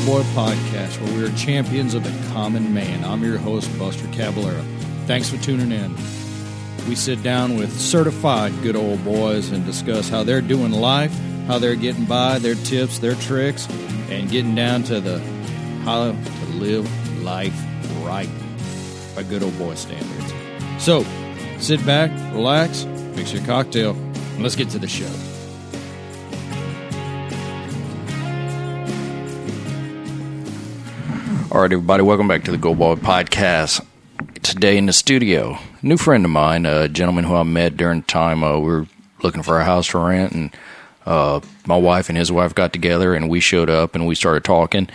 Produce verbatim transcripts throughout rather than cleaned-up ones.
Billboard podcast, where we are champions of the common man. I'm your host, Buster Caballero. Thanks for tuning in. We sit down with certified good old boys and discuss how they're doing life, how they're getting by, their tips, their tricks, and getting down to the how to live life right by good old boy standards. So, sit back, relax, fix your cocktail, and let's get to the show. All right, everybody, welcome back to the Go Ball Podcast. Today in the studio, a new friend of mine, a gentleman who I met during the time uh, we were looking for a house for rent, and uh, my wife and his wife got together, and we showed up, and we started talking,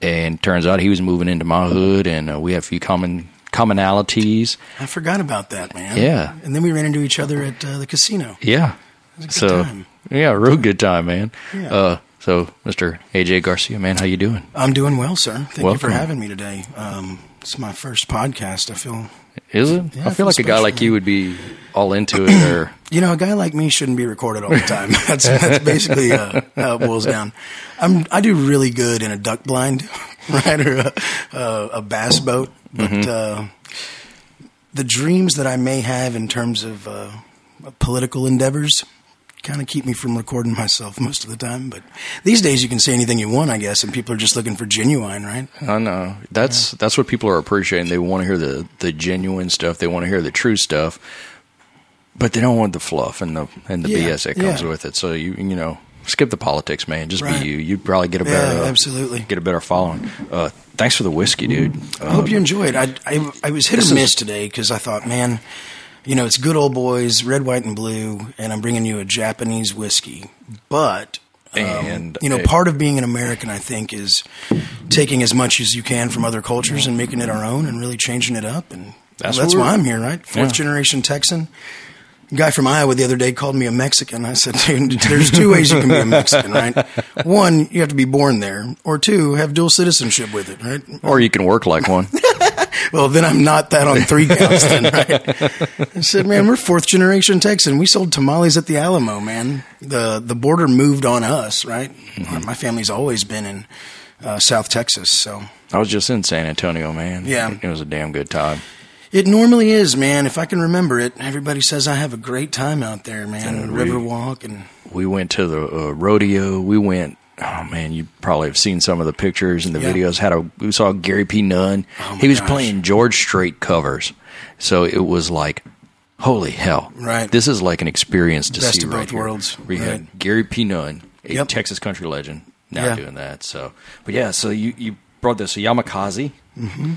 and turns out he was moving into my hood, and uh, we have a few common commonalities. I forgot about that, man. Yeah. And then we ran into each other at uh, the casino. Yeah. It was a good so, time. Yeah, real good time, man. Yeah. Uh, So, Mister A J. Garcia, man, how you doing? I'm doing well, sir. Thank Welcome. you for having me today. Um, it's my first podcast. I feel is it? Yeah, I, feel I feel like special. A guy like you would be all into it, or you know, a guy like me shouldn't be recorded all the time. That's, that's basically uh, how it boils down. I'm I do really good in a duck blind, right, or a, uh, a bass boat. But mm-hmm. uh, the dreams that I may have in terms of uh, political endeavors kind of keep me from recording myself most of the time, but these days you can say anything you want, I guess, and people are just looking for genuine, right? I know. That's yeah. that's what people are appreciating. They want to hear the, the genuine stuff. They want to hear the true stuff, but they don't want the fluff and the and the yeah. B S that comes yeah. with it. So you you know, skip the politics, man. Just right. be you. You'd probably get a better yeah, absolutely get a better following. Uh, thanks for the whiskey, dude. I uh, hope you enjoyed. I I, I was hit or miss is- today because I thought, man, you know, it's good old boys, red, white, and blue, and I'm bringing you a Japanese whiskey. But, um, and, you know, part of being an American, I think, is taking as much as you can from other cultures and making it our own and really changing it up. And that's, well, that's why I'm here, right? Fourth yeah. generation Texan. A guy from Iowa the other day called me a Mexican. I said, dude, there's two ways you can be a Mexican, right? One, you have to be born there. Or two, have dual citizenship with it, right? Or you can work like one. Well, then I'm not that on three counts then, right? I said, man, we're fourth generation Texan. We sold tamales at the Alamo, man. The the border moved on us, right? Mm-hmm. My family's always been in uh, South Texas, so. I was just in San Antonio, man. Yeah. It was a damn good time. It normally is, man. If I can remember it, everybody says I have a great time out there, man. We, Riverwalk and we went to the uh, rodeo. We went. Oh man, you probably have seen some of the pictures and the yeah. videos. Had a we saw Gary P. Nunn. Oh he was gosh. playing George Strait covers, so it was like, holy hell! Right, this is like an experience to Best see. Best of right both here. worlds. We right. had Gary P. Nunn, a yep. Texas country legend, now yeah. doing that. So, but yeah, so you you brought this so Yamakaze. Mm-hmm.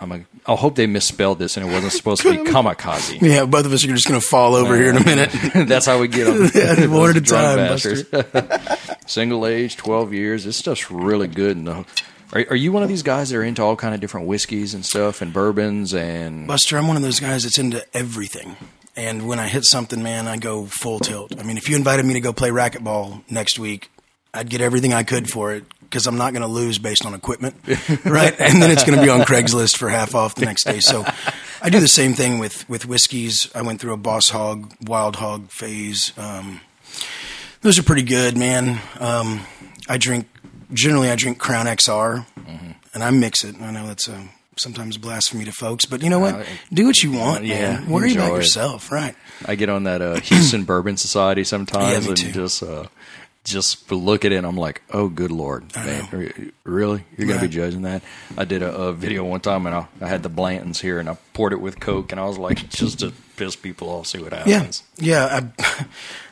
I'm a, I hope they misspelled this and it wasn't supposed to be kamikaze. Yeah, both of us are just going to fall over uh, here in a minute. That's how we get them. Yeah, one at a time. Single age, twelve years. This stuff's really good. And the, are, are you one of these guys that are into all kind of different whiskeys and stuff and bourbons? And Buster, I'm one of those guys that's into everything. And when I hit something, man, I go full tilt. I mean, if you invited me to go play racquetball next week, I'd get everything I could for it because I'm not going to lose based on equipment, right? And then it's going to be on Craigslist for half off the next day. So I do the same thing with, with whiskeys. I went through a Boss Hog, Wild Hog phase. Um, those are pretty good, man. Um, I drink generally I drink Crown X R, mm-hmm. and I mix it. I know that's a, sometimes blasphemy to folks, but you know what? Do what you want, yeah, man. Worry about it. yourself, right? I get on that uh, Houston Bourbon Society sometimes yeah, and too. just uh, – Just look at it, and I'm like, oh, good Lord, man. You, really? You're going right. to be judging that? I did a, a video one time, and I, I had the Blantons here, and I poured it with Coke, and I was like, just to piss people off, see what happens. Yeah, yeah I,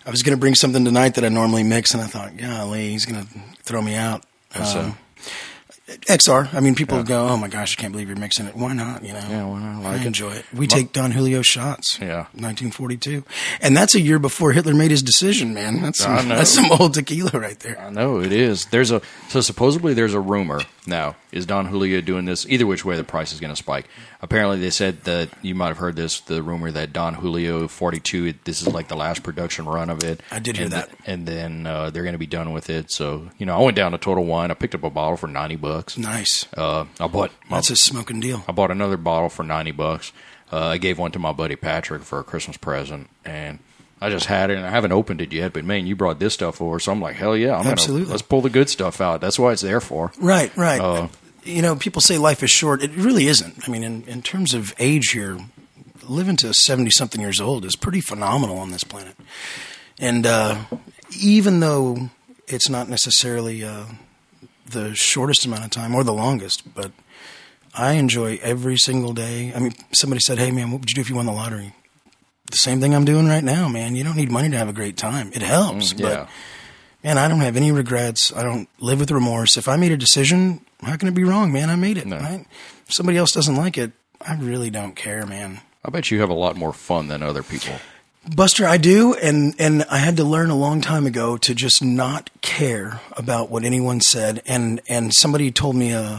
I was going to bring something tonight that I normally mix, and I thought, golly, he's going to throw me out. Um, so? X R. I mean, people yeah. go, oh, my gosh, I can't believe you're mixing it. Why not? You know, yeah, why not? Like I enjoy it. We my- take Don Julio shots. Yeah. nineteen forty-two. And that's a year before Hitler made his decision, man. That's some, that's some old tequila right there. I know it is. There's a So supposedly there's a rumor now. Is Don Julio doing this? Either which way, the price is going to spike. Apparently they said that, you might have heard this, the rumor that Don Julio forty-two, this is like the last production run of it. I did hear and that. The, and then uh, they're going to be done with it. So, you know, I went down to Total Wine. I picked up a bottle for ninety bucks. Nice. Uh, I bought my, that's a smoking deal. I bought another bottle for ninety bucks. Uh, I gave one to my buddy Patrick for a Christmas present, and I just had it, and I haven't opened it yet, but, man, you brought this stuff over, so I'm like, hell yeah. I'm Absolutely. Gonna, let's pull the good stuff out. That's what it's there for. Right, right. Uh, you know, people say life is short. It really isn't. I mean, in, in terms of age here, living to seventy-something years old is pretty phenomenal on this planet. And uh, even though it's not necessarily uh, the shortest amount of time or the longest, but I enjoy every single day. I mean, somebody said, hey, man, what would you do if you won the lottery? The same thing I'm doing right now, man. You don't need money to have a great time. It helps. Mm, yeah. But, man, I don't have any regrets. I don't live with remorse. If I made a decision, how can it be wrong, man? I made it. No. Right? If somebody else doesn't like it, I really don't care, man. I bet you have a lot more fun than other people. Buster, I do, and, and I had to learn a long time ago to just not care about what anyone said. And, and somebody told me uh,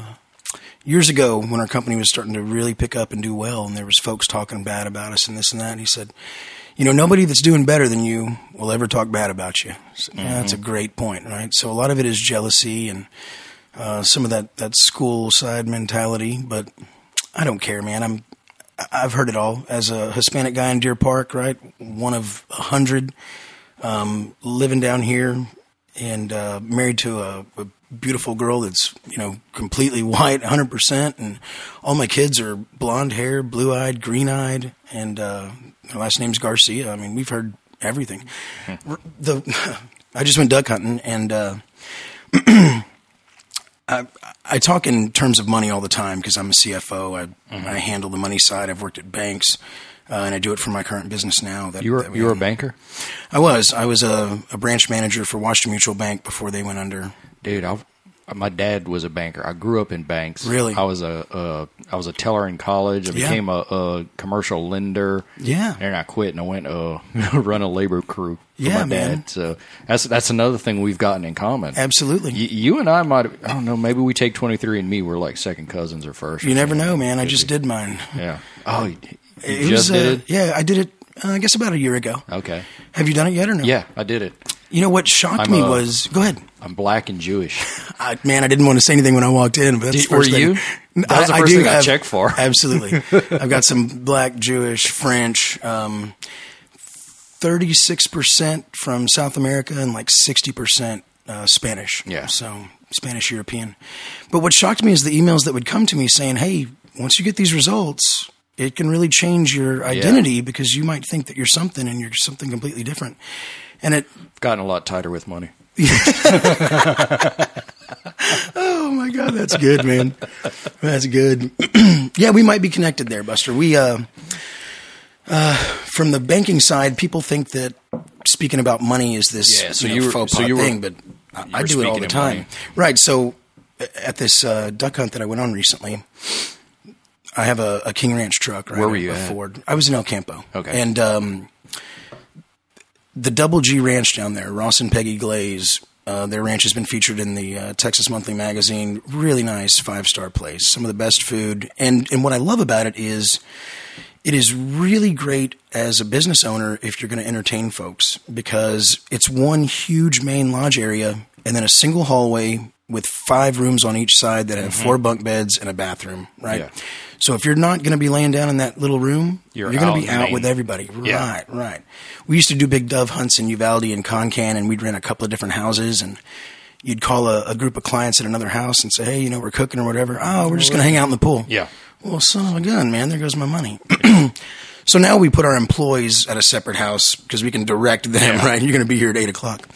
years ago when our company was starting to really pick up and do well, and there was folks talking bad about us and this and that, and he said, you know, nobody that's doing better than you will ever talk bad about you. So, mm-hmm. yeah, that's a great point, right? So a lot of it is jealousy and uh, some of that, that school side mentality, but I don't care, man. I'm I've heard it all as a Hispanic guy in Deer Park, right? One of a hundred, um, living down here and, uh, married to a, a beautiful girl that's, you know, completely white, a hundred percent. And all my kids are blonde hair, blue eyed, green eyed. And, uh, their last name's Garcia. I mean, we've heard everything. Hmm. The, I just went duck hunting and, uh, I, I talk in terms of money all the time because I'm a C F O. I, mm-hmm. I handle the money side. I've worked at banks, uh, and I do it for my current business now. That, you were, that we you were a banker? I was. I was a, a branch manager for Washington Mutual Bank before they went under. Dude, I, my dad was a banker. I grew up in banks. Really? I was a, a, I was a teller in college. I yeah. became a, a commercial lender. Yeah. And I quit, and I went uh, run a labor crew. Yeah, my man. Dad. So that's that's another thing we've gotten in common. Absolutely. Y- you and I might have, I don't know, maybe we take twenty-three and me, we're like second cousins or first. You or never know, man. I just did mine. Yeah. Oh, you, you it just was, did uh, it? Yeah, I did it, uh, I guess, about a year ago. Okay. Have you done it yet or no? Yeah, I did it. You know what shocked I'm, me uh, was, go ahead. I'm black and Jewish. I, man, I didn't want to say anything when I walked in. But that's Did, were thing. You? That I, was the first I do, thing I I've, checked for. Absolutely. I've got some black, Jewish, French, um, thirty-six percent from South America and like sixty percent uh, Spanish. Yeah. So Spanish European. But what shocked me is the emails that would come to me saying, hey, once you get these results, it can really change your identity yeah. because you might think that you're something and you're something completely different. And it gotten a lot tighter with money. Oh my God, that's good, man. That's good. Yeah, we might be connected there, Buster. We uh, uh, from the banking side, people think that speaking about money is this yeah, so you know, you were, faux pas so you were, thing, but I, I do it all the time, money. Right? So at this uh, duck hunt that I went on recently, I have a, a King Ranch truck. Right? Where were you? A at? Ford. I was in El Campo. Okay, and. Um, The Double G Ranch down there, Ross and Peggy Glaze, uh, their ranch has been featured in the uh, Texas Monthly Magazine. Really nice five-star place. Some of the best food. And and what I love about it is it is really great as a business owner if you're going to entertain folks because it's one huge main lodge area and then a single hallway with five rooms on each side that have mm-hmm. four bunk beds and a bathroom, right? Yeah. So if you're not going to be laying down in that little room, you're, you're going to be out with everybody. Yeah. Right, right. We used to do big dove hunts in Uvalde and Concan, and we'd rent a couple of different houses, and you'd call a, a group of clients at another house and say, hey, you know, we're cooking or whatever. Oh, we're just going to hang out in the pool. Yeah. Well, son of a gun, man. There goes my money. So now we put our employees at a separate house because we can direct them, yeah. right? You're going to be here at eight o'clock.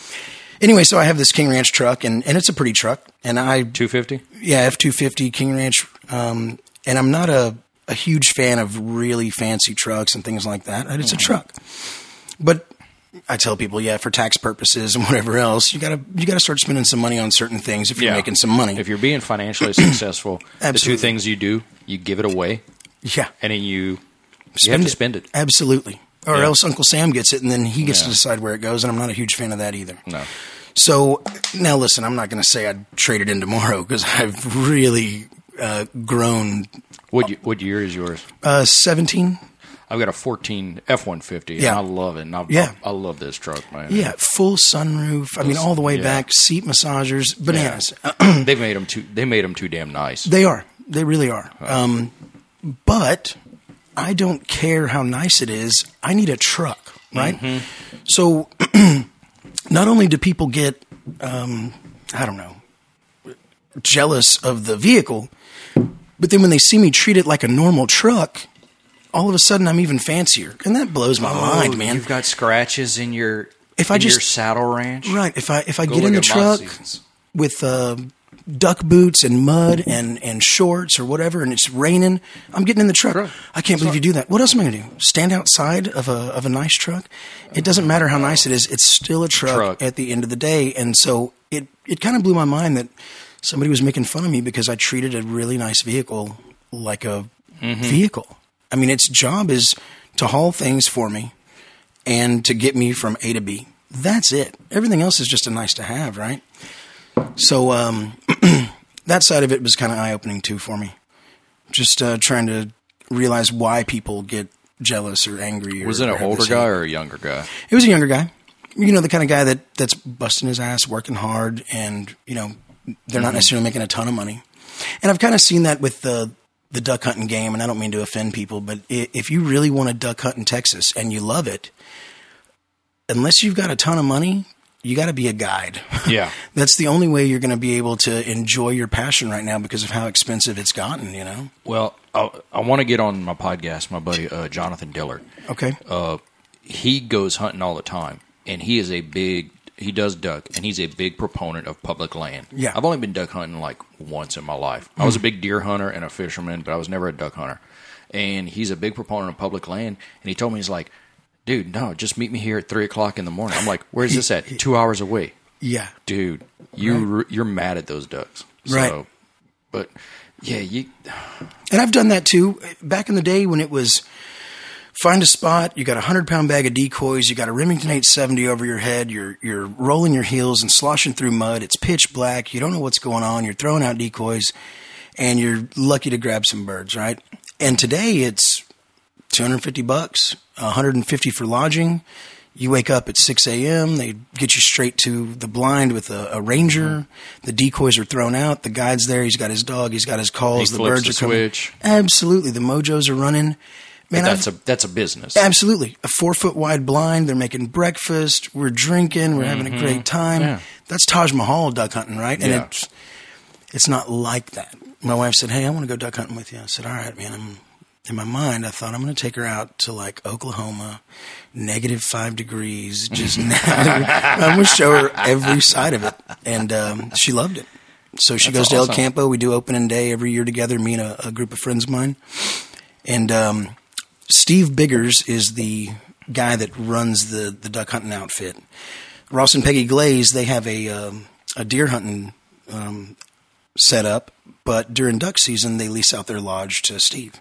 Anyway, so I have this King Ranch truck, and, and it's a pretty truck. And I two fifty? Yeah, F two fifty, King Ranch. Um, and I'm not a, a huge fan of really fancy trucks and things like that. Right? It's a truck. But I tell people, yeah, for tax purposes and whatever else, you gotta you gotta start spending some money on certain things if you're yeah. making some money. If you're being financially successful, the two things you do, you give it away. Yeah. And then you, you have to it. spend it. Absolutely. Or yeah. else Uncle Sam gets it, and then he gets yeah. to decide where it goes, and I'm not a huge fan of that either. No. So, now listen, I'm not going to say I'd trade it in tomorrow, because I've really uh, grown. What you, what year is yours? Uh, seventeen. I've got a fourteen F one fifty, yeah. and I love it. And I, yeah. I, I love this truck, man. Yeah, full sunroof. I mean, all the way yeah. back, seat massagers, bananas. Yeah. They've made them too, they made them too damn nice. They are. They really are. Oh. Um, but I don't care how nice it is. I need a truck, right? Mm-hmm. So not only do people get, um, I don't know, jealous of the vehicle, but then when they see me treat it like a normal truck, all of a sudden I'm even fancier. And that blows my oh, mind, man. You've got scratches in your, if in I just, your saddle ranch? Right. If I if I Go get in the truck with uh, duck boots and mud and, and shorts or whatever, and it's raining, I'm getting in the truck. Right. I can't That's believe right. you do that. What else am I going to do? Stand outside of a of a nice truck? It doesn't matter how nice it is. It's still a truck, truck. at the end of the day. And so it, it kind of blew my mind that somebody was making fun of me because I treated a really nice vehicle like a mm-hmm. vehicle. I mean, its job is to haul things for me and to get me from A to B. That's it. Everything else is just a nice to have, right? So um, that side of it was kind of eye-opening too for me. Just uh, trying to realize why people get jealous or angry. Or, was it an older guy or a younger guy? It was a younger guy. You know, the kind of guy that, that's busting his ass, working hard, and, you know, they're not necessarily making a ton of money. And I've kind of seen that with the the duck hunting game, and I don't mean to offend people, but if you really want to duck hunt in Texas and you love it, unless you've got a ton of money, you got to be a guide. Yeah. That's the only way you're going to be able to enjoy your passion right now because of how expensive it's gotten, you know? Well, I, I want to get on my podcast, my buddy uh, Jonathan Diller. Okay. Uh, he goes hunting all the time, and he is a big... He does duck, and he's a big proponent of public land. Yeah. I've only been duck hunting like once in my life. I was a big deer hunter and a fisherman, but I was never a duck hunter. And he's a big proponent of public land. And he told me, he's like, dude, no, just meet me here at three o'clock in the morning. I'm like, where's this at? Two hours away. Yeah. Dude, you, right. you're mad at those ducks. So, right. But, yeah. you. And I've done that, too. Back in the day when it was... Find a spot. You got a hundred pound bag of decoys. You got a Remington eight seventy over your head. You're you're rolling your heels and sloshing through mud. It's pitch black. You don't know what's going on. You're throwing out decoys, and you're lucky to grab some birds, right? And today it's two hundred fifty bucks, a hundred and fifty for lodging. You wake up at six a.m. They get you straight to the blind with a, a ranger. Mm-hmm. The decoys are thrown out. The guide's there. He's got his dog. He's got his calls. He the birds the are switch. coming. Absolutely, the mojos are running. Man, that's I've, a that's a business. Absolutely. A four foot wide blind. They're making breakfast. We're drinking. We're mm-hmm. having a great time. Yeah. That's Taj Mahal duck hunting, right? And yeah. it's, it's not like that. My wife said, hey, I want to go duck hunting with you. I said, all right, man. I'm, in my mind, I thought I'm going to take her out to like Oklahoma, negative five degrees. Just I'm going to show her every side of it. And um, she loved it. So she that's goes awesome. to El Campo. We do opening day every year together, me and a, a group of friends of mine. And um Steve Biggers is the guy that runs the, the duck hunting outfit. Ross and Peggy Glaze, they have a um, a deer hunting um, set up, but during duck season, they lease out their lodge to Steve.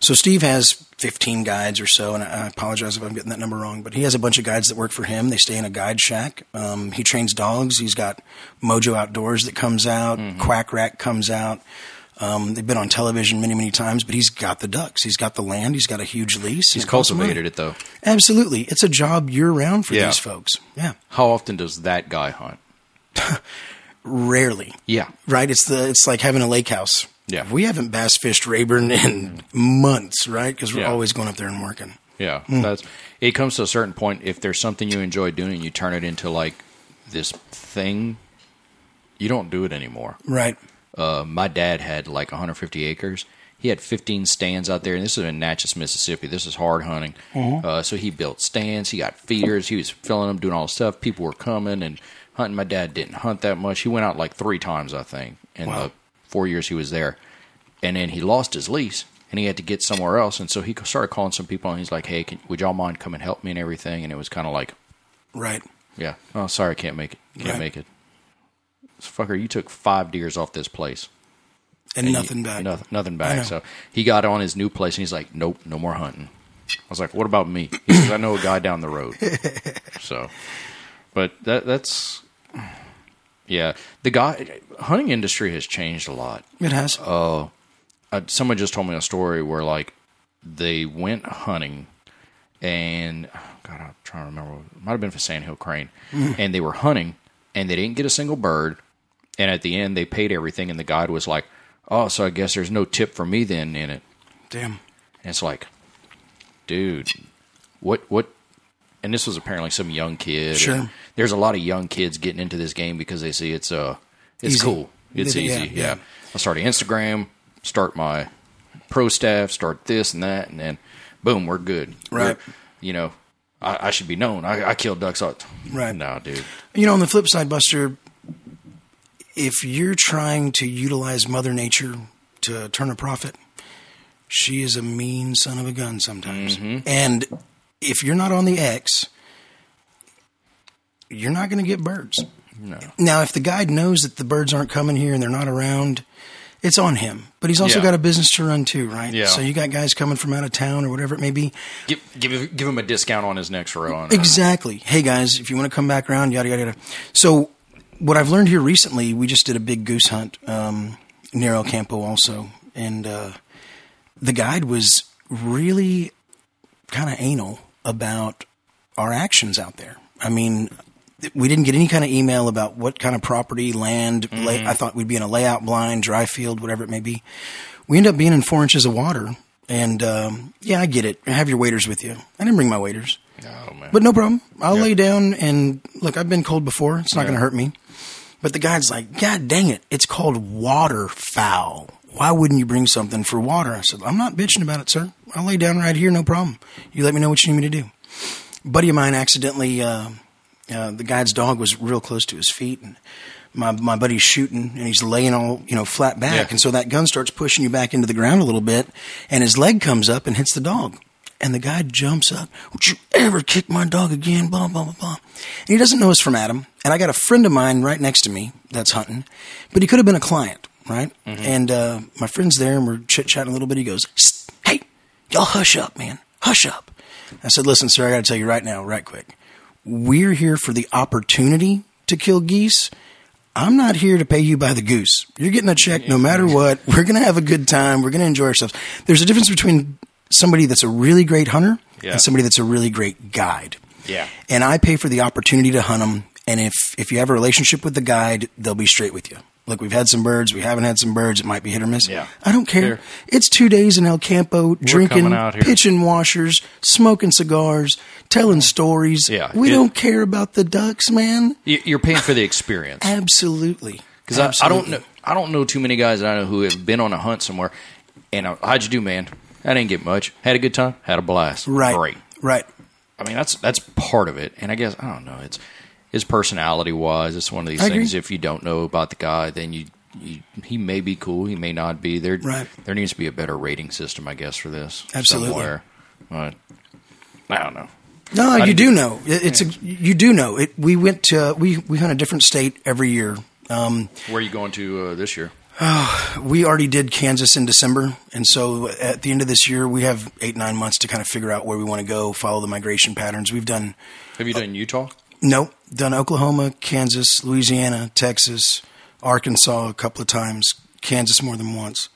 So Steve has fifteen guides or so, and I apologize if I'm getting that number wrong, but he has a bunch of guides that work for him. They stay in a guide shack. Um, he trains dogs. He's got Mojo Outdoors that comes out. Mm-hmm. Quack Rack comes out. Um, they've been on television many, many times, but he's got the ducks. He's got the land. He's got a huge lease. He's cultivated it, though. Absolutely. It's a job year-round for yeah. these folks. Yeah. How often does that guy hunt? Rarely. Yeah. Right? It's the it's like having a lake house. Yeah. We haven't bass fished Rayburn in months, right? Because we're yeah. always going up there and working. Yeah. Mm. That's. It comes to a certain point. If there's something you enjoy doing, you turn it into like this thing, you don't do it anymore. Right. Uh, my dad had like one hundred fifty acres. He had fifteen stands out there, and this is in Natchez, Mississippi. This is hard hunting. Mm-hmm. Uh, so he built stands. He got feeders. He was filling them, doing all this stuff. People were coming and hunting. My dad didn't hunt that much. He went out like three times, I think, in wow. the four years he was there. And then he lost his lease, and he had to get somewhere else. And so he started calling some people, and he's like, hey, can, would y'all mind come and help me and everything? And it was kind of like, right. Yeah. Oh, sorry, I can't make it. Can't right. make it. Fucker, you took five deers off this place. And, and nothing you, back. Nothing, nothing back. So he got on his new place, and he's like, nope, no more hunting. I was like, what about me? He says, I know a guy down the road. So, but that that's, yeah. The guy, hunting industry has changed a lot. It has. Uh, someone just told me a story where, like, they went hunting, and, oh God, I'm trying to remember. It might have been for Sandhill Crane. Mm. And they were hunting, and they didn't get a single bird. And at the end, they paid everything, and the guide was like, oh, so I guess there's no tip for me then in it. Damn. And it's like, dude, what what and this was apparently some young kid. Sure. There's a lot of young kids getting into this game because they see it's uh it's easy. Cool. It's yeah, easy. Yeah, yeah. yeah. I'll start an Instagram, start my pro staff, start this and that, and then boom, we're good. Right. We're, you know, I, I should be known. I, I killed ducks. Right. No, dude. You know, on the flip side, Buster, if you're trying to utilize Mother Nature to turn a profit, she is a mean son of a gun sometimes. Mm-hmm. And if you're not on the X, you're not going to get birds. No. Now, if the guide knows that the birds aren't coming here and they're not around, it's on him. But he's also yeah. got a business to run too, right? Yeah. So you got guys coming from out of town or whatever it may be. Give give, give him a discount on his next row. On exactly. It. Hey, guys, if you want to come back around, yada, yada, yada. So what I've learned here recently, we just did a big goose hunt um, near El Campo also. And uh, the guide was really kind of anal about our actions out there. I mean, we didn't get any kind of email about what kind of property, land. Mm-hmm. Lay, I thought we'd be in a layout blind, dry field, whatever it may be. We end up being in four inches of water. And, um, yeah, I get it. Have your waders with you. I didn't bring my waders. Oh, man. But no problem. I'll yeah. lay down and, look, I've been cold before. It's not yeah. going to hurt me. But the guide's like, God dang it. It's called waterfowl. Why wouldn't you bring something for water? I said, I'm not bitching about it, sir. I'll lay down right here. No problem. You let me know what you need me to do. A buddy of mine accidentally... Uh, Uh, the guide's dog was real close to his feet, and my my buddy's shooting, and he's laying all you know flat back, yeah. and so that gun starts pushing you back into the ground a little bit, and his leg comes up and hits the dog, and the guy jumps up. Would you ever kick my dog again? Blah blah blah blah. And he doesn't know us from Adam, and I got a friend of mine right next to me that's hunting, but he could have been a client, right? Mm-hmm. And uh, my friend's there, and we're chit chatting a little bit. He goes, "Hey, y'all, hush up, man, hush up." I said, "Listen, sir, I got to tell you right now, right quick. We're here for the opportunity to kill geese. I'm not here to pay you by the goose. You're getting a check no matter what. We're going to have a good time. We're going to enjoy ourselves." There's a difference between somebody that's a really great hunter yeah. and somebody that's a really great guide. Yeah. And I pay for the opportunity to hunt them. And if, if you have a relationship with the guide, they'll be straight with you. Look, we've had some birds. We haven't had some birds. It might be hit or miss. Yeah. I don't care. Here. It's two days in El Campo, drinking, pitching washers, smoking cigars, telling stories. Yeah. We it, don't care about the ducks, man. You're paying for the experience. Absolutely. Because I, I don't know I don't know too many guys that I know who have been on a hunt somewhere, and I, how'd you do, man? I didn't get much. Had a good time. Had a blast. Right. Great. Right. I mean, that's that's part of it. And I guess, I don't know, it's... His personality-wise, it's one of these I things. Agree. If you don't know about the guy, then you, you he may be cool, he may not be. There, right. there needs to be a better rating system, I guess, for this. Absolutely. Somewhere. But I don't know. No, I you do know. It's yeah. a, you do know. It, we went to we we hunt a different state every year. Um, Where are you going to uh, this year? Uh, we already did Kansas in December, and so at the end of this year, we have eight nine months to kind of figure out where we want to go, follow the migration patterns. We've done. Have you done uh, Utah? No, done Oklahoma, Kansas, Louisiana, Texas, Arkansas a couple of times, Kansas more than once.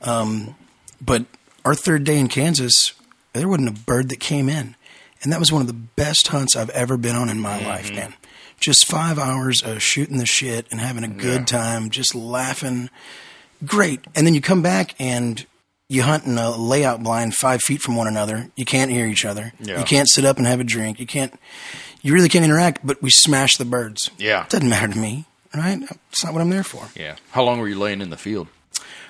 Um, but our third day in Kansas, there wasn't a bird that came in. And that was one of the best hunts I've ever been on in my mm-hmm. life, man. Just five hours of shooting the shit and having a good yeah. time, just laughing. Great. And then you come back and you hunt in a layout blind five feet from one another. You can't hear each other. Yeah. You can't sit up and have a drink. You can't. You really can't interact, but we smashed the birds. Yeah. Doesn't matter to me, right? It's not what I'm there for. Yeah. How long were you laying in the field?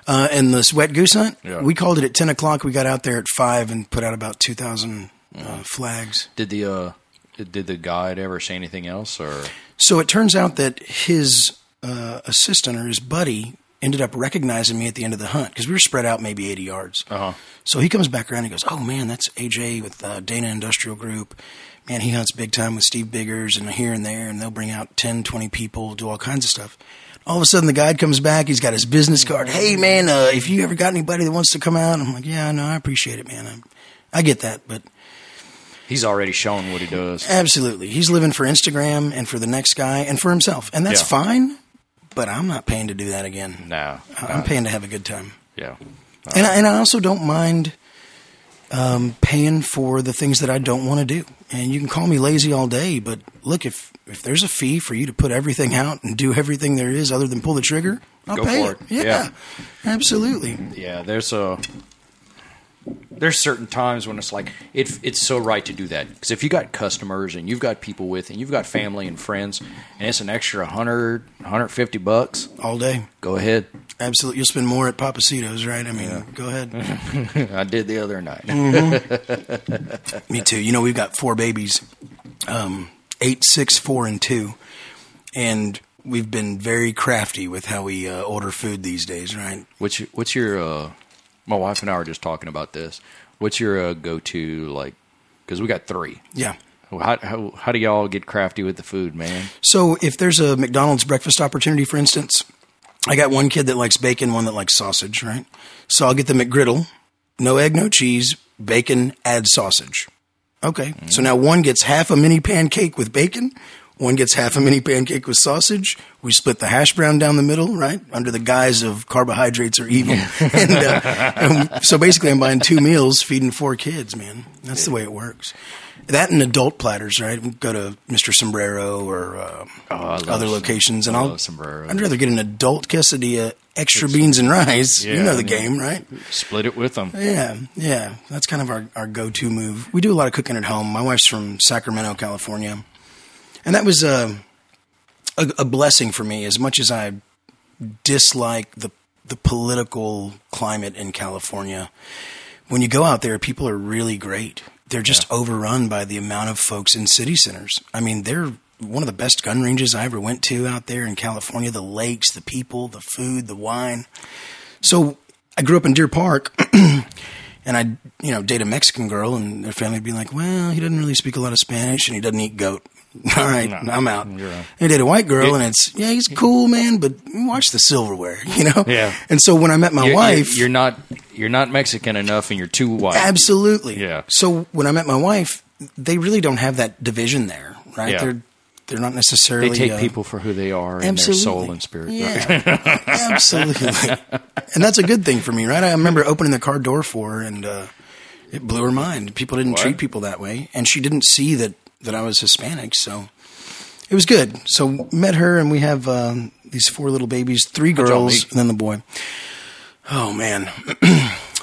Uh, in this wet goose hunt? Yeah. We called it at ten o'clock. We got out there at five and put out about two thousand mm. uh, flags. Did the uh, did the guide ever say anything else? Or So it turns out that his uh, assistant or his buddy ended up recognizing me at the end of the hunt because we were spread out maybe eighty yards. Uh-huh. So he comes back around and he goes, "Oh, man, that's A J with uh, Dana Industrial Group. Man, he hunts big time with Steve Biggers and here and there, and they'll bring out ten, twenty people, do all kinds of stuff." All of a sudden, the guide comes back. He's got his business card. "Hey, man, uh, if you ever got anybody that wants to come out," I'm like, "Yeah, no, I appreciate it, man. I, I get that." But he's already shown what he does. Absolutely. He's living for Instagram and for the next guy and for himself. And that's yeah. fine, but I'm not paying to do that again. No. I'm not. Paying to have a good time. Yeah. All and right. I, and I also don't mind um, paying for the things that I don't want to do. And you can call me lazy all day, but look, if, if there's a fee for you to put everything out and do everything there is other than pull the trigger, I'll Go pay for it. it. Yeah, yeah, absolutely. Yeah, there's a there's certain times when it's like it, it's so right to do that, because if you got customers and you've got people with and you've got family and friends and it's an extra one hundred, one hundred fifty bucks all day, go ahead. Absolutely, you'll spend more at Papacito's, right? I mean, yeah. Go ahead. I did the other night. Mm-hmm. Me too. You know, we've got four babies, um, eight, six, four, and two, and we've been very crafty with how we uh, order food these days, right? What's your, what's your uh, my wife and I were just talking about this. What's your uh, go-to, like, because we got three. Yeah. How, how how do y'all get crafty with the food, man? So if there's a McDonald's breakfast opportunity, for instance, I got one kid that likes bacon, one that likes sausage, right? So I'll get the McGriddle, no egg, no cheese, bacon, add sausage. Okay. Mm. So now one gets half a mini pancake with bacon. One gets half a mini pancake with sausage. We split the hash brown down the middle, right? Under the guise of carbohydrates are evil. and, uh, and so basically I'm buying two meals, feeding four kids, man. That's the way it works. That and adult platters, right? We go to Mister Sombrero or uh, oh, other locations. And I I'll, Sombrero. I'd rather get an adult quesadilla, extra it's, beans and rice. Yeah, you know the yeah. game, right? Split it with them. Yeah, yeah. That's kind of our, our go-to move. We do a lot of cooking at home. My wife's from Sacramento, California. And that was a, a, a blessing for me. As much as I dislike the the political climate in California, when you go out there, people are really great. They're just yeah. overrun by the amount of folks in city centers. I mean, they're one of the best gun ranges I ever went to out there in California. The lakes, the people, the food, the wine. So I grew up in Deer Park. And I'd, you know, date a Mexican girl, and their family would be like, well, he doesn't really speak a lot of Spanish, and he doesn't eat goat. All right, no, I'm out. You're right. And I date a white girl, it, and it's, yeah, he's cool, man, but watch the silverware, you know? Yeah. And so when I met my you're, wife... You're not you're not Mexican enough, and you're too white. Absolutely. Yeah. So when I met my wife, they really don't have that division there, right? Yeah. They're, they're not necessarily... They take uh, people for who they are, absolutely. And their soul and spirit. Yeah, right? Absolutely. And that's a good thing for me, right? I remember opening the car door for her, and uh, it blew her mind. People didn't what? treat people that way, and she didn't see that that I was Hispanic, so it was good. So met her, and we have um, these four little babies, three girls, and then the boy. Oh, man.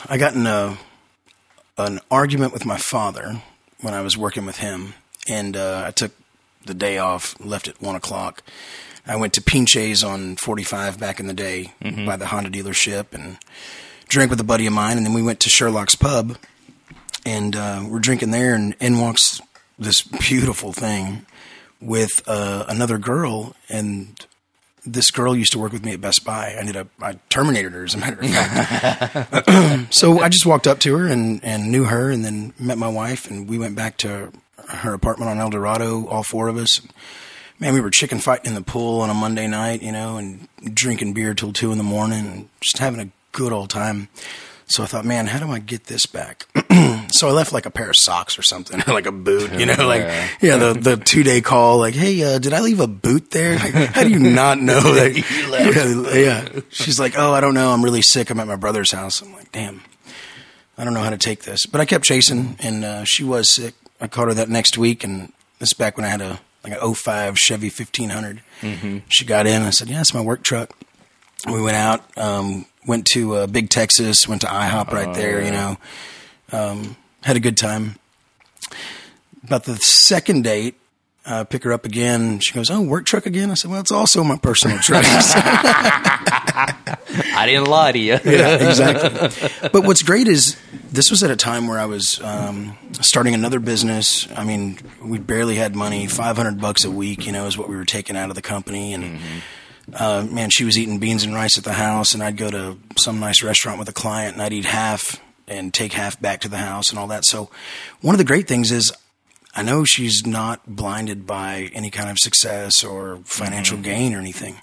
I got in a, an argument with my father when I was working with him, and uh, I took the day off, left at one o'clock. I went to Pinche's on forty-five back in the day mm-hmm. by the Honda dealership and drank with a buddy of mine, and then we went to Sherlock's Pub, and uh, we're drinking there, and in walks this beautiful thing with uh, another girl, and this girl used to work with me at Best Buy. I ended up, I terminated her, as a matter of fact. So I just walked up to her and, and knew her, and then met my wife, and we went back to her apartment on El Dorado, all four of us. Man, we were chicken fighting in the pool on a Monday night, you know, and drinking beer till two in the morning, and just having a good old time. So I thought, man, how do I get this back? So I left like a pair of socks or something, or like a boot, you know, like, yeah, yeah the, the two day call, like, hey, uh, did I leave a boot there? Like, how do you not know that? You left. Yeah, yeah. She's like, oh, I don't know. I'm really sick. I'm at my brother's house. I'm like, damn, I don't know how to take this. But I kept chasing, and uh, she was sick. I caught her that next week. And this is back when I had a, like an oh five Chevy fifteen hundred. Mm-hmm. She got in. I said, yeah, it's my work truck. And we went out, um, went to uh, Big Texas, went to IHOP right oh, there, yeah. you know. Um, had a good time. About the second date, I uh, pick her up again. She goes, oh, work truck again? I said, well, it's also my personal truck. I didn't lie to you. Yeah, exactly. But what's great is this was at a time where I was um, starting another business. I mean, we barely had money. five hundred bucks a week, you know, is what we were taking out of the company. And mm-hmm. Uh, man, she was eating beans and rice at the house, and I'd go to some nice restaurant with a client, and I'd eat half and take half back to the house and all that. So one of the great things is I know she's not blinded by any kind of success or financial mm-hmm. gain or anything.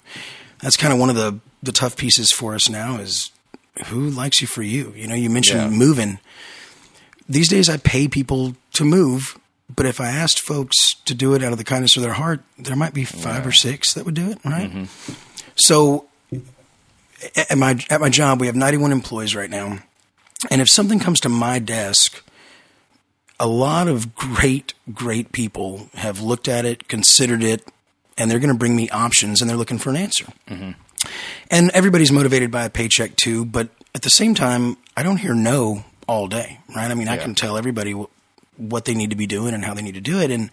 That's kind of one of the, the tough pieces for us now is who likes you for you. You know, you mentioned yeah. moving. These days I pay people to move. But if I asked folks to do it out of the kindness of their heart, there might be five yeah. or six that would do it, right? Mm-hmm. So at my at my job, we have ninety-one employees right now. And if something comes to my desk, a lot of great, great people have looked at it, considered it, and they're going to bring me options, and they're looking for an answer. Mm-hmm. And everybody's motivated by a paycheck too. But at the same time, I don't hear no all day, right? I mean, yeah. I can tell everybody w- what they need to be doing and how they need to do it. And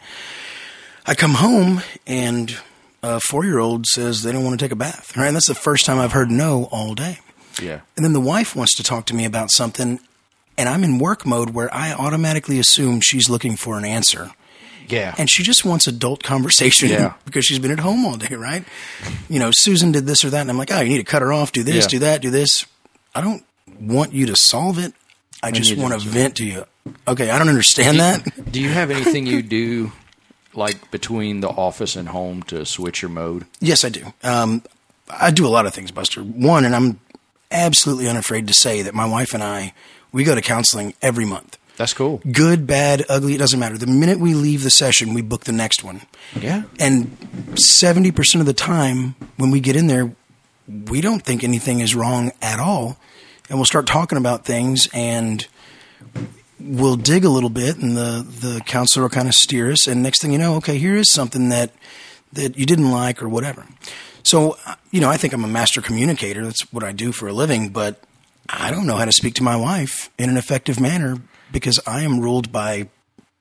I come home and a four-year-old says they don't want to take a bath, right? And that's the first time I've heard no all day. Yeah. And then the wife wants to talk to me about something, and I'm in work mode where I automatically assume she's looking for an answer. Yeah. And she just wants adult conversation yeah. because she's been at home all day, right? You know, Susan did this or that, and I'm like, oh, you need to cut her off, do this, yeah. do that, do this. I don't want you to solve it. I, I just want to vent to you. Okay, I don't understand do you, that. Do you have anything you do, like, between the office and home to switch your mode? Yes, I do. Um, I do a lot of things, Buster. One, and I'm absolutely unafraid to say that my wife and I, we go to counseling every month. That's cool. Good, bad, ugly, it doesn't matter. The minute we leave the session, we book the next one. Yeah. And seventy percent of the time when we get in there, we don't think anything is wrong at all. And we'll start talking about things and we'll dig a little bit and the, the counselor will kind of steer us. And next thing you know, okay, here is something that, that you didn't like or whatever. So, you know, I think I'm a master communicator. That's what I do for a living. But I don't know how to speak to my wife in an effective manner because I am ruled by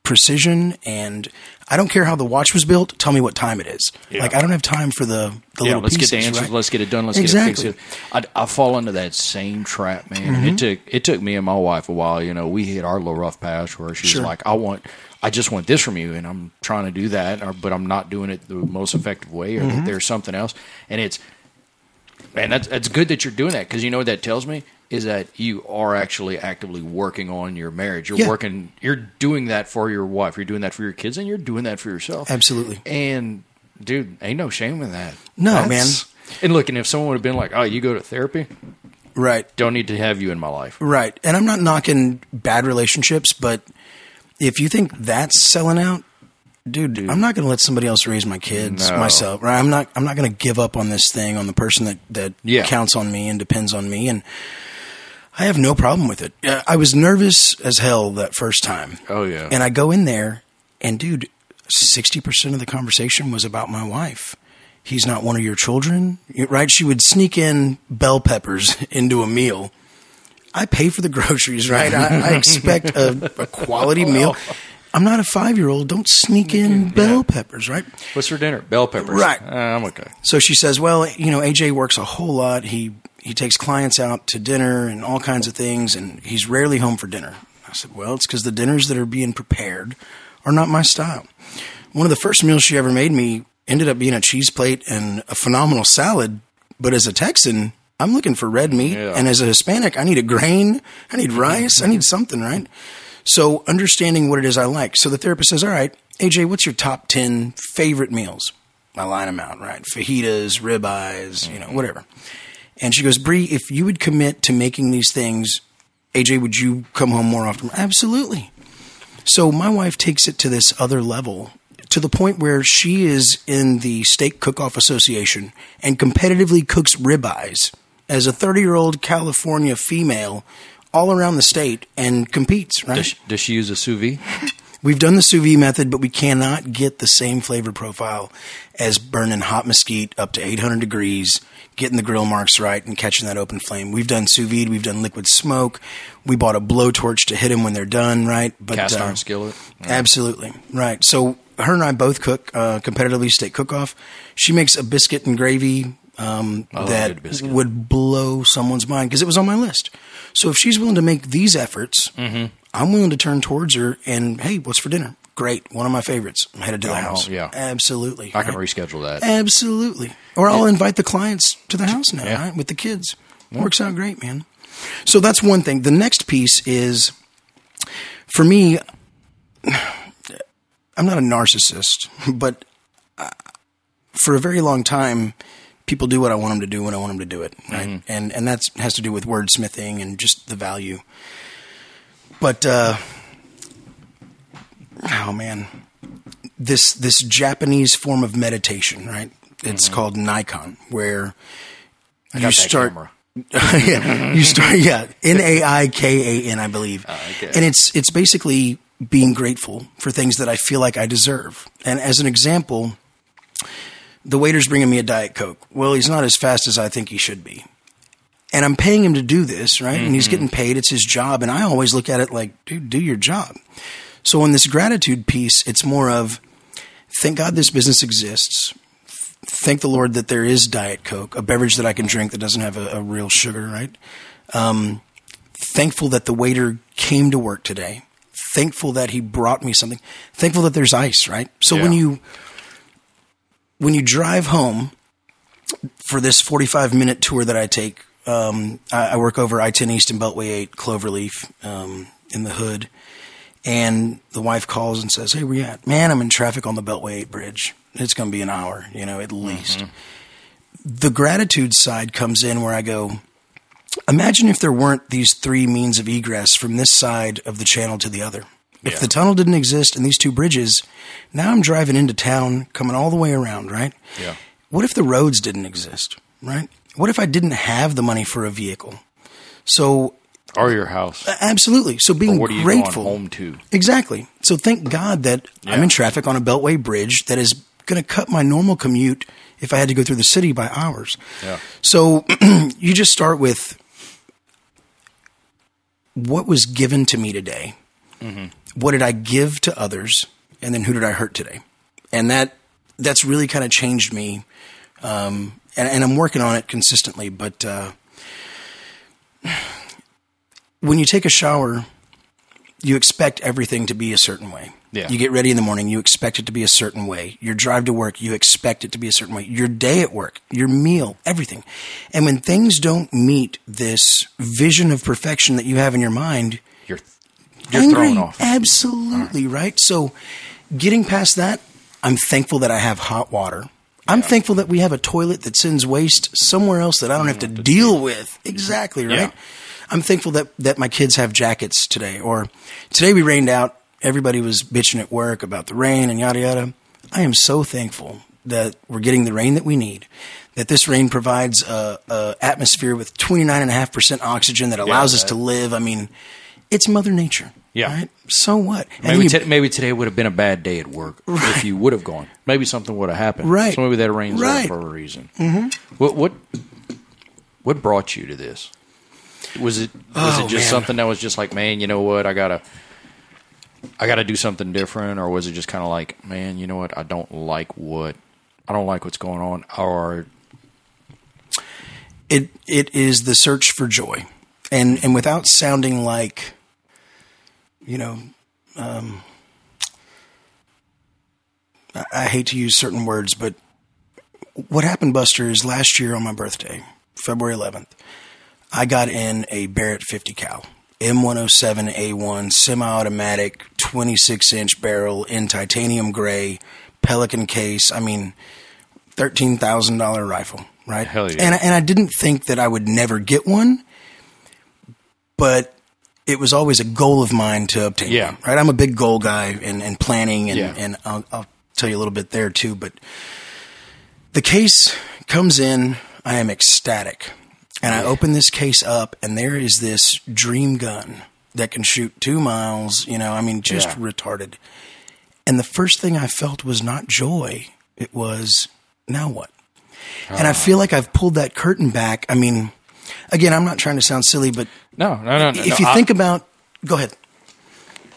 precision and I don't care how the watch was built. Tell me what time it is. Yeah. Like I don't have time for the, the yeah, little let's pieces. Let's get the answers. Right? Let's get it done. Let's exactly. get it fixed. I, I fall into that same trap, man. Mm-hmm. It took it took me and my wife a while. You know, we hit our little rough patch where she's sure. like, I want, I just want this from you. And I'm trying to do that, or, but I'm not doing it the most effective way or mm-hmm. there's something else. And it's, and that's, that's good that you're doing that. Cause you know what that tells me? Is that you are actually actively working on your marriage. You're yeah. working, you're doing that for your wife. You're doing that for your kids and you're doing that for yourself. Absolutely. And dude, ain't no shame in that. No, That's, man. And look, and if someone would have been like, oh, you go to therapy. Right. Don't need to have you in my life. Right. And I'm not knocking bad relationships, but if you think that's selling out, Dude, dude, I'm not going to let somebody else raise my kids no. myself. Right? I'm not. I'm not going to give up on this thing on the person that that yeah. counts on me and depends on me. And I have no problem with it. I was nervous as hell that first time. Oh yeah. And I go in there, and dude, sixty percent of the conversation was about my wife. He's not one of your children, right? She would sneak in bell peppers into a meal. I pay for the groceries, right? I, I expect a, a quality well. meal. I'm not a five-year-old. Don't sneak in yeah. bell peppers, right? What's for dinner? Bell peppers. Right. Uh, I'm okay. So she says, well, you know, A J works a whole lot. He he takes clients out to dinner and all kinds of things, and he's rarely home for dinner. I said, well, it's because the dinners that are being prepared are not my style. One of the first meals she ever made me ended up being a cheese plate and a phenomenal salad, but as a Texan, I'm looking for red meat, yeah. and as a Hispanic, I need a grain, I need rice, I need something, right? So understanding what it is I like. So the therapist says, all right, A J, what's your top ten favorite meals? I line them out, right? Fajitas, ribeyes, you know, whatever. And she goes, Bree, if you would commit to making these things, A J, would you come home more often? Absolutely. So my wife takes it to this other level to the point where she is in the Steak Cook-Off Association and competitively cooks ribeyes as a thirty-year-old California female all around the state and competes, right? Does she, does she use a sous vide? We've done the sous vide method, but we cannot get the same flavor profile as burning hot mesquite up to eight hundred degrees, getting the grill marks right and catching that open flame. We've done sous vide. We've done liquid smoke. We bought a blowtorch to hit them when they're done, right? But, Cast iron uh, skillet. Right. Absolutely. Right. So her and I both cook uh, competitively steak cook-off. She makes a biscuit and gravy Um, that would blow someone's mind because it was on my list. So if she's willing to make these efforts, mm-hmm. I'm willing to turn towards her and, hey, what's for dinner? Great. One of my favorites. I'm headed to the wow. house. Yeah. Absolutely. I right? can reschedule that. Absolutely. Or I'll yeah. invite the clients to the house now yeah. right? with the kids. Yeah. Works out great, man. So that's one thing. The next piece is, for me, I'm not a narcissist, but I, for a very long time, people do what I want them to do when I want them to do it, right? Mm-hmm. And and that has to do with wordsmithing and just the value. But uh, oh man, this this Japanese form of meditation, right? It's mm-hmm. called Nikon, where I got you start. yeah, you start. Yeah, N A I K A N, I believe. Uh, okay. And it's it's basically being grateful for things that I feel like I deserve. And as an example, the waiter's bringing me a Diet Coke. Well, he's not as fast as I think he should be. And I'm paying him to do this, right? Mm-hmm. And he's getting paid. It's his job. And I always look at it like, dude, do your job. So in this gratitude piece, it's more of thank God this business exists. Thank the Lord that there is Diet Coke, a beverage that I can drink that doesn't have a, a real sugar, right? Um, thankful that the waiter came to work today. Thankful that he brought me something. Thankful that there's ice, right? So yeah. when you when you drive home for this forty-five minute tour that I take, um, I, I work over I ten East and Beltway eight, Cloverleaf, um, in the hood. And the wife calls and says, hey, where you at? Man, I'm in traffic on the Beltway eight bridge. It's going to be an hour, you know, at least. Mm-hmm. The gratitude side comes in where I go, imagine if there weren't these three means of egress from this side of the channel to the other. Yeah. If the tunnel didn't exist and these two bridges, now I'm driving into town, coming all the way around, right? Yeah. What if the roads didn't exist, right? What if I didn't have the money for a vehicle? So... Or your house. Absolutely. So being what are you grateful. Going home to? Exactly. So thank God that yeah. I'm in traffic on a Beltway bridge that is going to cut my normal commute if I had to go through the city by hours. Yeah. So you just start with what was given to me today? Mm-hmm. What did I give to others? And then who did I hurt today? And that that's really kind of changed me. Um, and, and I'm working on it consistently, but uh, – when you take a shower, you expect everything to be a certain way. Yeah. You get ready in the morning, you expect it to be a certain way. Your drive to work, you expect it to be a certain way. Your day at work, your meal, everything. And when things don't meet this vision of perfection that you have in your mind, you're, you're angry, thrown off. Absolutely, right. right? So getting past that, I'm thankful that I have hot water. I'm yeah. thankful that we have a toilet that sends waste somewhere else that I don't have to deal with. Exactly, right? Yeah. I'm thankful that, that my kids have jackets today, or today we rained out. Everybody was bitching at work about the rain and yada, yada. I am so thankful that we're getting the rain that we need, that this rain provides a, a atmosphere with twenty-nine point five percent oxygen that allows yeah, right. us to live. I mean, it's Mother Nature. Yeah. Right? So what? Maybe, you, t- maybe today would have been a bad day at work right. if you would have gone. Maybe something would have happened. Right. So maybe that rain's right. there for a reason. Mm-hmm. What, what, what brought you to this? Was it was oh, it just man. something that was just like, man, you know what, I gotta I gotta do something different, or was it just kind of like, man, you know what, I don't like what I don't like what's going on, or it it is the search for joy, and and without sounding like, you know, um, I, I hate to use certain words, but what happened, Buster, is last year on my birthday, February eleventh. I got in a Barrett fifty cal, M one oh seven A one, semi-automatic, twenty-six inch barrel in titanium gray, Pelican case. I mean, thirteen thousand dollars rifle, right? Hell yeah. And, and I didn't think that I would never get one, but it was always a goal of mine to obtain yeah. one, right? I'm a big goal guy and, and planning, and, yeah. and I'll, I'll tell you a little bit there too. But the case comes in, I am ecstatic. And I open this case up, and there is this dream gun that can shoot two miles, you know, I mean, just yeah. retarded. And the first thing I felt was not joy. It was, now what? Uh, and I feel like I've pulled that curtain back. I mean, again, I'm not trying to sound silly, but no, no, no, no, if you no, think I, about – go ahead.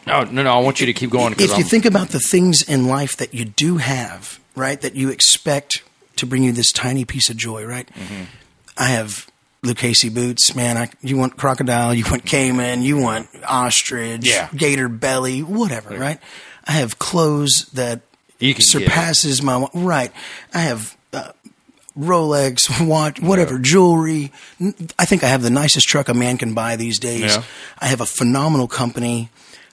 No, no, no, I want you to keep going. If I'm, you think about the things in life that you do have, right, that you expect to bring you this tiny piece of joy, right? Mm-hmm. I have – Lucchese boots, man. I, you want crocodile, you want caiman, you want ostrich, yeah. gator belly, whatever, yeah. right? I have clothes that surpasses my – right. I have uh, Rolex, watch, whatever, yeah. jewelry. I think I have the nicest truck a man can buy these days. Yeah. I have a phenomenal company.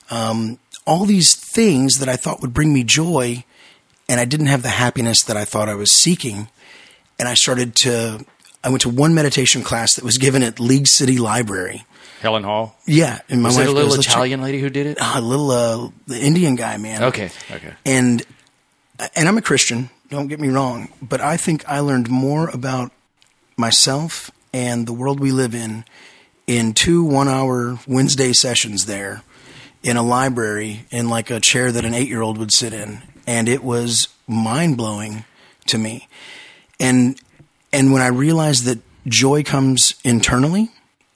Um, all these things that I thought would bring me joy, and I didn't have the happiness that I thought I was seeking, and I started to – I went to one meditation class that was given at League City Library. Helen Hall? Yeah. And my was wife it a little goes, Italian lady who did it? A little uh, the Indian guy, man. Okay. Okay. And and I'm a Christian, don't get me wrong, but I think I learned more about myself and the world we live in in two one-hour Wednesday sessions there in a library in like a chair that an eight-year-old would sit in. And it was mind-blowing to me. And – And when I realized that joy comes internally,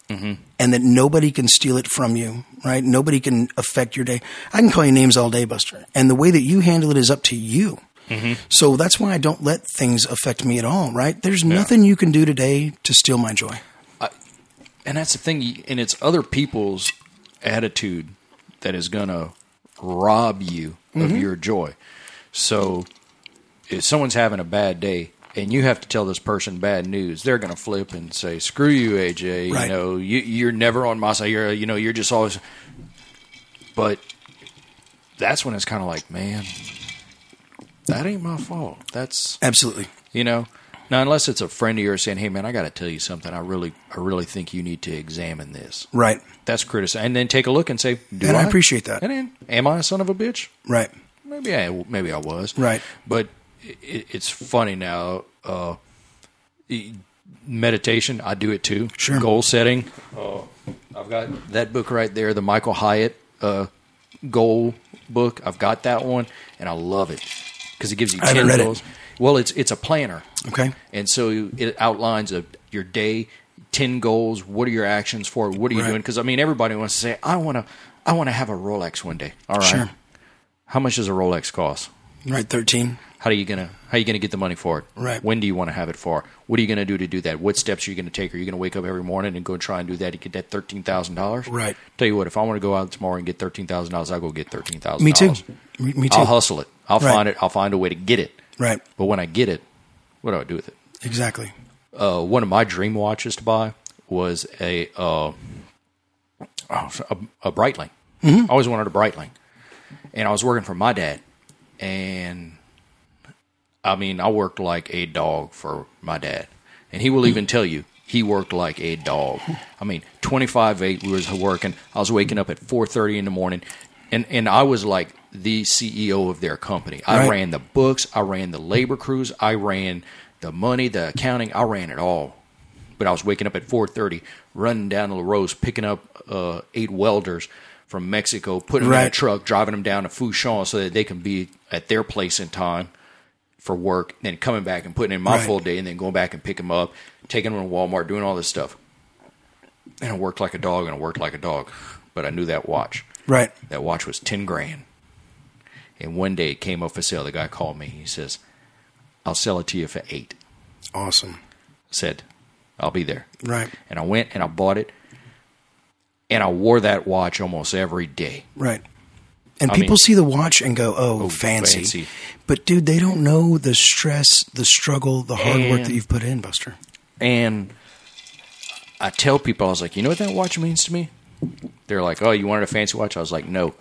mm-hmm. and that nobody can steal it from you, right? Nobody can affect your day. I can call you names all day, Buster, and the way that you handle it is up to you. Mm-hmm. So that's why I don't let things affect me at all, right? There's yeah. nothing you can do today to steal my joy. I, and that's the thing, and it's other people's attitude that is going to rob you mm-hmm. of your joy. So if someone's having a bad day and you have to tell this person bad news, they're going to flip and say, "Screw you, A J. Right. You know, you, you're never on my side. You're, you know, you're just always." But that's when it's kind of like, man, that ain't my fault. That's absolutely, you know, now unless it's a friend of yours saying, "Hey, man, I got to tell you something. I really, I really think you need to examine this." Right. That's criticism, and then take a look and say, "Do and I? I appreciate that." And then, am I a son of a bitch? Right. Maybe I, maybe I was. Right. But it, it's funny now. Uh, meditation, I do it too. Sure. Goal setting. Uh, I've got that book right there, the Michael Hyatt uh, goal book. I've got that one, and I love it. Because it gives you ten goals. It. Well, it's it's a planner. Okay. And so it outlines a, your day, ten goals. What are your actions for? What are you right. doing? Because I mean, everybody wants to say, I want to, I want to have a Rolex one day. All right. Sure. How much does a Rolex cost? Right, thirteen. How are you gonna How are you gonna get the money for it? Right. When do you want to have it for? What are you gonna do to do that? What steps are you gonna take? Are you gonna wake up every morning and go and try and do that to get that thirteen thousand dollars? Right. Tell you what, if I want to go out tomorrow and get thirteen thousand dollars, I'll go get thirteen thousand. Me too. Me too. I'll hustle it. I'll right. find it. I'll find a way to get it. Right. But when I get it, what do I do with it? Exactly. Uh, one of my dream watches to buy was a uh, a, a Breitling. Mm-hmm. I always wanted a Breitling, and I was working for my dad, and I mean, I worked like a dog for my dad, and he will even tell you he worked like a dog. I mean, twenty-five eight we was working. I was waking up at four thirty in the morning. And and I was like the C E O of their company. I right. ran the books. I ran the labor crews. I ran the money, the accounting. I ran it all. But I was waking up at four thirty, running down the rows, picking up uh, eight welders from Mexico, putting right. them in a truck, driving them down to Fouchon so that they can be at their place in time for work, then coming back and putting in my right. full day, and then going back and picking them up, taking them to Walmart, doing all this stuff. And I worked like a dog, and I worked like a dog. But I knew that watch. Right. That watch was ten grand. And one day it came up for sale. The guy called me. He says, "I'll sell it to you for eight." Awesome. I said, "I'll be there." Right. And I went and I bought it. And I wore that watch almost every day. Right. And I people mean, see the watch and go, "Oh, oh fancy. fancy." But dude, they don't know the stress, the struggle, the hard and, work that you've put in, Buster. And I tell people, I was like, "You know what that watch means to me?" They're like, "Oh, you wanted a fancy watch?" I was like, "No.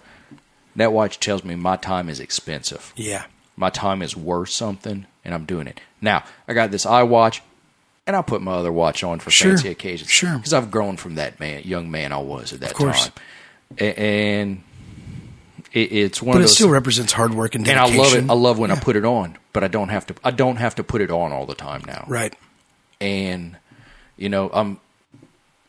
That watch tells me my time is expensive. Yeah. My time is worth something, and I'm doing it. Now, I got this iWatch, and I'll put my other watch on for sure. fancy occasions." Sure. Because I've grown from that man, young man I was at that of course. time. And it, it's one but of those. But it still represents hard work and dedication. And I love it. I love when yeah. I put it on, but I don't have to I don't have to put it on all the time now. Right. And, you know, I'm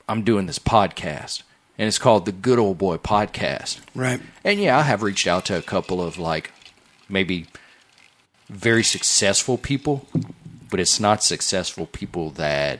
I'm doing this podcast. And it's called the Good Old Boy Podcast. Right. And yeah, I have reached out to a couple of like maybe very successful people, but it's not successful people that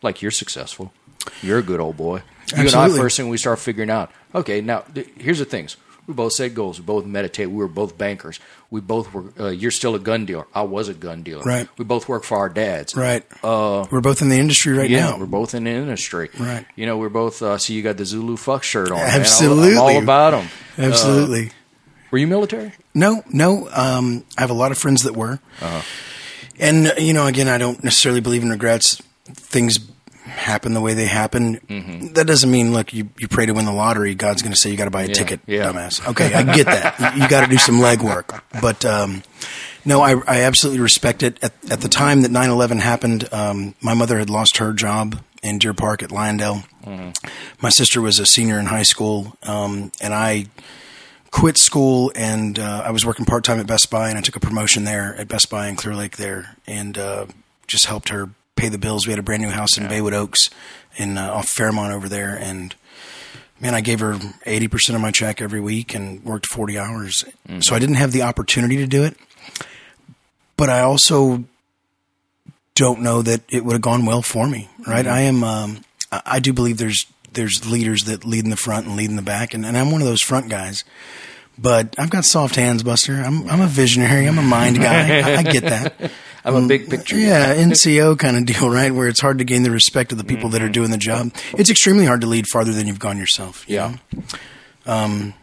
like you're successful. You're a good old boy. You Absolutely. And I, first thing we start figuring out, okay, now th- here's the things. We both set goals. We both meditate. We were both bankers. We both were, uh, you're still a gun dealer. I was a gun dealer. Right. We both work for our dads. Right. Uh, we're both in the industry right yeah, now. Yeah, we're both in the industry. Right. You know, we're both, uh, see, so you got the Zulu fuck shirt on. Absolutely. Man. I'm all about them. Absolutely. Uh, were you military? No, no. Um, I have a lot of friends that were. Uh-huh. And, you know, again, I don't necessarily believe in regrets. Things happen the way they happen. Mm-hmm. That doesn't mean, look, you, you pray to win the lottery. God's going to say you got to buy a yeah, ticket, yeah. dumbass. Okay, I get that. You, you got to do some legwork. But um, no, I, I absolutely respect it. At, at the time that nine eleven happened, um, my mother had lost her job in Deer Park at Lyondell. Mm-hmm. My sister was a senior in high school, um, and I quit school, and uh, I was working part-time at Best Buy, and I took a promotion there at Best Buy in Clear Lake there, and uh, just helped her pay the bills. We had a brand new house in yeah. Baywood Oaks in uh, off Fairmont over there. And man, I gave her eighty percent of my check every week and worked forty hours. Mm-hmm. So I didn't have the opportunity to do it, but I also don't know that it would have gone well for me, right? Mm-hmm. I am, um, I do believe there's there's leaders that lead in the front and lead in the back, and, and I'm one of those front guys. But I've got soft hands, Buster. I'm I'm a visionary. I'm a mind guy. I, I get that. I'm um, a big picture guy. Yeah, N C O kind of deal, right? Where it's hard to gain the respect of the people mm-hmm. that are doing the job. It's extremely hard to lead farther than you've gone yourself. You yeah. know? Um.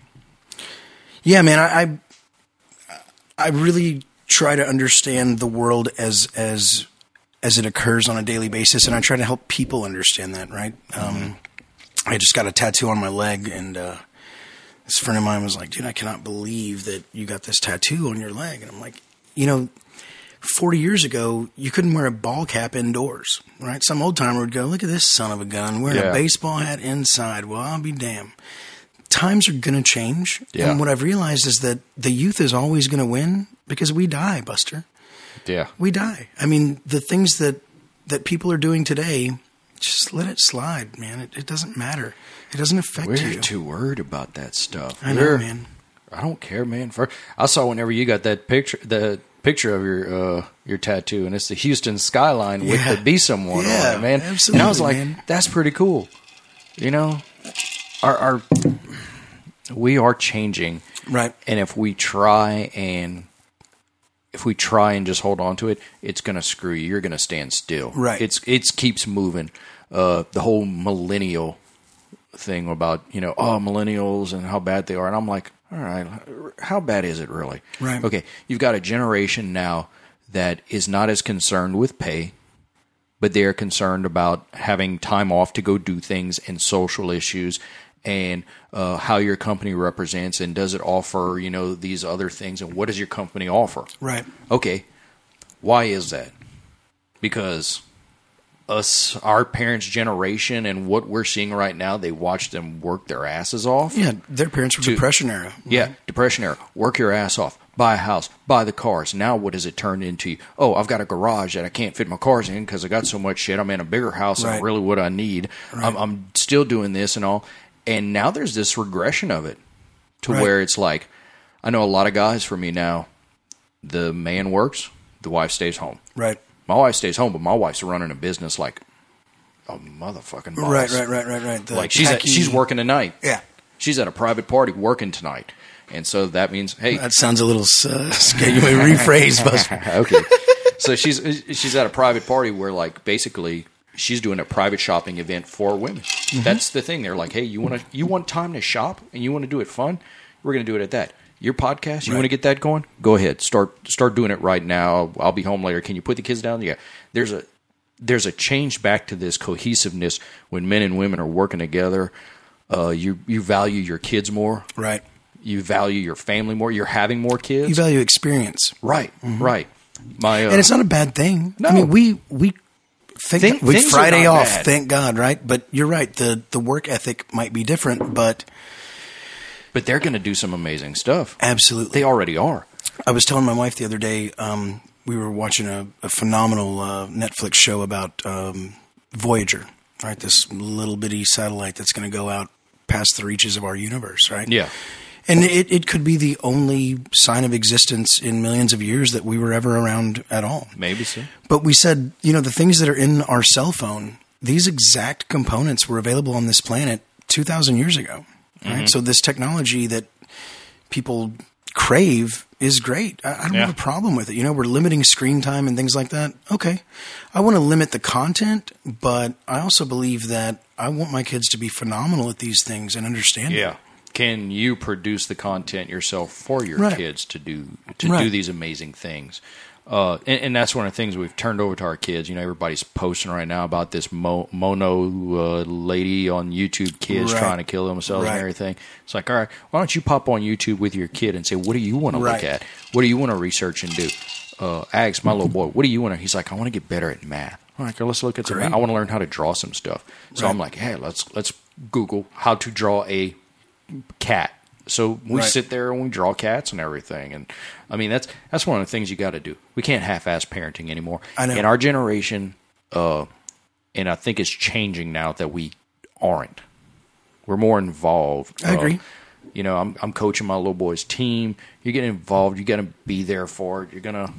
Yeah, man. I, I I really try to understand the world as as as it occurs on a daily basis, and I try to help people understand that, right? Mm-hmm. Um, I just got a tattoo on my leg, and uh, this friend of mine was like, dude, I cannot believe that you got this tattoo on your leg. And I'm like, you know, forty years ago, you couldn't wear a ball cap indoors, right? Some old timer would go, look at this son of a gun wearing yeah. a baseball hat inside. Well, I'll be damned. Times are going to change. Yeah. And what I've realized is that the youth is always going to win because we die, Buster. Yeah. We die. I mean, the things that, that people are doing today, just let it slide, man. It, it doesn't matter. It doesn't affect We're you. We're too worried about that stuff. I know, We're, man. I don't care, man. For, I saw whenever you got that picture, the picture of your uh, your tattoo, and it's the Houston skyline yeah. with the be someone yeah, on it, man. Absolutely, and I was like, man. That's pretty cool. You know, our, our we are changing, right? And if we try and if we try and just hold on to it, it's going to screw you. You're going to stand still, right? It's it's keeps moving. Uh, the whole millennial thing about, you know, oh, millennials and how bad they are. And I'm like, all right, how bad is it really? Right. Okay. You've got a generation now that is not as concerned with pay, but they're concerned about having time off to go do things and social issues and uh, how your company represents and does it offer, you know, these other things and what does your company offer? Right. Okay. Why is that? Because us, our parents' generation, and what we're seeing right now, they watched them work their asses off. Yeah, their parents were to, Depression era. Right? Yeah, Depression era. Work your ass off. Buy a house. Buy the cars. Now what does it turn into? Oh, I've got a garage that I can't fit my cars in because I got so much shit. I'm in a bigger house right. than really what I need. Right. I'm, I'm still doing this and all. And now there's this regression of it to right. where it's like, I know a lot of guys for me now, the man works, the wife stays home. Right. My wife stays home, but my wife's running a business like a motherfucking boss. Right, right, right, right, right. The like she's at, she's working tonight. Yeah, she's at a private party working tonight, and so that means hey, that sounds a little uh, scary. You may rephrase, Buster. Okay, so she's she's at a private party where like basically she's doing a private shopping event for women. Mm-hmm. That's the thing. They're like, hey, you want to you want time to shop and you want to do it fun? We're going to do it at that. Your podcast, you right. want to get that going? Go ahead. Start start doing it right now. I'll be home later. Can you put the kids down? Yeah. There's a there's a change back to this cohesiveness when men and women are working together. Uh, you you value your kids more. Right. You value your family more. You're having more kids. You value experience. Right. Mm-hmm. Right. My uh, and it's not a bad thing. No. I mean, we we think, think we Friday off, bad. Thank God, right? But you're right. The the work ethic might be different, but But they're going to do some amazing stuff. Absolutely. They already are. I was telling my wife the other day, um, we were watching a, a phenomenal uh, Netflix show about um, Voyager, right? This little bitty satellite that's going to go out past the reaches of our universe, right? Yeah. And it, it could be the only sign of existence in millions of years that we were ever around at all. Maybe so. But we said, you know, the things that are in our cell phone, these exact components were available on this planet two thousand years ago. Right? Mm-hmm. So this technology that people crave is great. I, I don't yeah. have a problem with it. You know, we're limiting screen time and things like that. Okay. I want to limit the content, but I also believe that I want my kids to be phenomenal at these things and understand yeah. it. Can you produce the content yourself for your right. kids to do to right. do these amazing things? Uh, and, and that's one of the things we've turned over to our kids. You know, everybody's posting right now about this mo- mono uh, lady on YouTube, kids right. trying to kill themselves right. and everything. It's like, all right, why don't you pop on YouTube with your kid and say, what do you want to right. look at? What do you want to research and do? Uh, I asked my little boy, what do you want to? He's like, I want to get better at math. All right, let's look at some Great. math. I want to learn how to draw some stuff. So right. I'm like, hey, let's let's Google how to draw a cat. So we right. sit there and we draw cats and everything. And I mean, that's that's one of the things you got to do. We can't half-ass parenting anymore. I know. In our generation, uh, and I think it's changing now that we aren't. We're more involved. I uh, agree. You know, I'm I'm coaching my little boy's team. You get involved. You got to be there for it. You're going to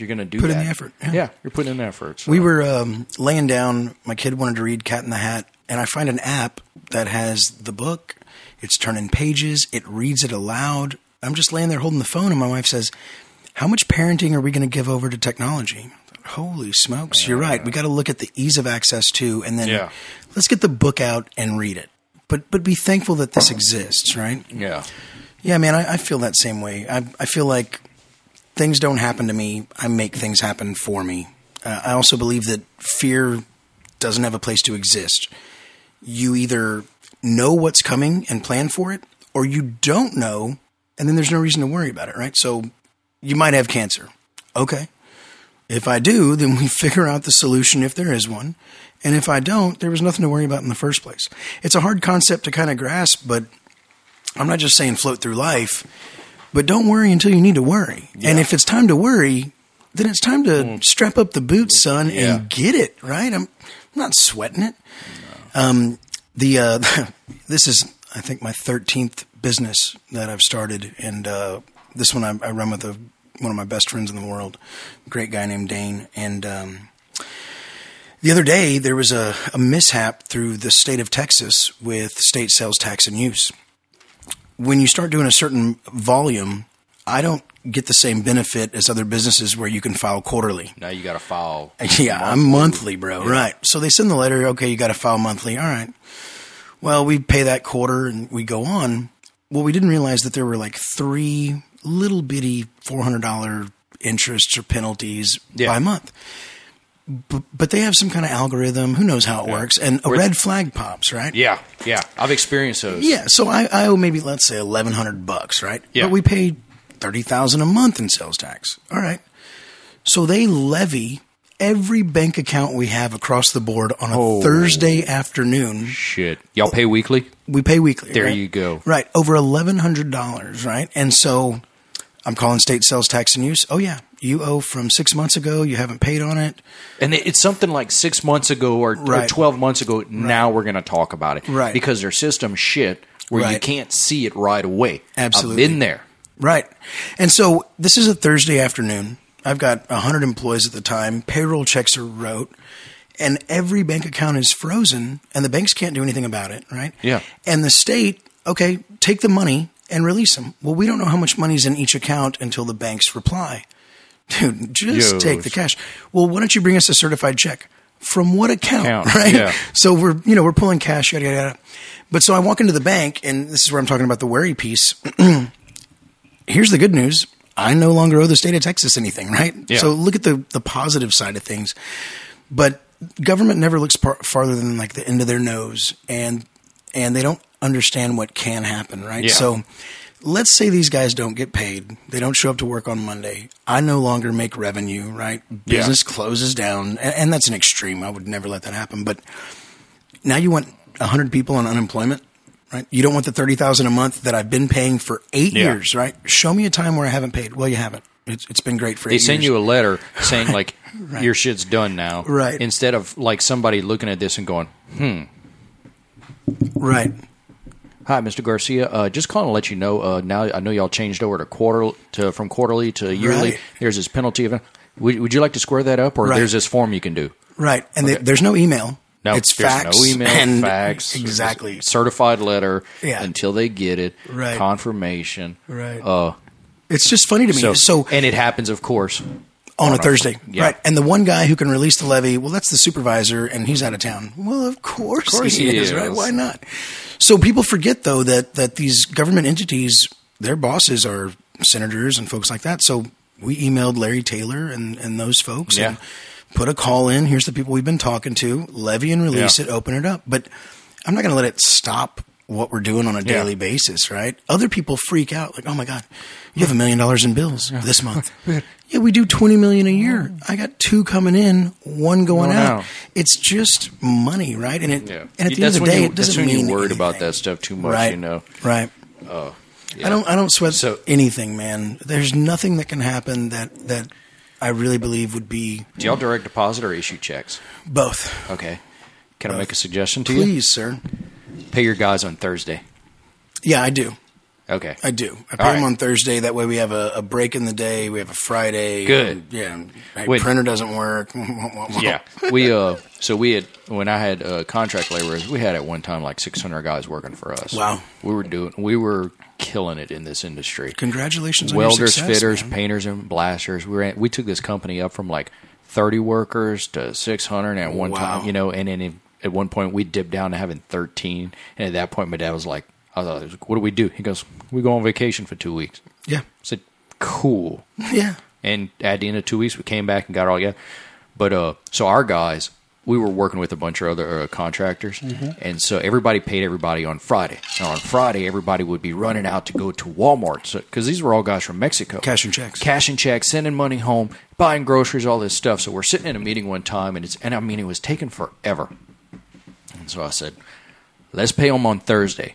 you're going to do Put that. Put in the effort. Yeah. yeah, you're putting in the effort. So. We were um, laying down. My kid wanted to read Cat in the Hat, and I find an app that has the book. It's turning pages. It reads it aloud. I'm just laying there holding the phone, and my wife says, how much parenting are we going to give over to technology? Holy smokes. Yeah. You're right. We got to look at the ease of access, too, and then yeah. let's get the book out and read it. But but be thankful that this exists, right? Yeah. Yeah, man, I, I feel that same way. I, I feel like things don't happen to me. I make things happen for me. Uh, I also believe that fear doesn't have a place to exist. You either know what's coming and plan for it, or you don't know, and then there's no reason to worry about it, right? So you might have cancer. Okay. If I do, then we figure out the solution if there is one. And if I don't, there was nothing to worry about in the first place. It's a hard concept to kind of grasp, but I'm not just saying float through life, but don't worry until you need to worry. Yeah. And if it's time to worry, then it's time to mm. strap up the boots, son, yeah. and get it, right? I'm, I'm not sweating it. No. Um, the uh, this is, I think, my thirteenth business that I've started, and uh, this one I, I run with a one of my best friends in the world, a great guy named Dane. And um, the other day there was a, a mishap through the state of Texas with state sales tax and use. When you start doing a certain volume, I don't get the same benefit as other businesses where you can file quarterly. Now you got to file. Yeah, monthly. I'm monthly, bro. Yeah. Right. So they send the letter. Okay, you got to file monthly. All right. Well, we pay that quarter and we go on. Well, we didn't realize that there were like three little bitty four hundred dollars interests or penalties yeah. by month. B- but they have some kind of algorithm. Who knows how it yeah. works? And a Where red th- flag pops, right? Yeah. Yeah. I've experienced those. Yeah. So I, I owe maybe, let's say, eleven hundred bucks, right? Yeah. But we pay thirty thousand dollars a month in sales tax. All right. So they levy every bank account we have across the board on a oh, Thursday afternoon. Shit. Y'all pay weekly? We pay weekly. There right? you go. Right. Over eleven hundred dollars, right? And so I'm calling state sales tax and use. Oh, yeah. You owe from six months ago. You haven't paid on it. And it's something like six months ago or, right. or twelve months ago. Right. Now we're going to talk about it. Right. Because their system shit where right. you can't see it right away. Absolutely. I've been there. Right. And so this is a Thursday afternoon. I've got one hundred employees at the time. Payroll checks are wrote, and every bank account is frozen, and the banks can't do anything about it, right? Yeah. And the state, okay, take the money and release them. Well, we don't know how much money's in each account until the banks reply. Dude, just Yo. take the cash. Well, why don't you bring us a certified check? From what account, account. Right? Yeah. So we're, you know, we're pulling cash, yada, yada, yada. But so I walk into the bank, and this is where I'm talking about the worry piece. Here's the good news. I no longer owe the state of Texas anything, right? Yeah. So look at the, the positive side of things. But government never looks par- farther than like the end of their nose, and and they don't understand what can happen, right? Yeah. So let's say these guys don't get paid. They don't show up to work on Monday. I no longer make revenue, right? Business yeah. closes down, and, and that's an extreme. I would never let that happen. But now you want one hundred people on unemployment? Right? You don't want the thirty thousand dollars a month that I've been paying for eight yeah. years, right? Show me a time where I haven't paid. Well, you haven't. It's, it's been great for eight years. They send you a letter saying, right. like, right. your shit's done now. Right. Instead of, like, somebody looking at this and going, hmm. Right. Hi, Mister Garcia. Uh, just calling to let you know, uh, now I know y'all changed over to quarter to from quarterly to yearly. Right. There's this penalty. Of, would, would you like to square that up? Or right. there's this form you can do. Right. And okay. they, there's no email. No, it's fax. No email, and fax. Exactly. Certified letter yeah. until they get it. Right. Confirmation. Right. Uh, it's just funny to me. So, so and it happens, of course, on a Thursday. Yeah. Right. And the one guy who can release the levy, well, that's the supervisor, and he's out of town. Well, of course, of course he, he is, is. Right? Why not? So people forget, though, that that these government entities, their bosses are senators and folks like that. So we emailed Larry Taylor and, and those folks. Yeah. And, put a call in. Here's the people we've been talking to. Levy and release yeah. it. Open it up. But I'm not going to let it stop what we're doing on a daily yeah. basis, right? Other people freak out like, oh, my God, you have a million dollars in bills yeah. this month. yeah, we do twenty million dollars a year. I got two coming in, one going oh, out. No. It's just money, right? And, it, yeah. and at the that's end of the day, you, it doesn't mean That's when you worried about that stuff too much, right. you know. Right. Uh, yeah. I don't I don't sweat so, anything, man. There's nothing that can happen that that – I really believe would be... Do y'all direct deposit or issue checks? Both. Okay. Can Both. I make a suggestion to Please, you? Please, sir. Pay your guys on Thursday. Yeah, I do. Okay. I do. I pay All them right. on Thursday. That way we have a, a break in the day. We have a Friday. Good. Yeah. My when, printer doesn't work. Yeah. We uh. So we had when I had uh, contract laborers, we had at one time like six hundred guys working for us. Wow. We were doing. We were killing it in this industry. Congratulations. Welders, on your success, fitters, man. Painters, and blasters. We ran, we took this company up from like thirty workers to six hundred at one wow. time. You know, and then at one point we dipped down to having thirteen. And at that point, my dad was like. I was like, what do we do? He goes, we go on vacation for two weeks. Yeah. I said, cool. Yeah. And at the end of two weeks, we came back and got all together. But uh, so our guys, we were working with a bunch of other uh, contractors. Mm-hmm. And so everybody paid everybody on Friday. And on Friday, everybody would be running out to go to Walmart. Because so, these were all guys from Mexico. Cash and checks. Cash and checks, sending money home, buying groceries, all this stuff. So we're sitting in a meeting one time, and, it's, and I mean, it was taking forever. And so I said, let's pay them on Thursday.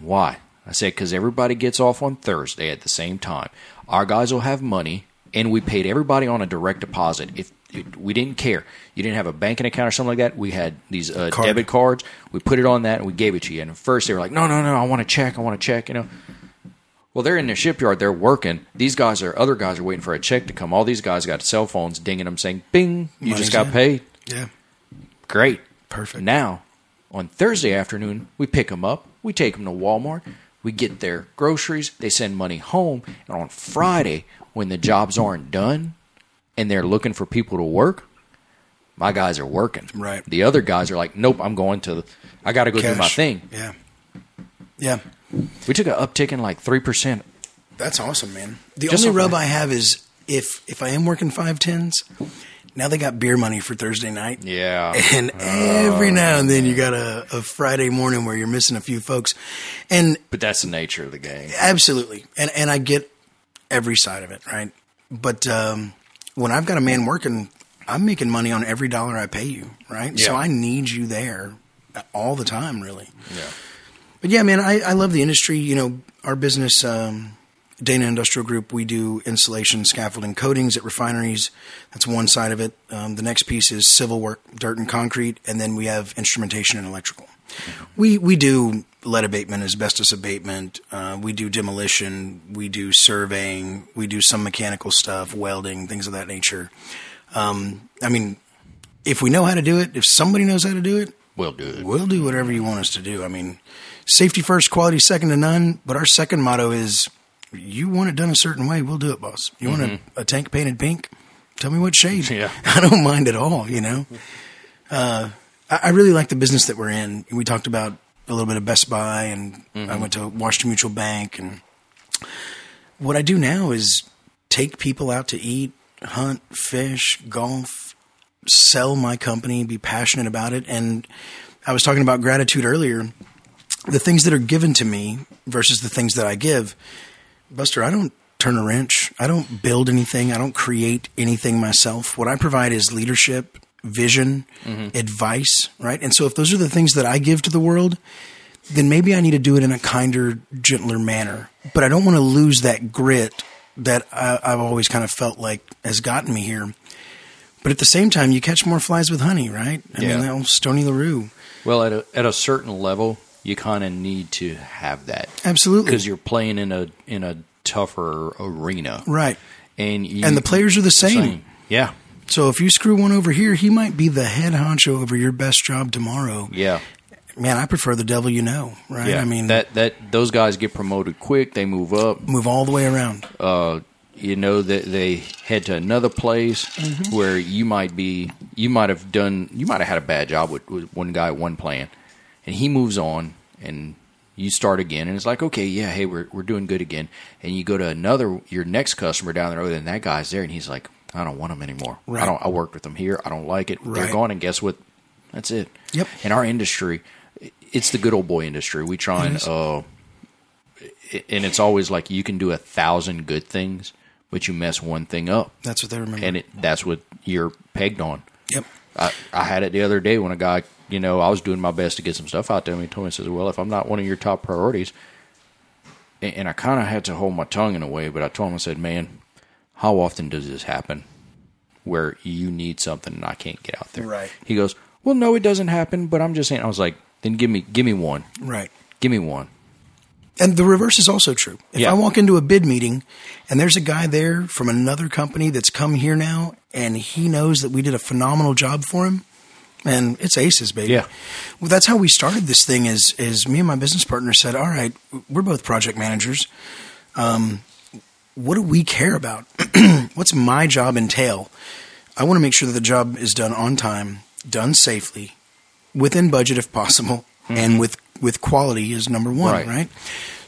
Why? I said, because everybody gets off on Thursday at the same time. Our guys will have money, and we paid everybody on a direct deposit. If, if we didn't care, you didn't have a banking account or something like that. We had these uh, Card. debit cards. We put it on that, and we gave it to you. And at first, they were like, "No, no, no! I want to check. I want to check." You know. Well, they're in their shipyard. They're working. These guys are other guys are waiting for a check to come. All these guys got cell phones dinging them, saying, "Bing! You Money's just got in. paid." Yeah. Great. Perfect. Now, on Thursday afternoon, we pick them up. We take them to Walmart. We get their groceries. They send money home. And on Friday, when the jobs aren't done and they're looking for people to work, my guys are working. Right. The other guys are like, nope, I'm going to – I got to go Cash. do my thing. Yeah. Yeah. We took an uptick in like three percent. That's awesome, man. The Just only rub I have is if if I am working five tens – now they got beer money for Thursday night. Yeah. And every oh, now and then man. you got a, a Friday morning where you're missing a few folks. And But that's the nature of the game. Absolutely. And and I get every side of it, right? But um, when I've got a man working, I'm making money on every dollar I pay you, right? Yeah. So I need you there all the time, really. Yeah. But yeah, man, I, I love the industry. You know, our business um, – Dana Industrial Group, we do insulation, scaffolding, coatings at refineries. That's one side of it. Um, the next piece is civil work, dirt and concrete, and then we have instrumentation and electrical. Mm-hmm. We we do lead abatement, asbestos abatement. Uh, we do demolition. We do surveying. We do some mechanical stuff, welding, things of that nature. Um, I mean, if we know how to do it, if somebody knows how to do it, we'll do it. We'll do whatever you want us to do. I mean, safety first, quality second to none, but our second motto is... You want it done a certain way, we'll do it, boss. You mm-hmm. want a, a tank painted pink? Tell me what shade. Yeah. I don't mind at all, you know. Uh, I, I really like the business that we're in. We talked about a little bit of Best Buy, and mm-hmm. I went to Washington Mutual Bank. And what I do now is take people out to eat, hunt, fish, golf, sell my company, be passionate about it. And I was talking about gratitude earlier. The things that are given to me versus the things that I give – Buster, I don't turn a wrench. I don't build anything. I don't create anything myself. What I provide is leadership, vision, mm-hmm. advice, right? And so if those are the things that I give to the world, then maybe I need to do it in a kinder, gentler manner. But I don't want to lose that grit that I, I've always kind of felt like has gotten me here. But at the same time, you catch more flies with honey, right? I yeah. mean, that old Stoney LaRue. Well, at a, at a certain level... You kind of need to have that, absolutely, because you're playing in a in a tougher arena, right? And you, and the players are the same. same, yeah. So if you screw one over here, he might be the head honcho over your best job tomorrow. Yeah, man, I prefer the devil you know, right? Yeah. I mean that that those guys get promoted quick, they move up, move all the way around. Uh, you know that they head to another place mm-hmm. where you might be, you might have done, you might have had a bad job with, with one guy, one plan. And he moves on, and you start again, and it's like, okay, yeah, hey, we're we're doing good again. And you go to another, your next customer down the road, and that guy's there, and he's like, I don't want him anymore. Right. I don't. I worked with them here. I don't like it. Right. They're gone, and guess what? That's it. Yep. In our industry, it's the good old boy industry. We try and, uh, and it's always like you can do a thousand good things, but you mess one thing up. That's what they remember, and it, that's what you're pegged on. Yep. I, I had it the other day when a guy. You know, I was doing my best to get some stuff out there. And he told me, he says, well, if I'm not one of your top priorities, and I kind of had to hold my tongue in a way, but I told him, I said, man, how often does this happen where you need something and I can't get out there? Right. He goes, well, no, it doesn't happen, but I'm just saying. I was like, then give me give me one. Right. Give me one. And the reverse is also true. If yeah. I walk into a bid meeting and there's a guy there from another company that's come here now and he knows that we did a phenomenal job for him, and it's aces, baby. Yeah. Well, that's how we started this thing is, is me and my business partner said, all right, we're both project managers. Um, what do we care about? What's my job entail? I want to make sure that the job is done on time, done safely, within budget if possible, mm-hmm. and with with quality is number one, right. right?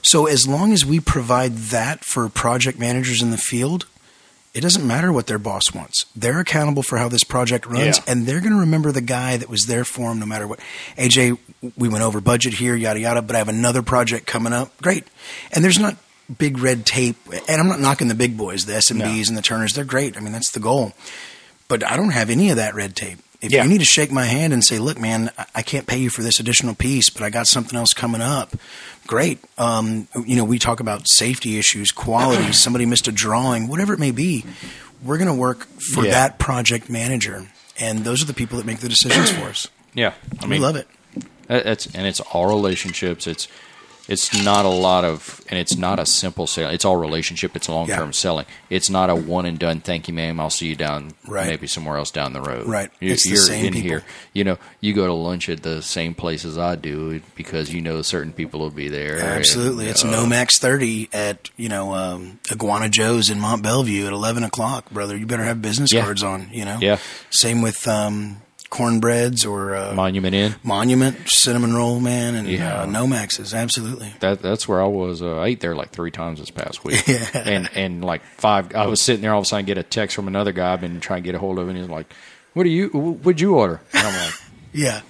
So as long as we provide that for project managers in the field, it doesn't matter what their boss wants. They're accountable for how this project runs, yeah. and they're going to remember the guy that was there for them no matter what. A J, we went over budget here, yada, yada, but I have another project coming up. Great. And there's not big red tape. And I'm not knocking the big boys, the S and Bs no. and the Turners. They're great. I mean, that's the goal. But I don't have any of that red tape. If yeah. you need to shake my hand and say, look, man, I can't pay you for this additional piece, but I got something else coming up. Great. Um, you know, we talk about safety issues, quality, somebody missed a drawing, whatever it may be. We're going to work for yeah. that project manager. And those are the people that make the decisions for us. Yeah. I mean, we love it. That's, and it's all relationships. It's it's not a lot of – and it's not a simple sale. It's all relationship. It's long-term yeah. selling. It's not a one-and-done, thank you, ma'am. I'll see you down right. maybe somewhere else down the road. Right. You, it's you're the same in people. Here. You know, you go to lunch at the same place as I do because you know certain people will be there. Absolutely. And, it's uh, Nomax thirty at, you know, um, Iguana Joe's in Mont Bellevue at eleven o'clock, brother. You better have business yeah. cards on, you know. Yeah. Same with um, – Cornbreads or uh, Monument Inn, Monument Cinnamon Roll Man, and yeah. uh, Nomaxes, absolutely. That that's where I was. Uh, I ate there like three times this past week, yeah. and and like five. I was sitting there all of a sudden, I get a text from another guy. I've been trying to get a hold of, and he's like, "What do you? What'd you order?" And I'm like, "Yeah,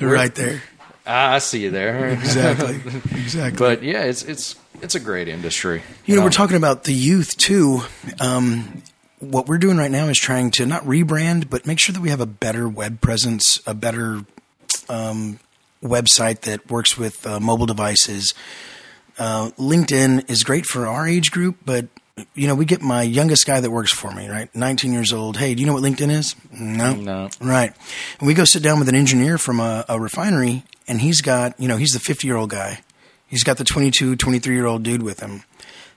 right there. I see you there." Exactly, exactly. But yeah, it's it's it's a great industry. You know, um, we're talking about the youth too. Um, What we're doing right now is trying to not rebrand, but make sure that we have a better web presence, a better um, website that works with uh, mobile devices. Uh, LinkedIn is great for our age group, but you know, we get my youngest guy that works for me, right? nineteen years old. Hey, do you know what LinkedIn is? No. No. Right. And we go sit down with an engineer from a, a refinery, and he's got, you know, he's the fifty-year-old guy. He's got the twenty-two, twenty-three-year-old dude with him.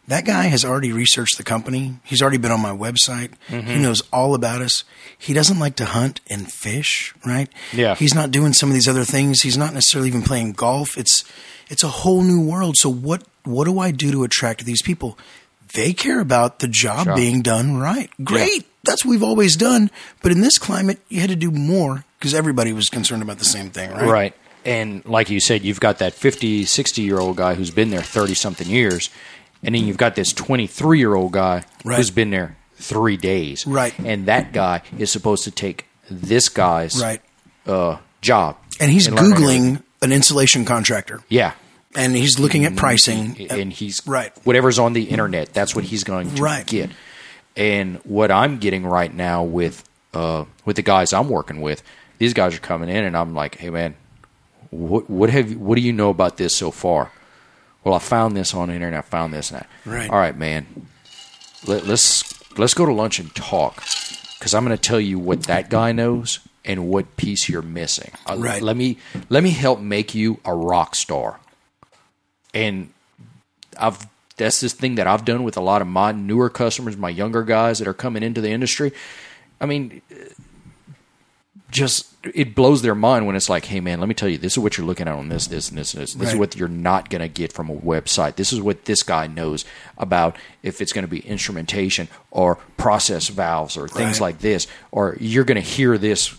That guy has already researched the company. He's already been on my website. Mm-hmm. He knows all about us. He doesn't like to hunt and fish, right? Yeah. He's not doing some of these other things. He's not necessarily even playing golf. It's it's a whole new world. So what what do I do to attract these people? They care about the job sure. being done right. Great. Yeah. That's what we've always done. But in this climate, you had to do more because everybody was concerned about the same thing, right? Right. And like you said, you've got that fifty, sixty-year-old guy who's been there thirty-something years. And then you've got this twenty-three-year-old guy right. who's been there three days. Right. And that guy is supposed to take this guy's right. uh, job. And he's and Googling an insulation contractor. Yeah. And he's looking at pricing. And he's right. – whatever's on the internet, that's what he's going to right. get. And what I'm getting right now with uh, with the guys I'm working with, these guys are coming in and I'm like, hey, man, what, what have what do you know about this so far? Well, I found this on the internet. I found this and that. Right. All right, man. Let, let's let's go to lunch and talk because I'm going to tell you what that guy knows and what piece you're missing. Right. Uh, let me let me help make you a rock star. And I've that's this thing that I've done with a lot of my newer customers, my younger guys that are coming into the industry. I mean, just. It blows their mind when it's like, hey, man, let me tell you, this is what you're looking at on this, this, and this, and this. This right. is what you're not going to get from a website. This is what this guy knows about if it's going to be instrumentation or process valves or things right. like this. Or you're going to hear this.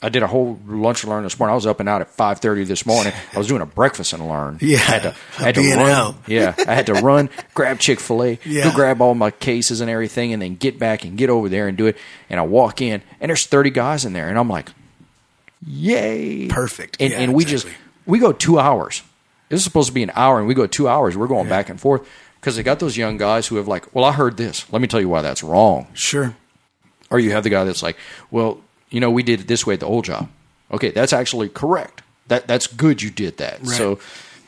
I did a whole lunch and learn this morning. I was up and out at five thirty this morning. I was doing a breakfast and learn. Yeah. I had to, I had to run. Yeah. I had to run, grab Chick-fil-A, yeah. go grab all my cases and everything, and then get back and get over there and do it. And I walk in, and there's thirty guys in there. And I'm like, yay. Perfect. And, yeah, and we exactly. just, we go two hours. This is supposed to be an hour and we go two hours. We're going yeah. back and forth because they got those young guys who have like, well, I heard this. Let me tell you why that's wrong. Sure. Or you have the guy that's like, well, you know, we did it this way at the old job. Okay. That's actually correct. That That's good. You did that. Right. So,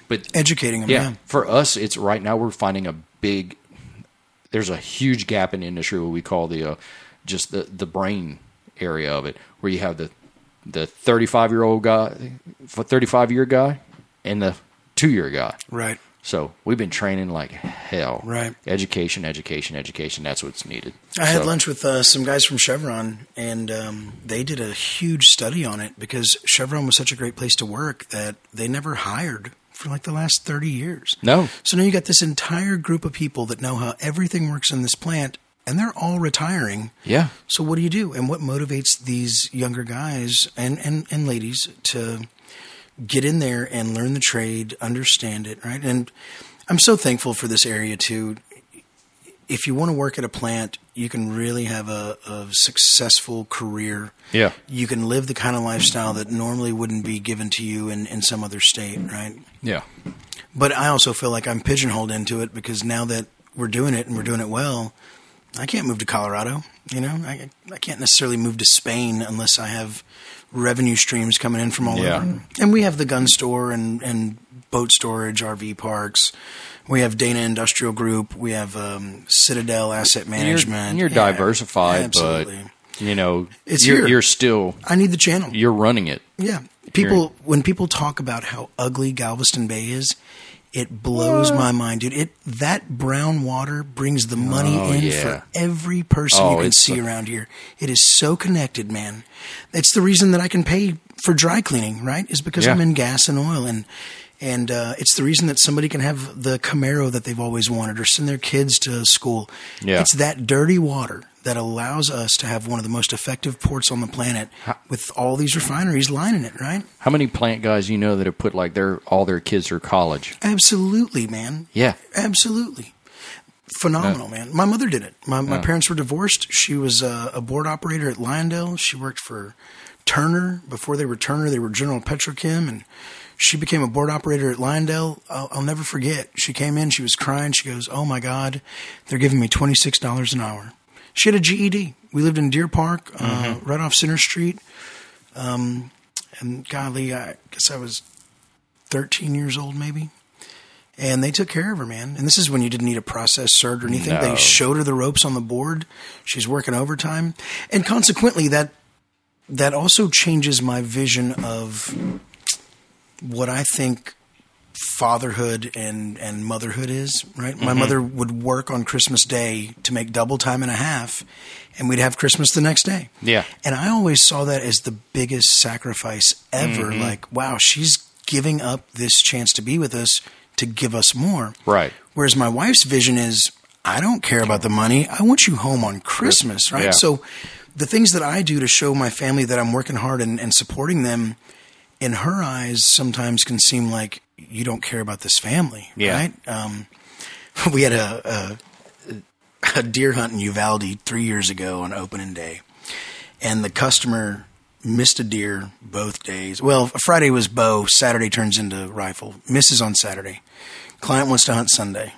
but educating them. Yeah. yeah. For us, it's right now we're finding a big, there's a huge gap in the industry, what we call the, uh, just the, the brain area of it where you have the, the thirty-five-year-old guy, thirty-five-year guy, and the two-year guy. Right. So we've been training like hell. Right. Education, education, education. That's what's needed. I so. had lunch with uh, some guys from Chevron, and um, they did a huge study on it because Chevron was such a great place to work that they never hired for like the last thirty years. No. So now you got this entire group of people that know how everything works in this plant, and they're all retiring. Yeah. So what do you do? And what motivates these younger guys and, and, and ladies to get in there and learn the trade, understand it, right? And I'm so thankful for this area too. If you want to work at a plant, you can really have a, a successful career. Yeah. You can live the kind of lifestyle that normally wouldn't be given to you in, in some other state, right? Yeah. But I also feel like I'm pigeonholed into it because now that we're doing it and we're doing it well, I can't move to Colorado, you know? I, I can't necessarily move to Spain unless I have revenue streams coming in from all yeah. over. And we have the gun store and, and boat storage, R V parks. We have Dana Industrial Group. We have um, Citadel Asset Management. And you're, and you're yeah. diversified, absolutely. But you know, it's you're, you're still. I need the channel. You're running it. Yeah, people. You're, when people talk about how ugly Galveston Bay is, it blows what? my mind, dude. It that brown water brings the money oh, in yeah. for every person oh, you can see a- around here. It is so connected, man. That's the reason that I can pay for dry cleaning, right? Is because yeah. I'm in gas and oil and. And uh, it's the reason that somebody can have the Camaro that they've always wanted or send their kids to school. Yeah. It's that dirty water that allows us to have one of the most effective ports on the planet with all these refineries lining it, right? How many plant guys you know that have put like their all their kids through college? Absolutely, man. Yeah. Absolutely. Phenomenal, no. man. My mother did it. My, no. my parents were divorced. She was a, a board operator at Lyondell. She worked for Turner. Before they were Turner, they were General Petrochem, and she became a board operator at Lyondell. I'll, I'll never forget. She came in. She was crying. She goes, oh, my God, they're giving me twenty-six dollars an hour. She had a G E D. We lived in Deer Park, uh, mm-hmm. right off Center Street. Um, and golly, I guess I was thirteen years old maybe. And they took care of her, man. And this is when you didn't need a process cert or anything. No. They showed her the ropes on the board. She's working overtime. And consequently, that that also changes my vision of what I think fatherhood and, and motherhood is, right? Mm-hmm. My mother would work on Christmas Day to make double time and a half, and we'd have Christmas the next day. Yeah. And I always saw that as the biggest sacrifice ever. Mm-hmm. Like, wow, she's giving up this chance to be with us to give us more. Right. Whereas my wife's vision is, I don't care about the money. I want you home on Christmas, right? Yeah. So the things that I do to show my family that I'm working hard and, and supporting them in her eyes sometimes can seem like you don't care about this family, yeah. right? Um, we had a, a, a deer hunt in Uvalde three years ago on opening day, and the customer missed a deer both days. Well, Friday was bow, Saturday turns into rifle, misses on Saturday. Client wants to hunt Sunday.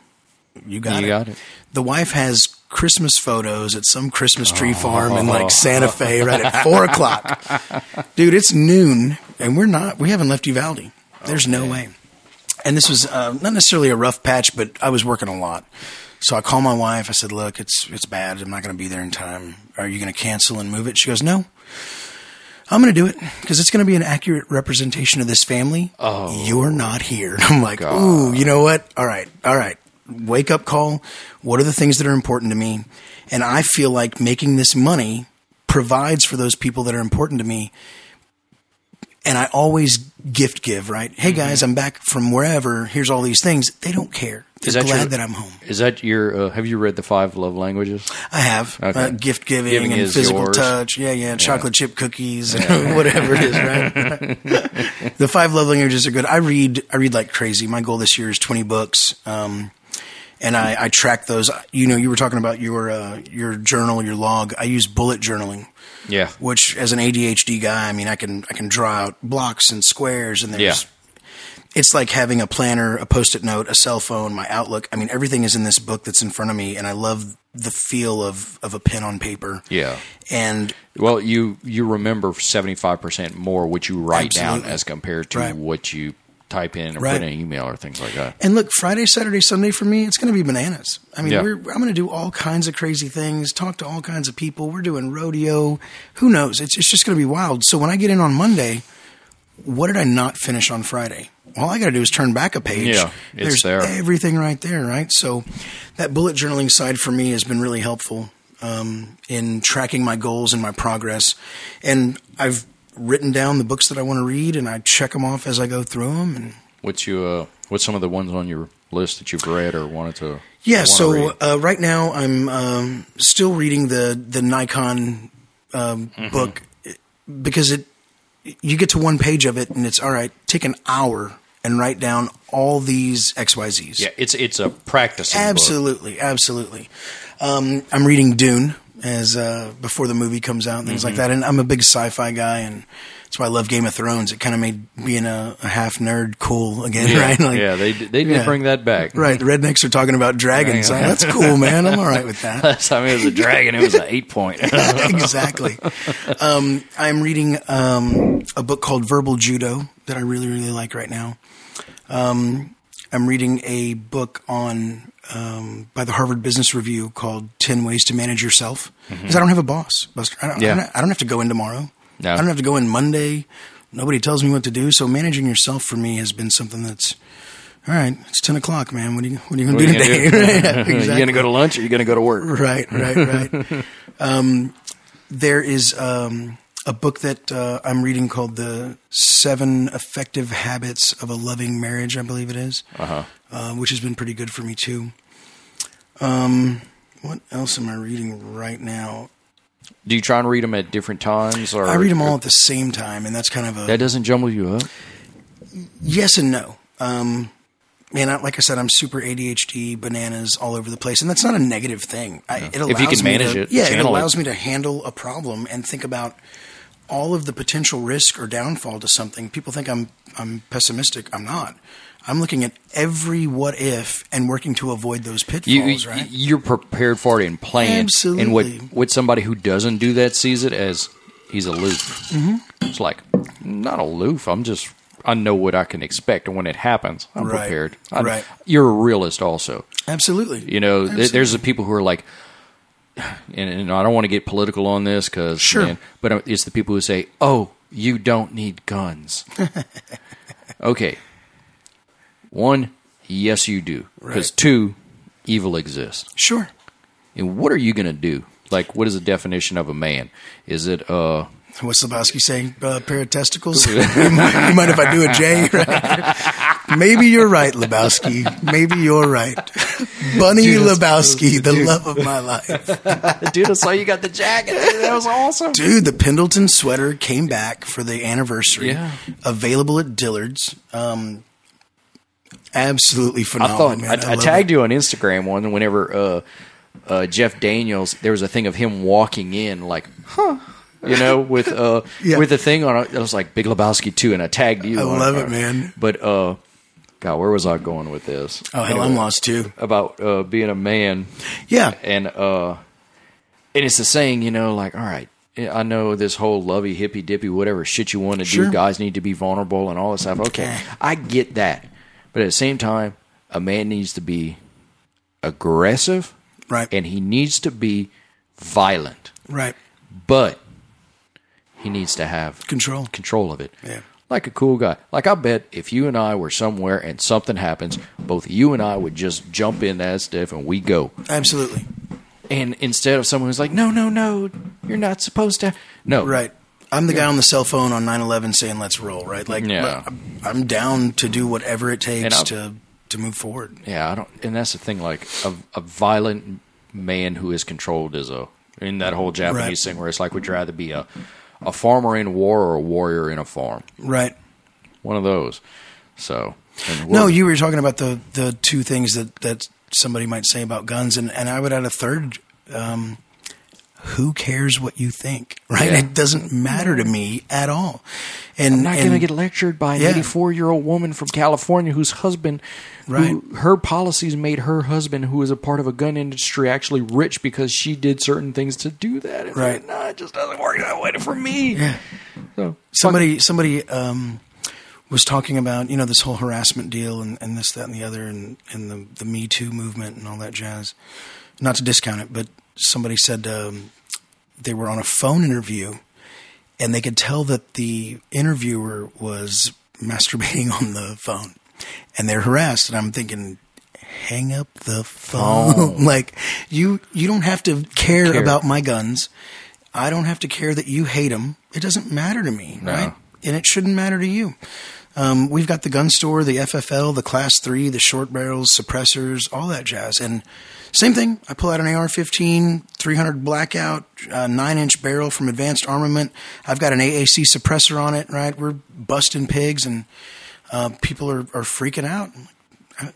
You got, you it. got it. The wife has Christmas photos at some Christmas tree oh. farm in like Santa Fe right at four o'clock. Dude, it's noon. And we're not, we haven't left Uvalde. There's okay. no way. And this was uh, not necessarily a rough patch, but I was working a lot. So I called my wife. I said, look, it's it's bad. I'm not going to be there in time. Are you going to cancel and move it? She goes, no, I'm going to do it because it's going to be an accurate representation of this family. Oh, you're not here. I'm like, God. Ooh, you know what? All right. All right. Wake up call. What are the things that are important to me? And I feel like making this money provides for those people that are important to me. And I always gift give, right? Hey, guys, I'm back from wherever. Here's all these things. They don't care. They're that glad your, that I'm home. Is that your uh, – have you read the five love languages? I have. Okay. Uh, gift giving, giving and physical yours. touch. Yeah, yeah, yeah. Chocolate chip cookies and yeah. whatever it is, right? The five love languages are good. I read I read like crazy. My goal this year is twenty books. Um, and I, I track those. You know, you were talking about your uh, your journal, your log. I use bullet journaling. Yeah. Which as an A D H D guy, I mean, I can I can draw out blocks and squares and there's yeah. it's like having a planner, a Post-it note, a cell phone, my Outlook. I mean, everything is in this book that's in front of me, and I love the feel of, of a pen on paper. Yeah. And well, you you remember seventy-five percent more what you write absolutely. down as compared to right. what you type in or right. put in an email or things like that. And look, Friday, Saturday, Sunday for me, it's going to be bananas. I mean, yeah. we're, I'm going to do all kinds of crazy things, talk to all kinds of people. We're doing rodeo. Who knows? It's, it's just going to be wild. So when I get in on Monday, what did I not finish on Friday? All I got to do is turn back a page. Yeah, it's There's there. Everything right there, right? So that bullet journaling side for me has been really helpful um, in tracking my goals and my progress. And I've written down the books that I want to read, and I check them off as I go through them. And what's you? Uh, what's some of the ones on your list that you've read or wanted to? Yeah, so uh, right now I'm um, still reading the the Nikon um, mm-hmm. book because it. You get to one page of it and it's, all right, take an hour and write down all these X Y Zs. Yeah, it's it's a practicing Absolutely, book. absolutely. Um, I'm reading Dune as uh, before the movie comes out and things mm-hmm. like that. And I'm a big sci-fi guy, and that's why I love Game of Thrones. It kind of made being a, a half-nerd cool again, yeah, right? Like, yeah, they, they did yeah. bring that back. Right, the rednecks are talking about dragons. Like, that's cool, man. I'm all right with that. Last time it was a dragon, it was an eight-point. Yeah, exactly. Um, I'm reading um, a book called Verbal Judo that I really, really like right now. Um, I'm reading a book on um, by the Harvard Business Review called ten ways to Manage Yourself. Because mm-hmm. I don't have a boss, Buster. I don't, yeah. I, don't, I don't have to go in tomorrow. No. I don't have to go in Monday. Nobody tells me what to do. So managing yourself for me has been something that's, all right, it's ten o'clock, man. What are you, what are you going to do today? Yeah, exactly. Are you going to go to lunch or are you going to go to work? Right, right, right. um, there is um, a book that uh, I'm reading called The Seven Effective Habits of a Loving Marriage, I believe it is, uh-huh. uh, which has been pretty good for me too. Um, what else am I reading right now? Do you try and read them at different times? Or I read them all at the same time, and that's kind of a... That doesn't jumble you up? Yes and no. Um, man, I, like I said, I'm super A D H D, bananas all over the place, and that's not a negative thing. I, yeah. it allows if you can manage to, it, yeah, it allows it. me to handle a problem and think about all of the potential risk or downfall to something. People think I'm I'm pessimistic. I'm not. I'm looking at every what if and working to avoid those pitfalls, you, right? You're prepared for it and planned. Absolutely. And what, what somebody who doesn't do that sees it as he's aloof. Mm-hmm. It's like, not aloof. I'm just, I know what I can expect. And when it happens, I'm right. prepared. I'm, right. You're a realist also. Absolutely. You know, Absolutely. there's the people who are like, and, and I don't want to get political on this because, sure. man, but it's the people who say, oh, you don't need guns. Okay. One, yes, you do. Because right. two, evil exists. Sure. And what are you going to do? Like, what is the definition of a man? Is it uh what's Lebowski saying? A uh, pair of testicles? You mind if I do a J? Right? Maybe you're right, Lebowski. Maybe you're right. Bunny dude, Lebowski, dude. The love of my life. Dude, I saw you got the jacket. That was awesome. Dude, the Pendleton sweater came back for the anniversary. Yeah. Available at Dillard's. Um Absolutely phenomenal. I, thought, man. I, I, I tagged it. you on Instagram one whenever uh, uh, Jeff Daniels. There was a thing of him walking in, like, huh, you know, with uh, yeah. with a thing on. It was like Big Lebowski too, and I tagged you. I on love it, it, man. But uh, God, where was I going with this? Oh, hell, anyway, I'm lost too. About uh, being a man. Yeah, and uh, and it's the saying, you know, like, all right. I know this whole lovey, hippy dippy, whatever shit you want to sure. do. Guys need to be vulnerable and all this stuff. Okay, I get that. But at the same time, a man needs to be aggressive, right? And he needs to be violent, right? But he needs to have control, control of it, yeah. Like a cool guy. Like I bet if you and I were somewhere and something happens, both you and I would just jump in that stuff and we go. Absolutely. And instead of someone who's like, "No, no, no, you're not supposed to," no, right. I'm the guy on the cell phone on nine eleven saying, let's roll, right? Like, yeah. I'm down to do whatever it takes to, to move forward. Yeah, I don't, and that's the thing, like, a, a violent man who is controlled is a, in that whole Japanese right. thing where it's like, would you rather be a, a farmer in war or a warrior in a farm? Right. One of those. So. No, you were talking about the, the two things that, that somebody might say about guns, and, and I would add a third, um, who cares what you think, right? Yeah. It doesn't matter to me at all. And I'm not going to get lectured by an yeah. eighty-four-year-old woman from California whose husband, right. who, her policies made her husband, who is a part of a gun industry, actually rich because she did certain things to do that. And right? Like, no, it just doesn't work that way for me. Yeah. So somebody, somebody um, was talking about you know this whole harassment deal and, and this, that, and the other, and, and the the Me Too movement and all that jazz. Not to discount it, but. Somebody said um, they were on a phone interview and they could tell that the interviewer was masturbating on the phone, and they're harassed. And I'm thinking, hang up the phone. Oh. Like, you, you don't have to care, care about my guns. I don't have to care that you hate them. It doesn't matter to me, no. right? And it shouldn't matter to you. Um, we've got the gun store, the F F L, the Class three, the short barrels, suppressors, all that jazz. And same thing. I pull out an A R fifteen, three hundred blackout, uh, nine-inch barrel from Advanced Armament. I've got an A A C suppressor on it, right? We're busting pigs, and uh, people are, are freaking out.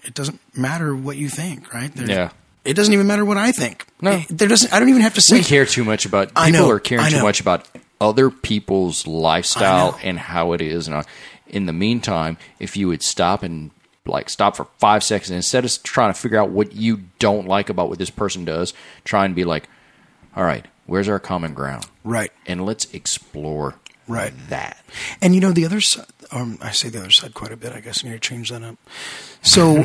It doesn't matter what you think, right? There's, yeah. It doesn't even matter what I think. No. It, there doesn't. I don't even have to say. We care too much about people I know, are caring I know. too much about other people's lifestyle and how it is and all. In the meantime, if you would stop and like stop for five seconds instead of trying to figure out what you don't like about what this person does, try and be like, all right, where's our common ground? Right. And let's explore right. that. And you know, the other side, um, I say the other side quite a bit, I guess I need to change that up. So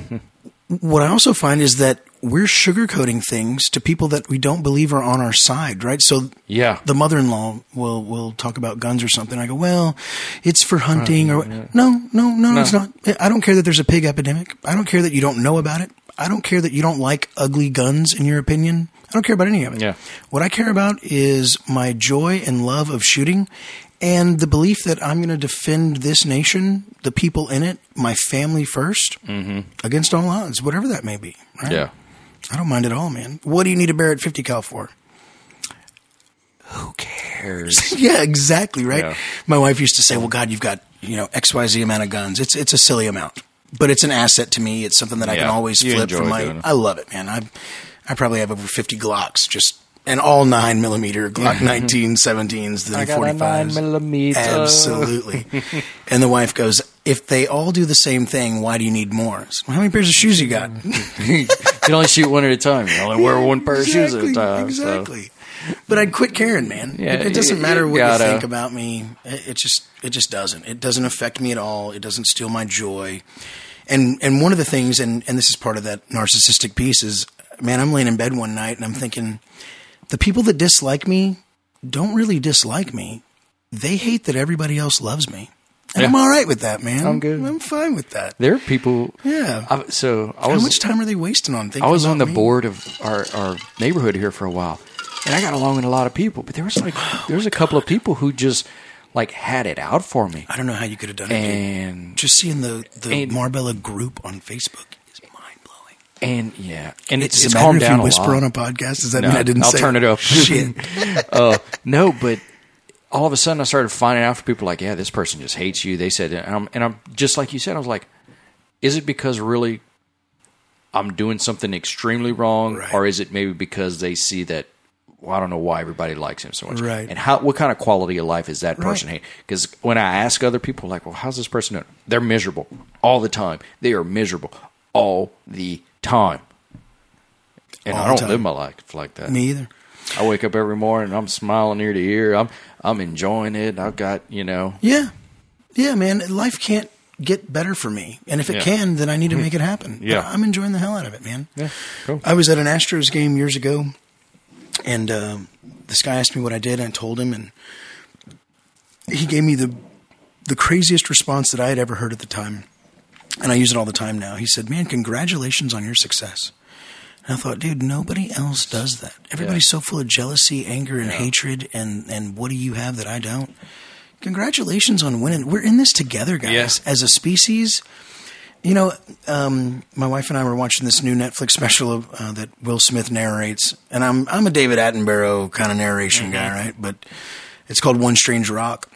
what I also find is that we're sugarcoating things to people that we don't believe are on our side, right? So yeah. the mother-in-law will will talk about guns or something. I go, well, it's for hunting. Uh, or yeah. no, no, no, no, it's not. I don't care that there's a pig epidemic. I don't care that you don't know about it. I don't care that you don't like ugly guns in your opinion. I don't care about any of it. Yeah. What I care about is my joy and love of shooting and the belief that I'm going to defend this nation, the people in it, my family first, mm-hmm. against all odds, whatever that may be. Right? Yeah. I don't mind at all, man. What do you need a Barrett fifty cal for? Who cares? Yeah, exactly, right? Yeah. My wife used to say, well, God, you've got, you know, X Y Z amount of guns. It's it's a silly amount, but it's an asset to me. It's something that yeah. I can always you flip from my – I love it, man. I I probably have over fifty Glocks, just and all nine millimeter, Glock nineteen, seventeens, the forty-fives. nine millimeter. Absolutely. And the wife goes, if they all do the same thing, why do you need more? So, well, how many pairs of shoes you got? You can only shoot one at a time. You only wear one pair exactly, of shoes at a time. Exactly. So. But I'd quit caring, man. Yeah, it, it doesn't you, matter you what gotta. you think about me. It, it just it just doesn't. It doesn't affect me at all. It doesn't steal my joy. And and one of the things, and, and this is part of that narcissistic piece, is, man, I'm laying in bed one night and I'm thinking, the people that dislike me don't really dislike me. They hate that everybody else loves me. And yeah. I'm all right with that, man. I'm good. I'm fine with that. There are people. Yeah. I, so I was, how much time are they wasting on things? I was on the me? board of our, our neighborhood here for a while, and I got along with a lot of people. But there was like oh there was a God. couple of people who just like had it out for me. I don't know how you could have done and, it. Dude. Just seeing the the and, Marbella group on Facebook is mind blowing. And yeah, and it's, it's, it's calmed down a lot. Does it matter if you whisper on a podcast? Does that no, mean I didn't? I'll say turn it off. Shit. uh, no, but. All of a sudden, I started finding out for people like, yeah, this person just hates you. They said, and I'm, and I'm just like you said, I was like, is it because really I'm doing something extremely wrong, right. or is it maybe because they see that? Well, I don't know why everybody likes him so much, right? And how, what kind of quality of life is that person right. hate? Because when I ask other people, like, well, how's this person doing? They're miserable all the time. They are miserable all the time, and all I don't time. live my life like that. Me either. I wake up every morning. I'm smiling ear to ear. I'm I'm enjoying it. I've got, you know. Yeah. Yeah, man. Life can't get better for me. And if it yeah. can, then I need to make it happen. Yeah. I'm enjoying the hell out of it, man. Yeah. Cool. I was at an Astros game years ago, and uh, this guy asked me what I did, and I told him, and he gave me the the craziest response that I had ever heard at the time. And I use it all the time now. He said, man, congratulations on your success. And I thought, dude, nobody else does that. Everybody's yeah. so full of jealousy, anger, and yeah. hatred, and, and what do you have that I don't? Congratulations on winning. We're in this together, guys, yeah. as a species. You know, um, my wife and I were watching this new Netflix special of, uh, that Will Smith narrates, and I'm I'm a David Attenborough kind of narration mm-hmm. guy, right? But it's called One Strange Rock.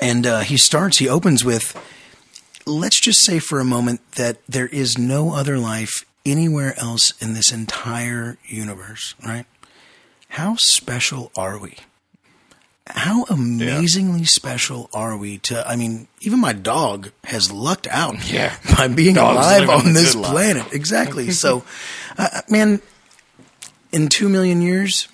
And uh, he starts, he opens with, let's just say for a moment that there is no other life anywhere else in this entire universe, right? How special are we? How amazingly yeah. special are we to, I mean, even my dog has lucked out yeah. by being Dogs alive on this planet. Life. Exactly. So, uh, man, in two million years,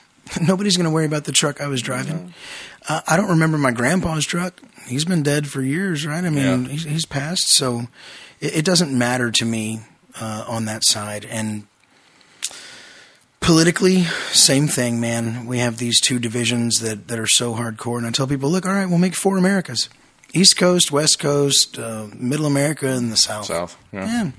nobody's going to worry about the truck I was driving. Mm-hmm. Uh, I don't remember my grandpa's truck. He's been dead for years, right? I mean, yeah. he's, he's passed. So it, it doesn't matter to me. Uh, on that side, and Politically, same thing, man. We have these two divisions that, that are so hardcore. And I tell people, look, all right, we'll make four Americas. East Coast, West Coast, uh, Middle America, and the South. South, yeah. yeah.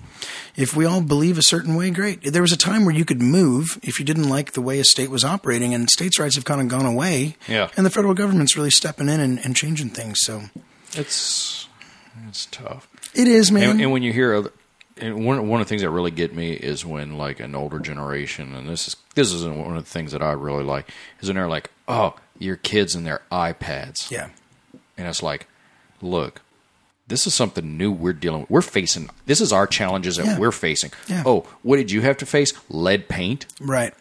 If we all believe a certain way, great. There was a time where you could move if you didn't like the way a state was operating, and states' rights have kind of gone away. Yeah. And the federal government's really stepping in and, and changing things. So it's it's tough. It is, man. And, and when you hear other, and one one of the things that really get me is when like an older generation, and this is this is one of the things that I really like, is when they're like, "Oh, your kids and their iPads." Yeah. And it's like, look, this is something new we're dealing with. We're facing, this is our challenges that yeah. we're facing. Yeah. Oh, what did you have to face? Lead paint? Right,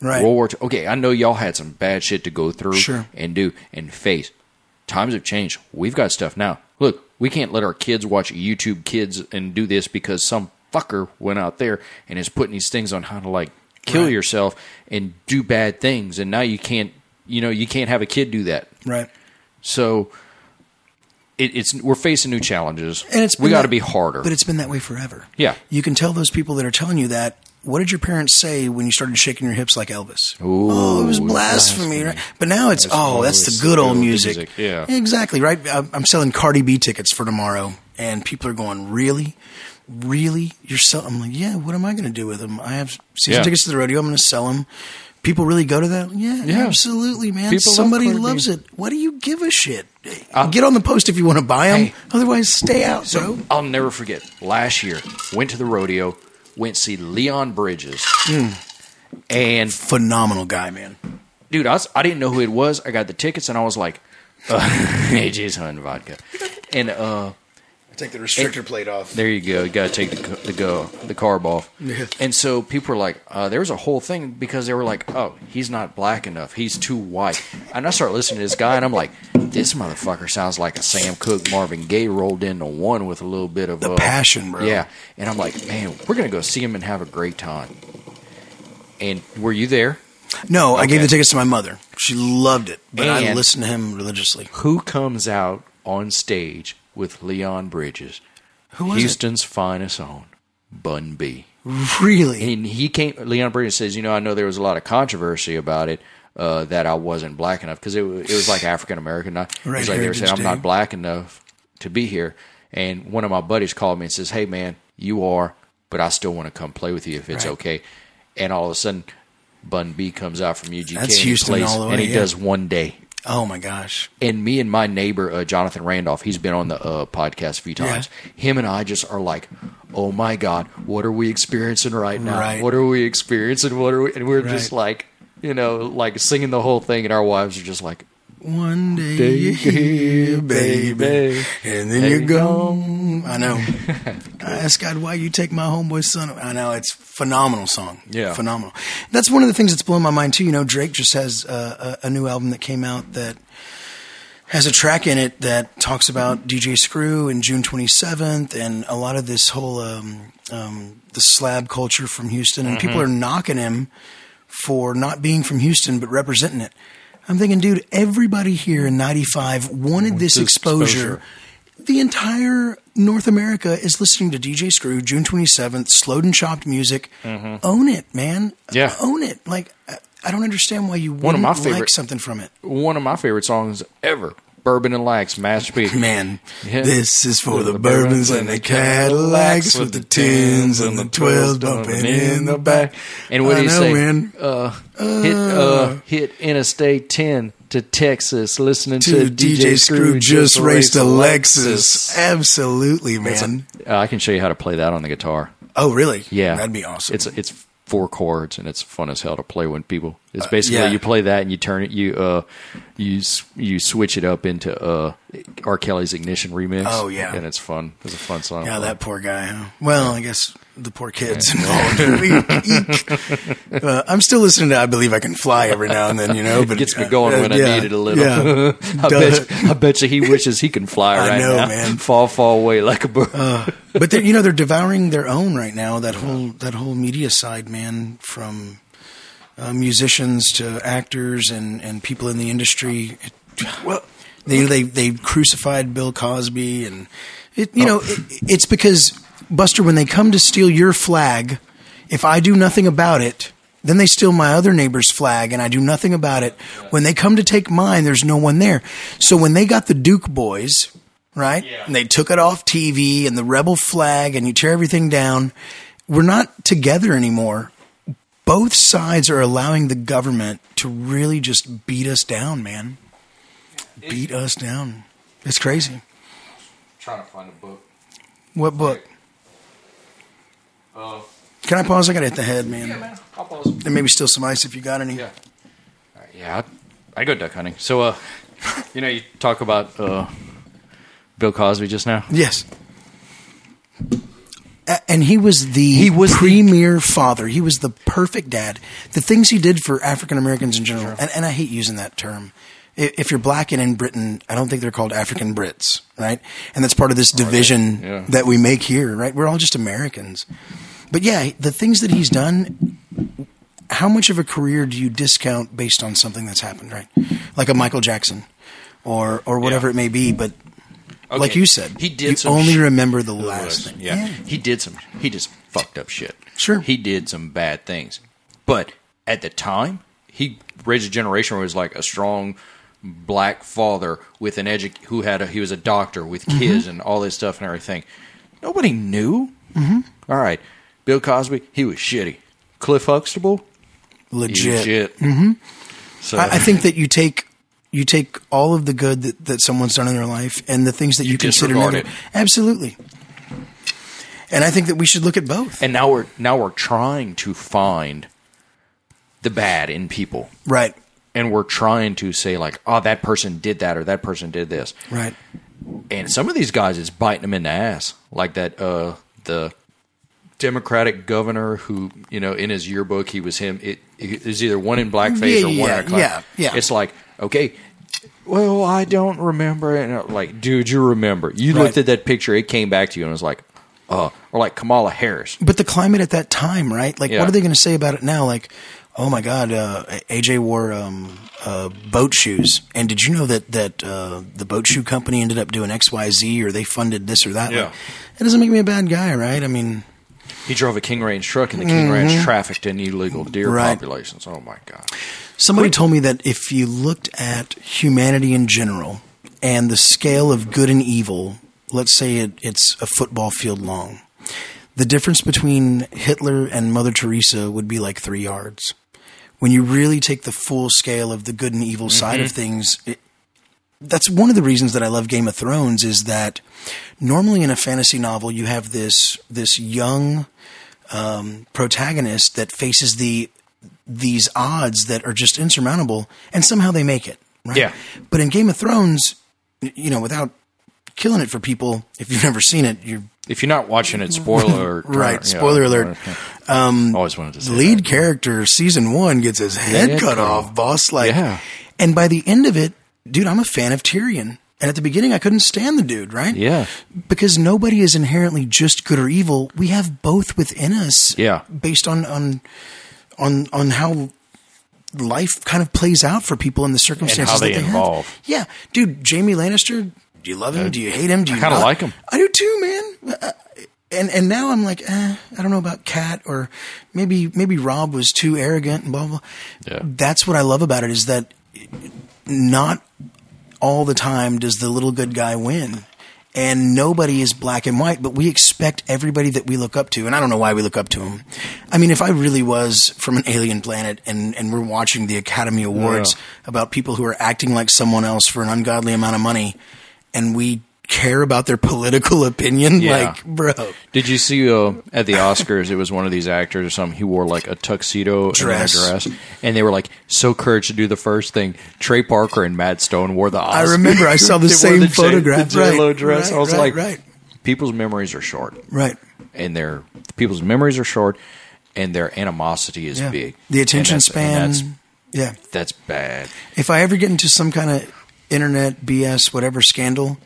right. World War Two. Okay, I know y'all had some bad shit to go through sure. and do and face. Times have changed. We've got stuff now. Look, we can't let our kids watch YouTube Kids and do this because some fucker went out there and is putting these things on how to like kill right. yourself and do bad things. And now you can't, you know, you can't have a kid do that. Right. So... It, it's we're facing new challenges, and it's we got to be harder. But it's been that way forever. Yeah, you can tell those people that are telling you that. What did your parents say when you started shaking your hips like Elvis? Ooh, oh, it was blasphemy, blasphemy, right? But now it's that's oh, that's the good old music. music. Yeah, exactly. Right. I'm selling Cardi B tickets for tomorrow, and people are going, really, really. You're selling? I'm like, yeah. What am I going to do with them? I have season yeah. tickets to the rodeo. I'm going to sell them. People really go to that? Yeah, yeah. absolutely, man. People Somebody love loves it. What do you give a shit? I'll, Get on the post if you want to buy them. Hey, otherwise, stay out, so bro. I'll never forget. Last year, went to the rodeo, went to see Leon Bridges. Mm. And phenomenal guy, man. Dude, I, was, I didn't know who it was. I got the tickets, and I was like, uh, A J's hunting vodka. And uh, I take the restrictor and, plate off. There you go. You got to take the the, go, the carb off. Yeah. And so people were like, uh, there was a whole thing because they were like, oh, he's not black enough. He's too white. And I started listening to this guy, and I'm like, this motherfucker sounds like a Sam Cooke, Marvin Gaye rolled into one with a little bit of... The uh, passion, bro. Yeah. And I'm like, man, we're going to go see him and have a great time. And were you there? No, okay. I gave the tickets to my mother. She loved it. But and I listened to him religiously. Who comes out on stage... with Leon Bridges, who was Houston's it? finest own, Bun B. Really? And he came. Leon Bridges says, you know, I know there was a lot of controversy about it uh, that I wasn't black enough because it, it was like African American. Right, it was like they were saying, I'm not black enough to be here. And one of my buddies called me and says, hey man, you are, but I still want to come play with you if it's right. okay. And all of a sudden, Bun B comes out from U G K. That's and Houston plays, all the way, and he yeah. does one day. Oh, my gosh. And me and my neighbor, uh, Jonathan Randolph, he's been on the uh, podcast a few times. Yeah. Him and I just are like, oh, my God, what are we experiencing right now? Right. What are we experiencing? What are we? And we're right. just like, you know, like singing the whole thing. And our wives are just like, one day, day you're here, baby, baby, and then you're gone. gone. I know. I ask God why you take my homeboy son. I know. It's a phenomenal song. Yeah. Phenomenal. That's one of the things that's blown my mind, too. You know, Drake just has a, a, a new album that came out that has a track in it that talks about D J Screw and June twenty-seventh and a lot of this whole um, um, the slab culture from Houston. And mm-hmm. people are knocking him for not being from Houston but representing it. I'm thinking, dude, everybody here in ninety-five wanted this, this exposure. exposure. The entire North America is listening to D J Screw, June twenty-seventh, slowed and chopped music. Mm-hmm. Own it, man. Yeah. Own it. Like, I don't understand why you wouldn't one of my favorite, like something from it. One of my favorite songs ever, Bourbon and Lax, masterpiece. Man, yeah. this is for with the, the bourbons and the Cadillacs, with the tens and the twelves bumping in the back. And what do you say? Man. Uh, uh, hit, uh, hit Interstate ten to Texas, listening to, to D J, D J Screw just raced a Lexus. Lexus. Absolutely, man. A, uh, I can show you how to play that on the guitar. Oh, really? Yeah, that'd be awesome. It's it's four chords, and it's fun as hell to play when people. It's basically uh, yeah. you play that and you turn it, you uh, you you switch it up into uh, R. Kelly's Ignition remix. Oh yeah, and it's fun. It's a fun song. Yeah, that poor guy. Huh? Well, I guess the poor kids involved. uh, I'm still listening to I Believe I Can Fly every now and then, you know. But it gets me going uh, when uh, yeah, I need it a little. Yeah. I, bet you, I bet you he wishes he can fly right I know, now. Man. Fall, fall away like a bird. Uh, but you know they're devouring their own right now. That whole that whole media side, man, from uh, musicians to actors and, and people in the industry. It, well, they they they crucified Bill Cosby, and it you oh. know it, it's because Buster, when they come to steal your flag, if I do nothing about it, Then they steal my other neighbor's flag, and I do nothing about it. When they come to take mine, there's no one there. So when they got the Duke boys, right, yeah. and they took it off T V and the rebel flag, and you tear everything down, we're not together anymore. Both sides are allowing the government to really just beat us down, man. Beat us down. It's crazy. I'm trying to find a book. What book? Uh, Can I pause? I got to hit the head, man. Yeah, man. I'll pause. There may be still some ice if you got any. Yeah, uh, yeah I, I go duck hunting. So, uh, you know, you talk about uh, Bill Cosby just now? Yes. Uh, and he was the he was premier the... father. He was the perfect dad. The things he did for African Americans in general, sure. and, and I hate using that term. If you're black and in Britain, I don't think they're called African Brits, right? And that's part of this division right. yeah. that we make here, right? We're all just Americans. But yeah, the things that he's done, how much of a career do you discount based on something that's happened, right? Like a Michael Jackson or or whatever yeah. it may be, but okay. like you said, he did you some only sh- remember the last thing. Yeah. yeah, he did some, he just fucked up shit. Sure. He did some bad things. But at the time, he raised a generation where he was like a strong black father with an edu- who had a, he was a doctor with kids mm-hmm. and all this stuff and everything. Nobody knew. Mm-hmm. All right, Bill Cosby, he was shitty. Cliff Huxtable, legit. legit. Mm-hmm. So I, I think that you take you take all of the good that, that someone's done in their life and the things that you, you consider negative. Absolutely. And I think that we should look at both. And now we're now we're trying to find the bad in people, right? And we're trying to say like, oh, that person did that or that person did this. Right. And some of these guys, it's biting them in the ass. Like that, uh, the Democratic governor who, you know, in his yearbook, he was him. It is either one in blackface yeah, or one yeah, in a clown. Yeah, yeah. It's like, okay, well, I don't remember. And like, dude, you remember. You right. looked at that picture. It came back to you and it was like, oh, uh, or like Kamala Harris. But the climate at that time, right? Like, yeah. what are they going to say about it now? Like, oh my God! Uh, A J wore um, uh, boat shoes, and did you know that that uh, the boat shoe company ended up doing X, Y, Z, or they funded this or that? Yeah, like, that doesn't make me a bad guy, right? I mean, he drove a King Ranch truck, and the King mm-hmm. Ranch trafficked in illegal deer right. populations. Oh my God! Somebody Quit. told me that if you looked at humanity in general and the scale of good and evil, let's say it, it's a football field long, the difference between Hitler and Mother Teresa would be like three yards. When you really take the full scale of the good and evil mm-hmm. side of things, it, that's one of the reasons that I love Game of Thrones is that normally in a fantasy novel, you have this this young um, protagonist that faces the these odds that are just insurmountable, and somehow they make it. Right? Yeah. But in Game of Thrones, you know, without killing it for people, if you've never seen it, you're if you're not watching it, spoiler alert. right, or, spoiler know, alert. Um, Always wanted to say the lead that. character, season one, gets his head, head cut off, off, boss. Like, yeah. And by the end of it, dude, I'm a fan of Tyrion. And at the beginning, I couldn't stand the dude, right? Yeah. Because nobody is inherently just good or evil. We have both within us yeah. based on, on on on how life kind of plays out for people and the circumstances and how they, they evolve. Have. Yeah. Dude, Jaime Lannister... Do you love him? Do you hate him? Do you I kind of like him. I do too, man. Uh, and and now I'm like, eh, I don't know about Kat or maybe maybe Rob was too arrogant and blah, blah. Yeah. That's what I love about it is that not all the time does the little good guy win. And nobody is black and white, but we expect everybody that we look up to. And I don't know why we look up to them. I mean, if I really was from an alien planet and, and we're watching the Academy Awards yeah. about people who are acting like someone else for an ungodly amount of money – and we care about their political opinion, yeah. like, bro. Did you see uh, at the Oscars, it was one of these actors or something, he wore, like, a tuxedo dress. and a dress, and they were, like, so couraged to do the first thing. Trey Parker and Matt Stone wore the Oscars. I remember, I saw the same the photograph. J- the J-Lo right, dress. Right, I was right, like, right. people's memories are short. Right. And their people's memories are short, and their animosity is yeah. big. The attention span. That's, yeah. That's bad. If I ever get into some kind of... internet, B S, whatever scandal,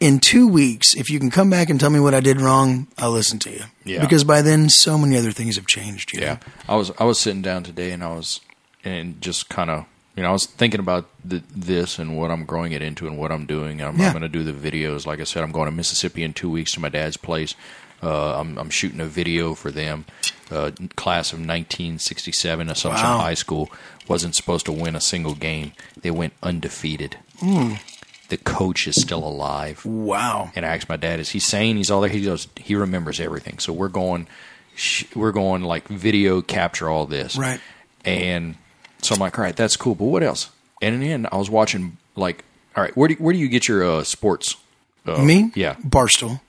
in two weeks, if you can come back and tell me what I did wrong, I'll listen to you. Yeah. Because by then, so many other things have changed. You yeah. know? I was I was sitting down today and I was and just kind of, you know, I was thinking about the, this and what I'm growing it into and what I'm doing. I'm, yeah. I'm going to do the videos. Like I said, I'm going to Mississippi in two weeks to my dad's place. Uh, I'm, I'm shooting a video for them. Uh, class of nineteen sixty-seven, Assumption wow. High School, wasn't supposed to win a single game. They went undefeated. Mm. The coach is still alive. Wow. And I asked my dad, is he sane? He's all there. He goes, he remembers everything. So we're going, we're going like video capture all this. Right. And so I'm like, all right, that's cool. But what else? And in the end, I was watching like, all right, where do, where do you get your uh, sports? Uh, Me? Yeah. Barstool.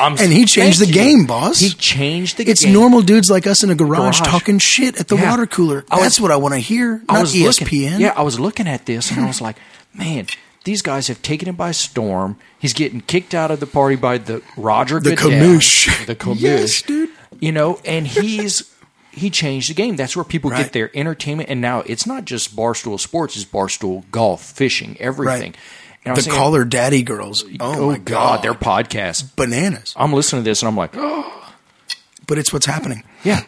I'm, and he changed the you. game, boss. He changed the it's game. It's normal dudes like us in a garage, garage. talking shit at the yeah. water cooler. Was, That's what I want to hear, I not was E S P N. Looking, yeah, I was looking at this, and I was like, man, these guys have taken him by storm. He's getting kicked out of the party by the Roger The Goodell, Kamoosh. The Kamoosh. Yes, dude. You know, and he's... He changed the game. That's where people right. get their entertainment. And now it's not just Barstool Sports. It's Barstool Golf, fishing, everything. Right. And I was the thinking, Caller Daddy Girls. Oh, oh my God. God. Their podcast. Bananas. I'm listening to this and I'm like, oh. But it's what's happening. Yeah.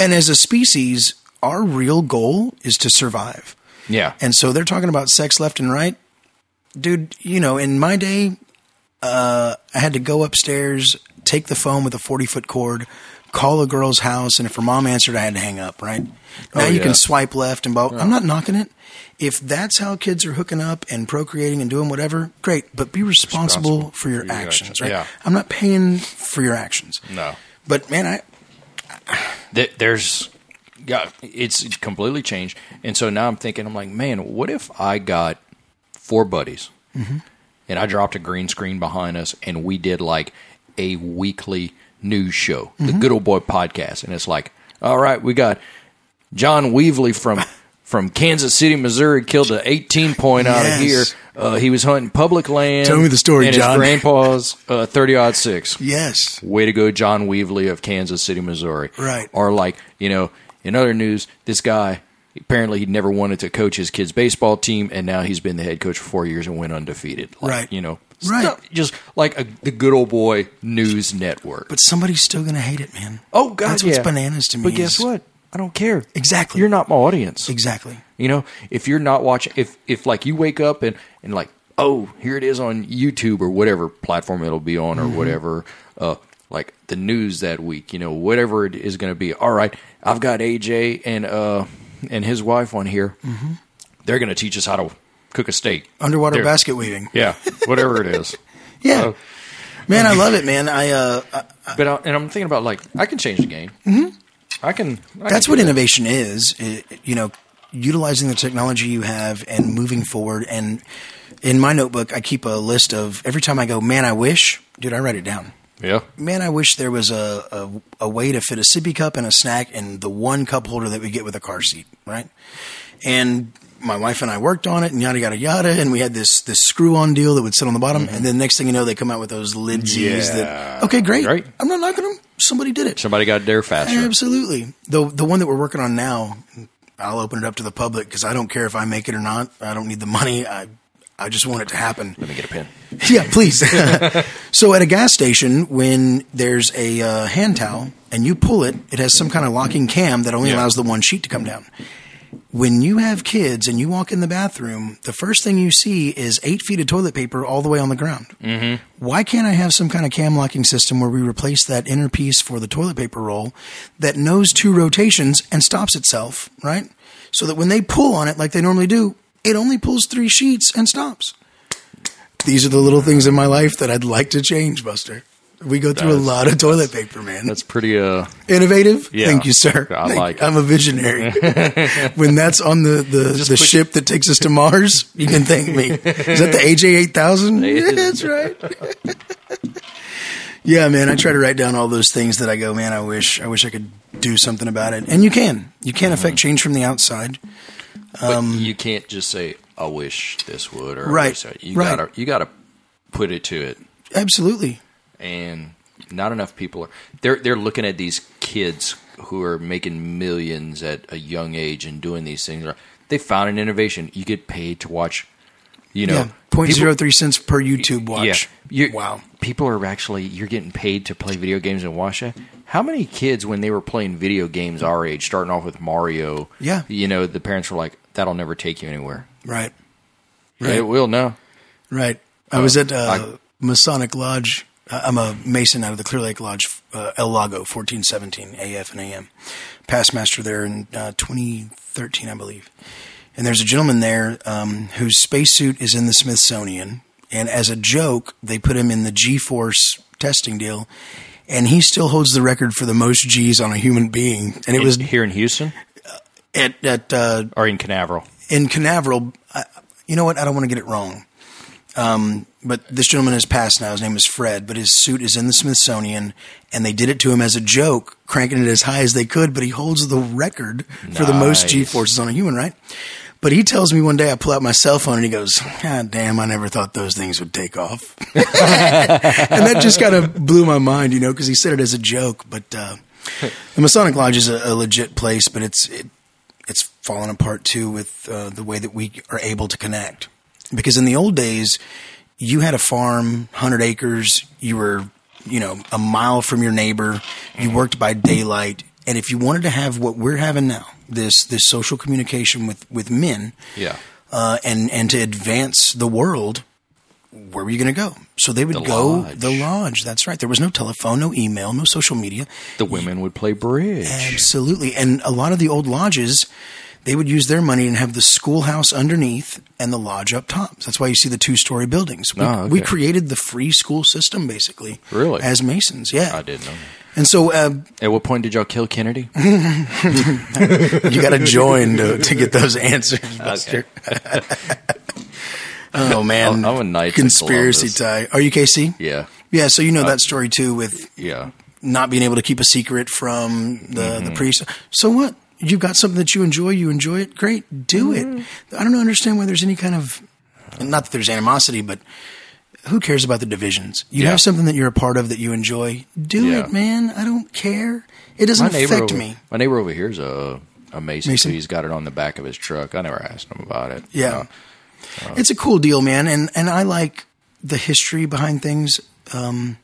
And as a species, our real goal is to survive. Yeah. And so they're talking about sex left and right. Dude, you know, in my day, uh, I had to go upstairs, take the phone with a forty-foot cord, call a girl's house, and if her mom answered, I had to hang up, right? Now oh, you yeah. can swipe left and bo- yeah. I'm not knocking it. If that's how kids are hooking up and procreating and doing whatever, great. But be responsible, responsible for, your for your actions, actions. right? Yeah. I'm not paying for your actions. No. But, man, I... I There's... Yeah, it's completely changed. And so now I'm thinking, I'm like, man, what if I got four buddies mm-hmm. and I dropped a green screen behind us and we did like a weekly... news show, the mm-hmm. Good Old Boy podcast, and it's like, all right, we got John Weevely from from Kansas City, Missouri, killed an eighteen point yes. out of here. Uh, he was hunting public land. Tell me the story, and John. His grandpa's uh, thirty aught six. Yes, way to go, John Weevely of Kansas City, Missouri. Right, or like you know, in other news, this guy apparently he never wanted to coach his kid's baseball team, and now he's been the head coach for four years and went undefeated. Like, right, you know. Right. Stuff, just like a, the Good Old Boy News Network. But somebody's still going to hate it, man. Oh, God, That's yeah. what's bananas to me. But guess what? I don't care. Exactly. You're not my audience. Exactly. You know, if you're not watching, if, if like you wake up and, and like, oh, here it is on YouTube or whatever platform it'll be on or mm-hmm. whatever, uh, like the news that week, you know, whatever it is going to be. All right, I've got A J and, uh, and his wife on here. Mm-hmm. They're going to teach us how to cook a steak. Underwater there. basket weaving. Yeah, whatever it is. yeah. Uh, man, I love it, man. I. Uh, I, I but I, And I'm thinking about, like, I can change the game. Mm-hmm. I can. I That's can what that. innovation is, you know, utilizing the technology you have and moving forward. And in my notebook, I keep a list of every time I go, man, I wish, dude, I write it down. Yeah. Man, I wish there was a, a, a way to fit a sippy cup and a snack in the one cup holder that we get with a car seat, right? And my wife and I worked on it and yada, yada, yada. And we had this this screw-on deal that would sit on the bottom. Mm-hmm. And then next thing you know, they come out with those lidsies. Yeah. That, okay, great. Right. I'm not knocking them. Somebody did it. Somebody got there faster. Absolutely. The, the one that we're working on now, I'll open it up to the public because I don't care if I make it or not. I don't need the money. I I just want it to happen. Let me get a pen. Yeah, please. So at a gas station, when there's a uh, hand towel and you pull it, it has some kind of locking cam that only yeah. allows the one sheet to come down. When you have kids and you walk in the bathroom, the first thing you see is eight feet of toilet paper all the way on the ground. Mm-hmm. Why can't I have some kind of cam locking system where we replace that inner piece for the toilet paper roll that knows two rotations and stops itself, right? So that when they pull on it like they normally do, it only pulls three sheets and stops. These are the little things in my life that I'd like to change, Buster. We go through that's, a lot of toilet paper, man. That's pretty uh, innovative. Yeah, thank you, sir. I Thank, like. It. I'm a visionary. When that's on the, the, the ship that takes us to Mars, you can thank me. Is that the A J eight thousand? Yeah, that's right. Yeah, man. I try to write down all those things that I go, man. I wish, I wish I could do something about it. And you can. You can mm-hmm. affect change from the outside. Um, but you can't just say, "I wish this would," or right. You right. gotta, you gotta put it to it. Absolutely. And not enough people are they're they're looking at these kids who are making millions at a young age and doing these things. They found an innovation. You get paid to watch, you know, yeah. zero point zero three cents per YouTube watch. Yeah. Wow. People are actually you're getting paid to play video games and watch it. How many kids when they were playing video games our age, starting off with Mario, yeah. you know, the parents were like, "That'll never take you anywhere." Right. Right. It will now. Right. I was at uh, I, Masonic Lodge I'm a Mason out of the Clear Lake Lodge, uh, El Lago, fourteen seventeen, A F and A M. Past master there in uh, twenty thirteen, I believe. And there's a gentleman there um, whose spacesuit is in the Smithsonian. And as a joke, they put him in the G-Force testing deal. And he still holds the record for the most G's on a human being. And it in, was here in Houston? At, at uh, Or in Canaveral? In Canaveral. I, you know what? I don't want to get it wrong. Um, but this gentleman has passed now. His name is Fred, but his suit is in the Smithsonian, and they did it to him as a joke, cranking it as high as they could, but he holds the record nice. for the most G-forces on a human, right? But he tells me one day, I pull out my cell phone, and he goes, God damn, I never thought those things would take off. And that just kind of blew my mind, you know, because he said it as a joke. But uh, the Masonic Lodge is a, a legit place, but it's it, it's fallen apart, too, with uh, the way that we are able to connect. Because in the old days, you had a farm, one hundred acres, you were, you know, a mile from your neighbor, you worked by daylight, and if you wanted to have what we're having now, this this social communication with, with men, yeah, uh, and, and to advance the world, where were you going to go? So they would the go lodge. the lodge. That's right. There was no telephone, no email, no social media. The women would play bridge. Absolutely. And a lot of the old lodges, they would use their money and have the schoolhouse underneath and the lodge up top. That's why you see the two-story buildings. We, oh, okay. we created the free school system, basically. Really? As Masons, yeah. I didn't know that. And so... Uh, At what point did y'all kill Kennedy? You got to join to get those answers, Buster. Okay. Oh, man. I'm a night conspiracy tie. Are you K C? Yeah. Yeah, so you know uh, that story, too, with yeah. not being able to keep a secret from the, mm-hmm. the priest. So what? You've got something that you enjoy. You enjoy it. Great. Do mm-hmm. it. I don't understand why there's any kind of – not that there's animosity, but who cares about the divisions? You yeah. have something that you're a part of that you enjoy. Do yeah. it, man. I don't care. It doesn't my affect over, me. My neighbor over here is a, a Mason. Mason. He's got it on the back of his truck. I never asked him about it. Yeah. Uh, uh, it's a cool deal, man, and, and I like the history behind things um,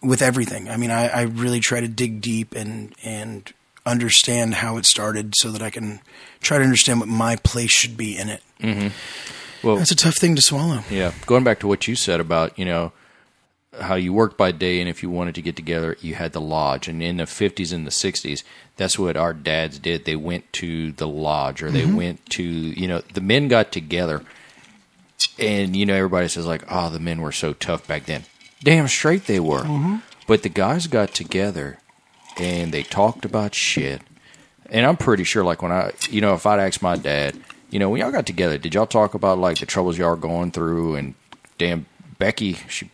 with everything. I mean I, I really try to dig deep and and – understand how it started so that I can try to understand what my place should be in it. Mm-hmm. Well, that's a tough thing to swallow. Yeah. Going back to what you said about, you know, how you worked by day and if you wanted to get together, you had the lodge. And in the fifties and the sixties, that's what our dads did. They went to the lodge or they mm-hmm. went to, you know, the men got together and, you know, everybody says like, oh, the men were so tough back then. Damn straight they were. Mm-hmm. But the guys got together and they talked about shit. And I'm pretty sure, like, when I, you know, if I'd asked my dad, you know, when y'all got together, did y'all talk about, like, the troubles y'all were going through? And damn, Becky, she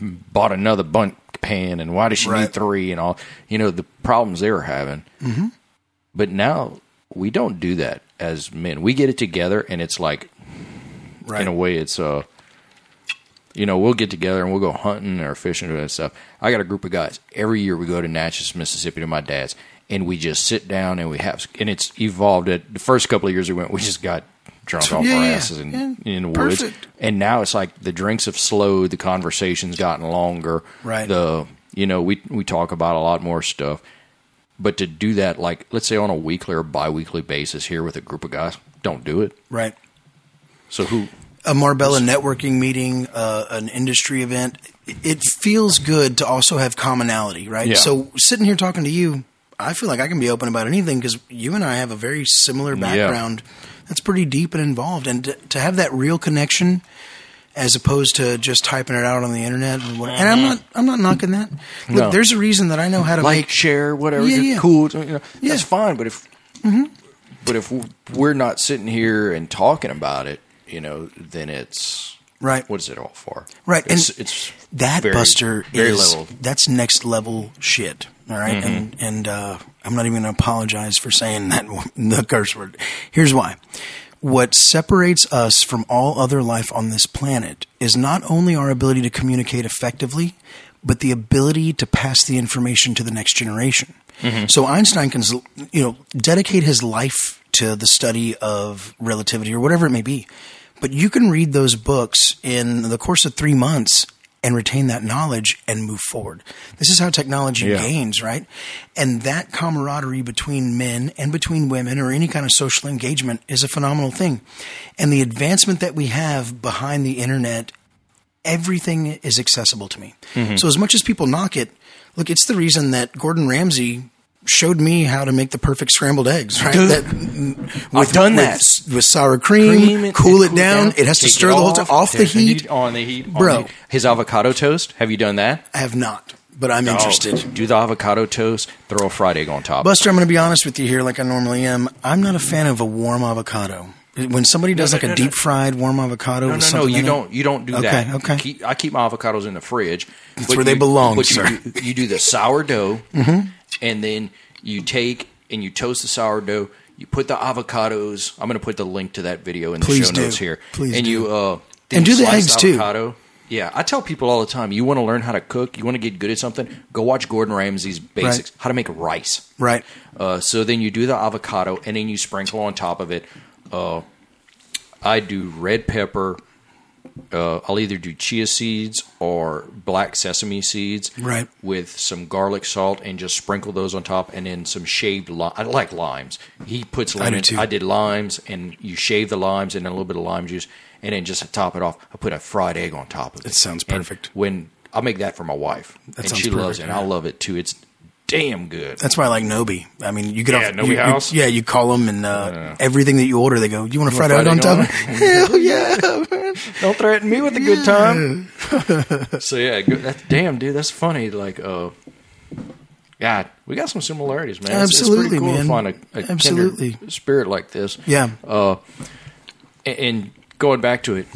bought another bundt pan, and why does she right. need three and all, you know, the problems they were having. Mm-hmm. But now we don't do that as men. We get it together, and it's like, right. in a way, it's, uh, you know, we'll get together and we'll go hunting or fishing and stuff. I got a group of guys. Every year we go to Natchez, Mississippi to my dad's, and we just sit down and we have – and it's evolved. At the first couple of years we went, we just got drunk off yeah, our asses and, yeah. in the woods. Perfect. And now it's like the drinks have slowed. The conversation's gotten longer. Right. The You know, we, we talk about a lot more stuff. But to do that, like, let's say on a weekly or biweekly basis here with a group of guys, don't do it. Right. So who – a Marbella networking meeting, uh, an industry event. It feels good to also have commonality, right? Yeah. So sitting here talking to you, I feel like I can be open about anything because you and I have a very similar background yeah. that's pretty deep and involved. And to, to have that real connection as opposed to just typing it out on the internet. And, what, and I'm not I'm not knocking that. Look, no. There's a reason that I know how to like, make, share, whatever. Yeah, yeah. Cool. You know, that's yeah. fine. But if mm-hmm. but if we're not sitting here and talking about it, you know, then it's right. What is it all for? Right, it's, and it's that very, Buster very is level. That's next level shit. All right, mm-hmm. and and uh, I'm not even going to apologize for saying that the curse word. Here's why: what separates us from all other life on this planet is not only our ability to communicate effectively, but the ability to pass the information to the next generation. Mm-hmm. So Einstein can, you know, dedicate his life to the study of relativity or whatever it may be. But you can read those books in the course of three months and retain that knowledge and move forward. This is how technology yeah. gains, right? And that camaraderie between men and between women or any kind of social engagement is a phenomenal thing. And the advancement that we have behind the internet everything is accessible to me. Mm-hmm. So as much as people knock it, look, it's the reason that Gordon Ramsay showed me how to make the perfect scrambled eggs, right? That, with, I've done that. With, with sour cream, cream cool it, it down. down. It has Take to stir the whole time. Off the heat. heat. On the heat. Bro. On the, his avocado toast, have you done that? I have not, but I'm no. interested. Do the avocado toast, throw a fried egg on top. Buster, I'm going to be honest with you here like I normally am. I'm not a fan of a warm avocado. When somebody does no, no, like no, a no, deep fried no. warm avocado, no, with no, no, you don't, you don't do okay, that. Okay, okay. Keep, I keep my avocados in the fridge. That's where you, they belong, sir. You do, you do the sourdough, mm-hmm. and then you take and you toast the sourdough. You put the avocados. I'm going to put the link to that video in the Please show do. notes here. Please and do. you uh, and you do the eggs avocado. too. Yeah, I tell people all the time, you want to learn how to cook, you want to get good at something, go watch Gordon Ramsay's basics, right. how to make rice. Right. Uh, so then you do the avocado, and then you sprinkle on top of it. Uh, I do red pepper. Uh, I'll either do chia seeds or black sesame seeds right. with some garlic salt and just sprinkle those on top, and then some shaved lime. I like limes. He puts lemon. I, I did limes, and you shave the limes and a little bit of lime juice, and then just to top it off, I put a fried egg on top of it. It sounds perfect. And when I'll make that for my wife, that and sounds she perfect, loves it, and yeah. I love it too. It's damn good. That's why I like Nobi. I mean, you get yeah, off. Nobi you, House? You, yeah, you call them, and uh, yeah. everything that you order, they go, you want a fried egg on top? Hell yeah. Don't threaten me with a good time. So, yeah, that's, damn, dude, that's funny. Like, uh, God, we got some similarities, man. Absolutely, it's, it's pretty cool man. To find a, a Absolutely. Kindred spirit like this. Yeah. Uh, and, and going back to it,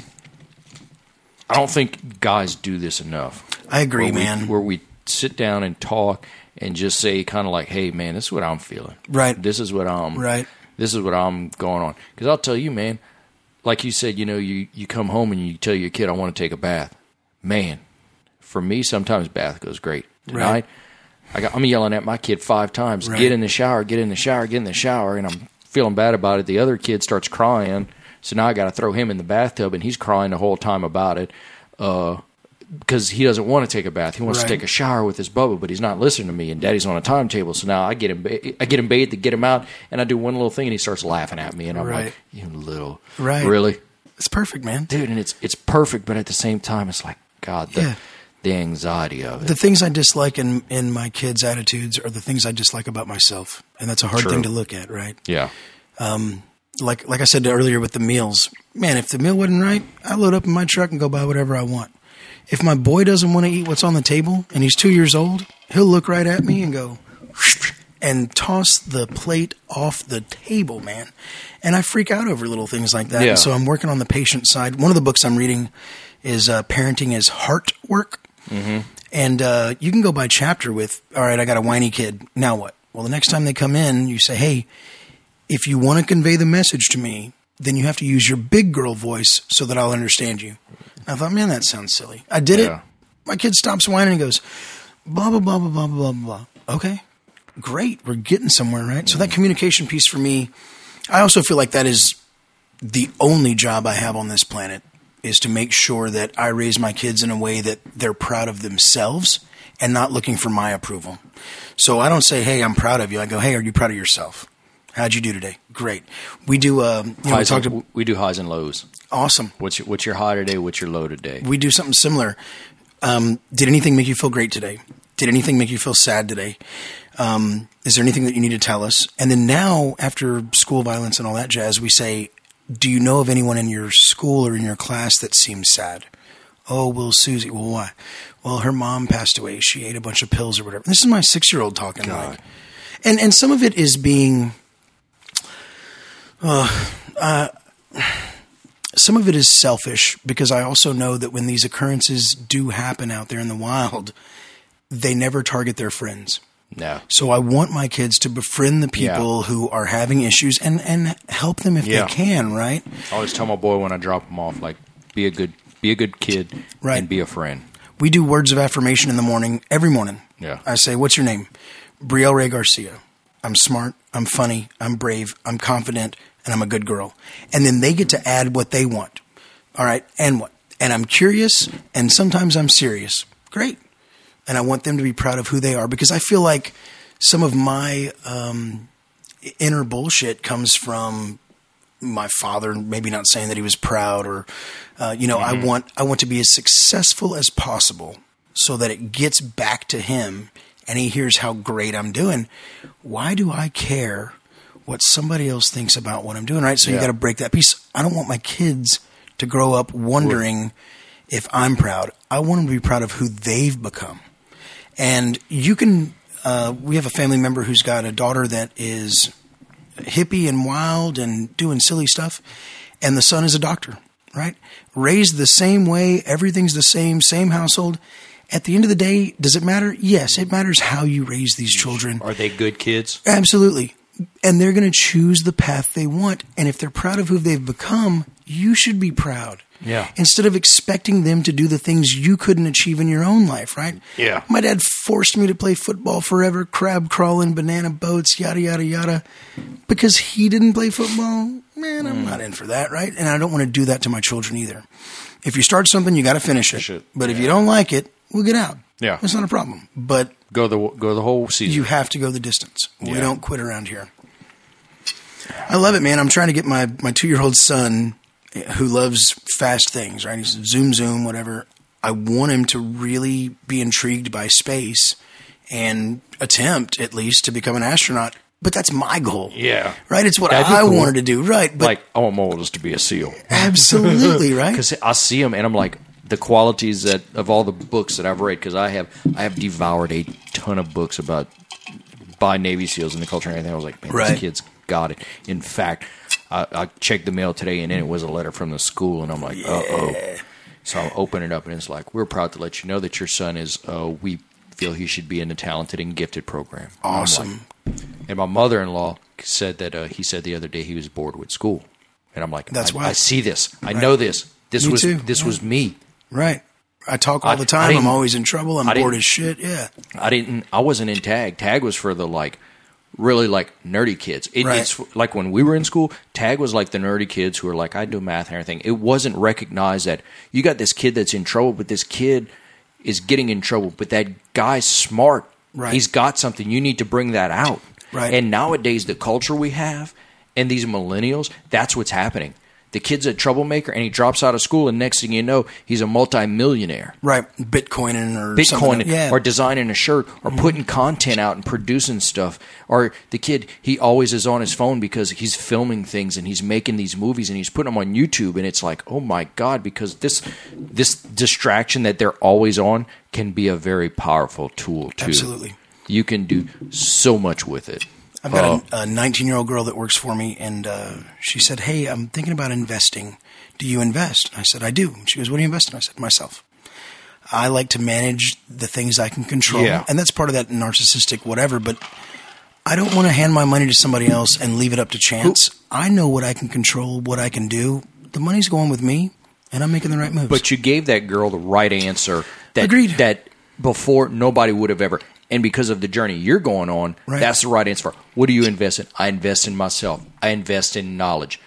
I don't think guys do this enough. I agree, where man. We, where we sit down and talk. And just say kind of like, hey, man, this is what I'm feeling. Right. This is what I'm right. This is what I'm going on. Because I'll tell you, man, like you said, you know, you, you come home and you tell your kid, I want to take a bath. Man, for me, sometimes bath goes great. Tonight, right. I got, I'm yelling at my kid five times, right. get in the shower, get in the shower, get in the shower. And I'm feeling bad about it. The other kid starts crying. So now I got to throw him in the bathtub, and he's crying the whole time about it. Uh Because he doesn't want to take a bath. He wants right. to take a shower with his bubba, but he's not listening to me, and daddy's on a timetable. So now I get him I get him bathed to get him out, and I do one little thing, and he starts laughing at me. And I'm right. like, you little, right. really? It's perfect, man. Dude, and it's it's perfect, but at the same time, it's like, God, the, yeah. the anxiety of it. The things I dislike in, in my kids' attitudes are the things I dislike about myself, and that's a hard True. thing to look at, right? Yeah. Um. Like like I said earlier with the meals, man, if the meal wasn't right, I load up in my truck and go buy whatever I want. If my boy doesn't want to eat what's on the table and he's two years old, he'll look right at me and go and toss the plate off the table, man. And I freak out over little things like that. Yeah. So I'm working on the patient side. One of the books I'm reading is uh, Parenting is Heart Work. Mm-hmm. And uh, you can go by chapter with, all right, I got a whiny kid. Now what? Well, the next time they come in, you say, hey, if you want to convey the message to me, then you have to use your big girl voice so that I'll understand you. I thought, man, that sounds silly. I did yeah. it. My kid stops whining and goes, blah, blah, blah, blah, blah, blah, blah. Okay, great. We're getting somewhere, right? Mm-hmm. So that communication piece for me, I also feel like that is the only job I have on this planet, is to make sure that I raise my kids in a way that they're proud of themselves and not looking for my approval. So I don't say, hey, I'm proud of you. I go, hey, are you proud of yourself? How'd you do today? Great. We do um, you know, we, talked to, we do highs and lows. Awesome. What's your, what's your high today? What's your low today? We do something similar. Um, did anything make you feel great today? Did anything make you feel sad today? Um, is there anything that you need to tell us? And then now, after school violence and all that jazz, we say, do you know of anyone in your school or in your class that seems sad? Oh, well, Susie. Well, why? Well, her mom passed away. She ate a bunch of pills or whatever. This is my six-year-old talking. God. Like, and and some of it is being... Uh, uh, some of it is selfish, because I also know that when these occurrences do happen out there in the wild, they never target their friends. No. So I want my kids to befriend the people yeah. who are having issues and, and help them if yeah. they can. Right. I always tell my boy when I drop him off, like, be a good, be a good kid right. and be a friend. We do words of affirmation in the morning, every morning. Yeah. I say, what's your name? Brielle Ray Garcia. I'm smart. I'm funny. I'm brave. I'm confident. And I'm a good girl. And then they get to add what they want. All right. And what? And I'm curious. And sometimes I'm serious. Great. And I want them to be proud of who they are, because I feel like some of my um, inner bullshit comes from my father, maybe not saying that he was proud or, uh, you know, mm-hmm. I want, I want to be as successful as possible so that it gets back to him and he hears how great I'm doing. Why do I care what somebody else thinks about what I'm doing? Right. So yeah. you got to break that piece. I don't want my kids to grow up wondering Ooh. If I'm proud. I want them to be proud of who they've become. And you can, uh, we have a family member who's got a daughter that is hippie and wild and doing silly stuff, and the son is a doctor, right? Raised the same way, everything's the same, same household. At the end of the day, does it matter? Yes, it matters how you raise these children. Are they good kids? Absolutely. And they're going to choose the path they want. And if they're proud of who they've become, you should be proud. Yeah. Instead of expecting them to do the things you couldn't achieve in your own life, right? Yeah. My dad forced me to play football forever, crab crawling, banana boats, yada, yada, yada. Because he didn't play football, man, I'm mm. not in for that, right? And I don't want to do that to my children either. If you start something, you got to finish it. it. But yeah. if you don't like it, we'll get out. Yeah. That's not a problem. But go the go the whole season. You have to go the distance. Yeah. We don't quit around here. I love it, man. I'm trying to get my, my two-year-old son, who loves fast things, right? He's zoom, zoom, whatever. I want him to really be intrigued by space and attempt, at least, to become an astronaut. But that's my goal. Yeah. Right? It's what I, I wanted want, to do. Right. But like, I want my oldest to be a SEAL. Absolutely, right? Because I see him, and I'm like, the qualities that of all the books that I've read, because I have I have devoured a ton of books about by Navy SEALs and the culture and everything. I was like, man, right. These kids got it. In fact, I, I checked the mail today, and then it was a letter from the school, and I'm like, yeah. uh-oh. So I open it up, and it's like, we're proud to let you know that your son is, uh, we feel he should be in the talented and gifted program. Awesome. And, like, and my mother-in-law said that uh, he said the other day he was bored with school. And I'm like, that's I, why. I see this. I right. know this. This me was too. This yeah. was me. Right. I talk all I, the time. I'm always in trouble. I'm bored as shit. Yeah. I didn't. I wasn't in tag. Tag was for the like, really like nerdy kids. It, right. It's like when we were in school, tag was like the nerdy kids who were like, I do math and everything. It wasn't recognized that you got this kid that's in trouble, but this kid is getting in trouble. But that guy's smart. Right. He's got something. You need to bring that out. Right. And nowadays, the culture we have and these millennials, that's what's happening. The kid's a troublemaker, and he drops out of school, and next thing you know, he's a multimillionaire. Right, Bitcoining or Bitcoining, something. Yeah. Or designing a shirt, or mm-hmm. putting content out and producing stuff. Or the kid, he always is on his phone because he's filming things, and he's making these movies, and he's putting them on YouTube, and it's like, oh my God, because this this distraction that they're always on can be a very powerful tool, too. Absolutely. You can do so much with it. I've got a nineteen-year-old girl that works for me, and uh, she said, hey, I'm thinking about investing. Do you invest? I said, I do. She goes, what do you invest in? I said, myself. I like to manage the things I can control. Yeah. And that's part of that narcissistic whatever, but I don't want to hand my money to somebody else and leave it up to chance. Who? I know what I can control, what I can do. The money's going with me, and I'm making the right moves. But you gave that girl the right answer that, Agreed. that before nobody would have ever – and because of the journey you're going on, right. that's the right answer. What do you invest in? I invest in myself. I invest in knowledge.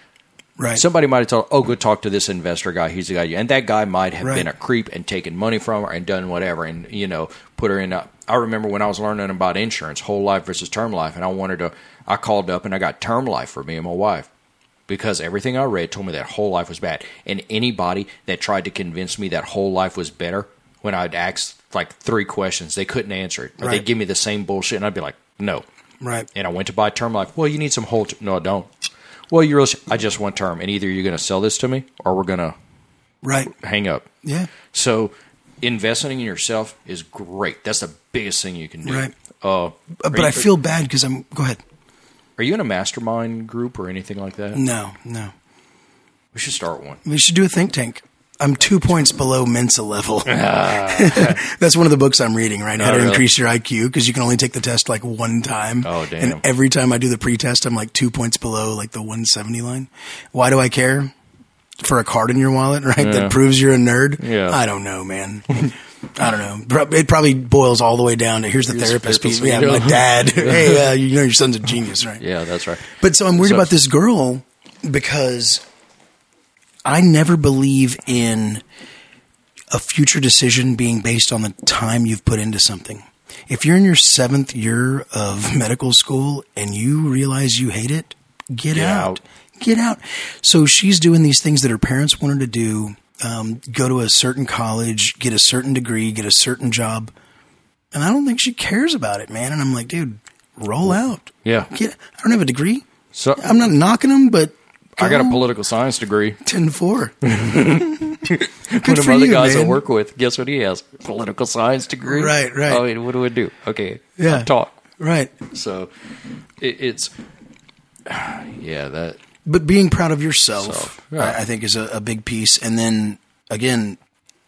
Right. Somebody might have told, oh, go talk to this investor guy. He's the guy. And that guy might have right. been a creep and taken money from her and done whatever and, you know, put her in a – I remember when I was learning about insurance, whole life versus term life, and I wanted to – I called up and I got term life for me and my wife because everything I read told me that whole life was bad. And anybody that tried to convince me that whole life was better when I'd ask – like three questions, they couldn't answer it, or right. they'd give me the same bullshit, and I'd be like, no. Right. And I went to buy term life. Well, you need some whole. T- no, I don't. Well, you really. Sh- I just want term, and either you're going to sell this to me, or we're going to, right, hang up. Yeah. So, investing in yourself is great. That's the biggest thing you can do. Right. Uh, but you, I feel bad because I'm. Go ahead. Are you in a mastermind group or anything like that? No, no. We should start one. We should do a think tank. I'm two points below Mensa level. Uh, That's one of the books I'm reading right now, oh, to really? Increase your I Q, because you can only take the test like one time. Oh, damn. And every time I do the pretest, I'm like two points below like the one seventy line. Why do I care? For a card in your wallet, right? Yeah. That proves you're a nerd? Yeah. I don't know, man. I don't know. It probably boils all the way down to here's the here's therapist piece. Yeah, my dad. Hey, uh, you know your son's a genius, right? Yeah, that's right. But so I'm worried so, about this girl because – I never believe in a future decision being based on the time you've put into something. If you're in your seventh year of medical school and you realize you hate it, get, get out. out. get out. So she's doing these things that her parents wanted to do, um, go to a certain college, get a certain degree, get a certain job. And I don't think she cares about it, man. And I'm like, dude, roll out. Yeah. Get, I don't have a degree. So I'm not knocking them, but I got on. A political science degree. ten four One of the guys man. I work with, guess what he has? Political science degree. Right, right. I mean, what do I do? Okay. Yeah. I'll talk. Right. So it, it's, yeah, that. But being proud of yourself, self, right. I, I think, is a, a big piece. And then, again,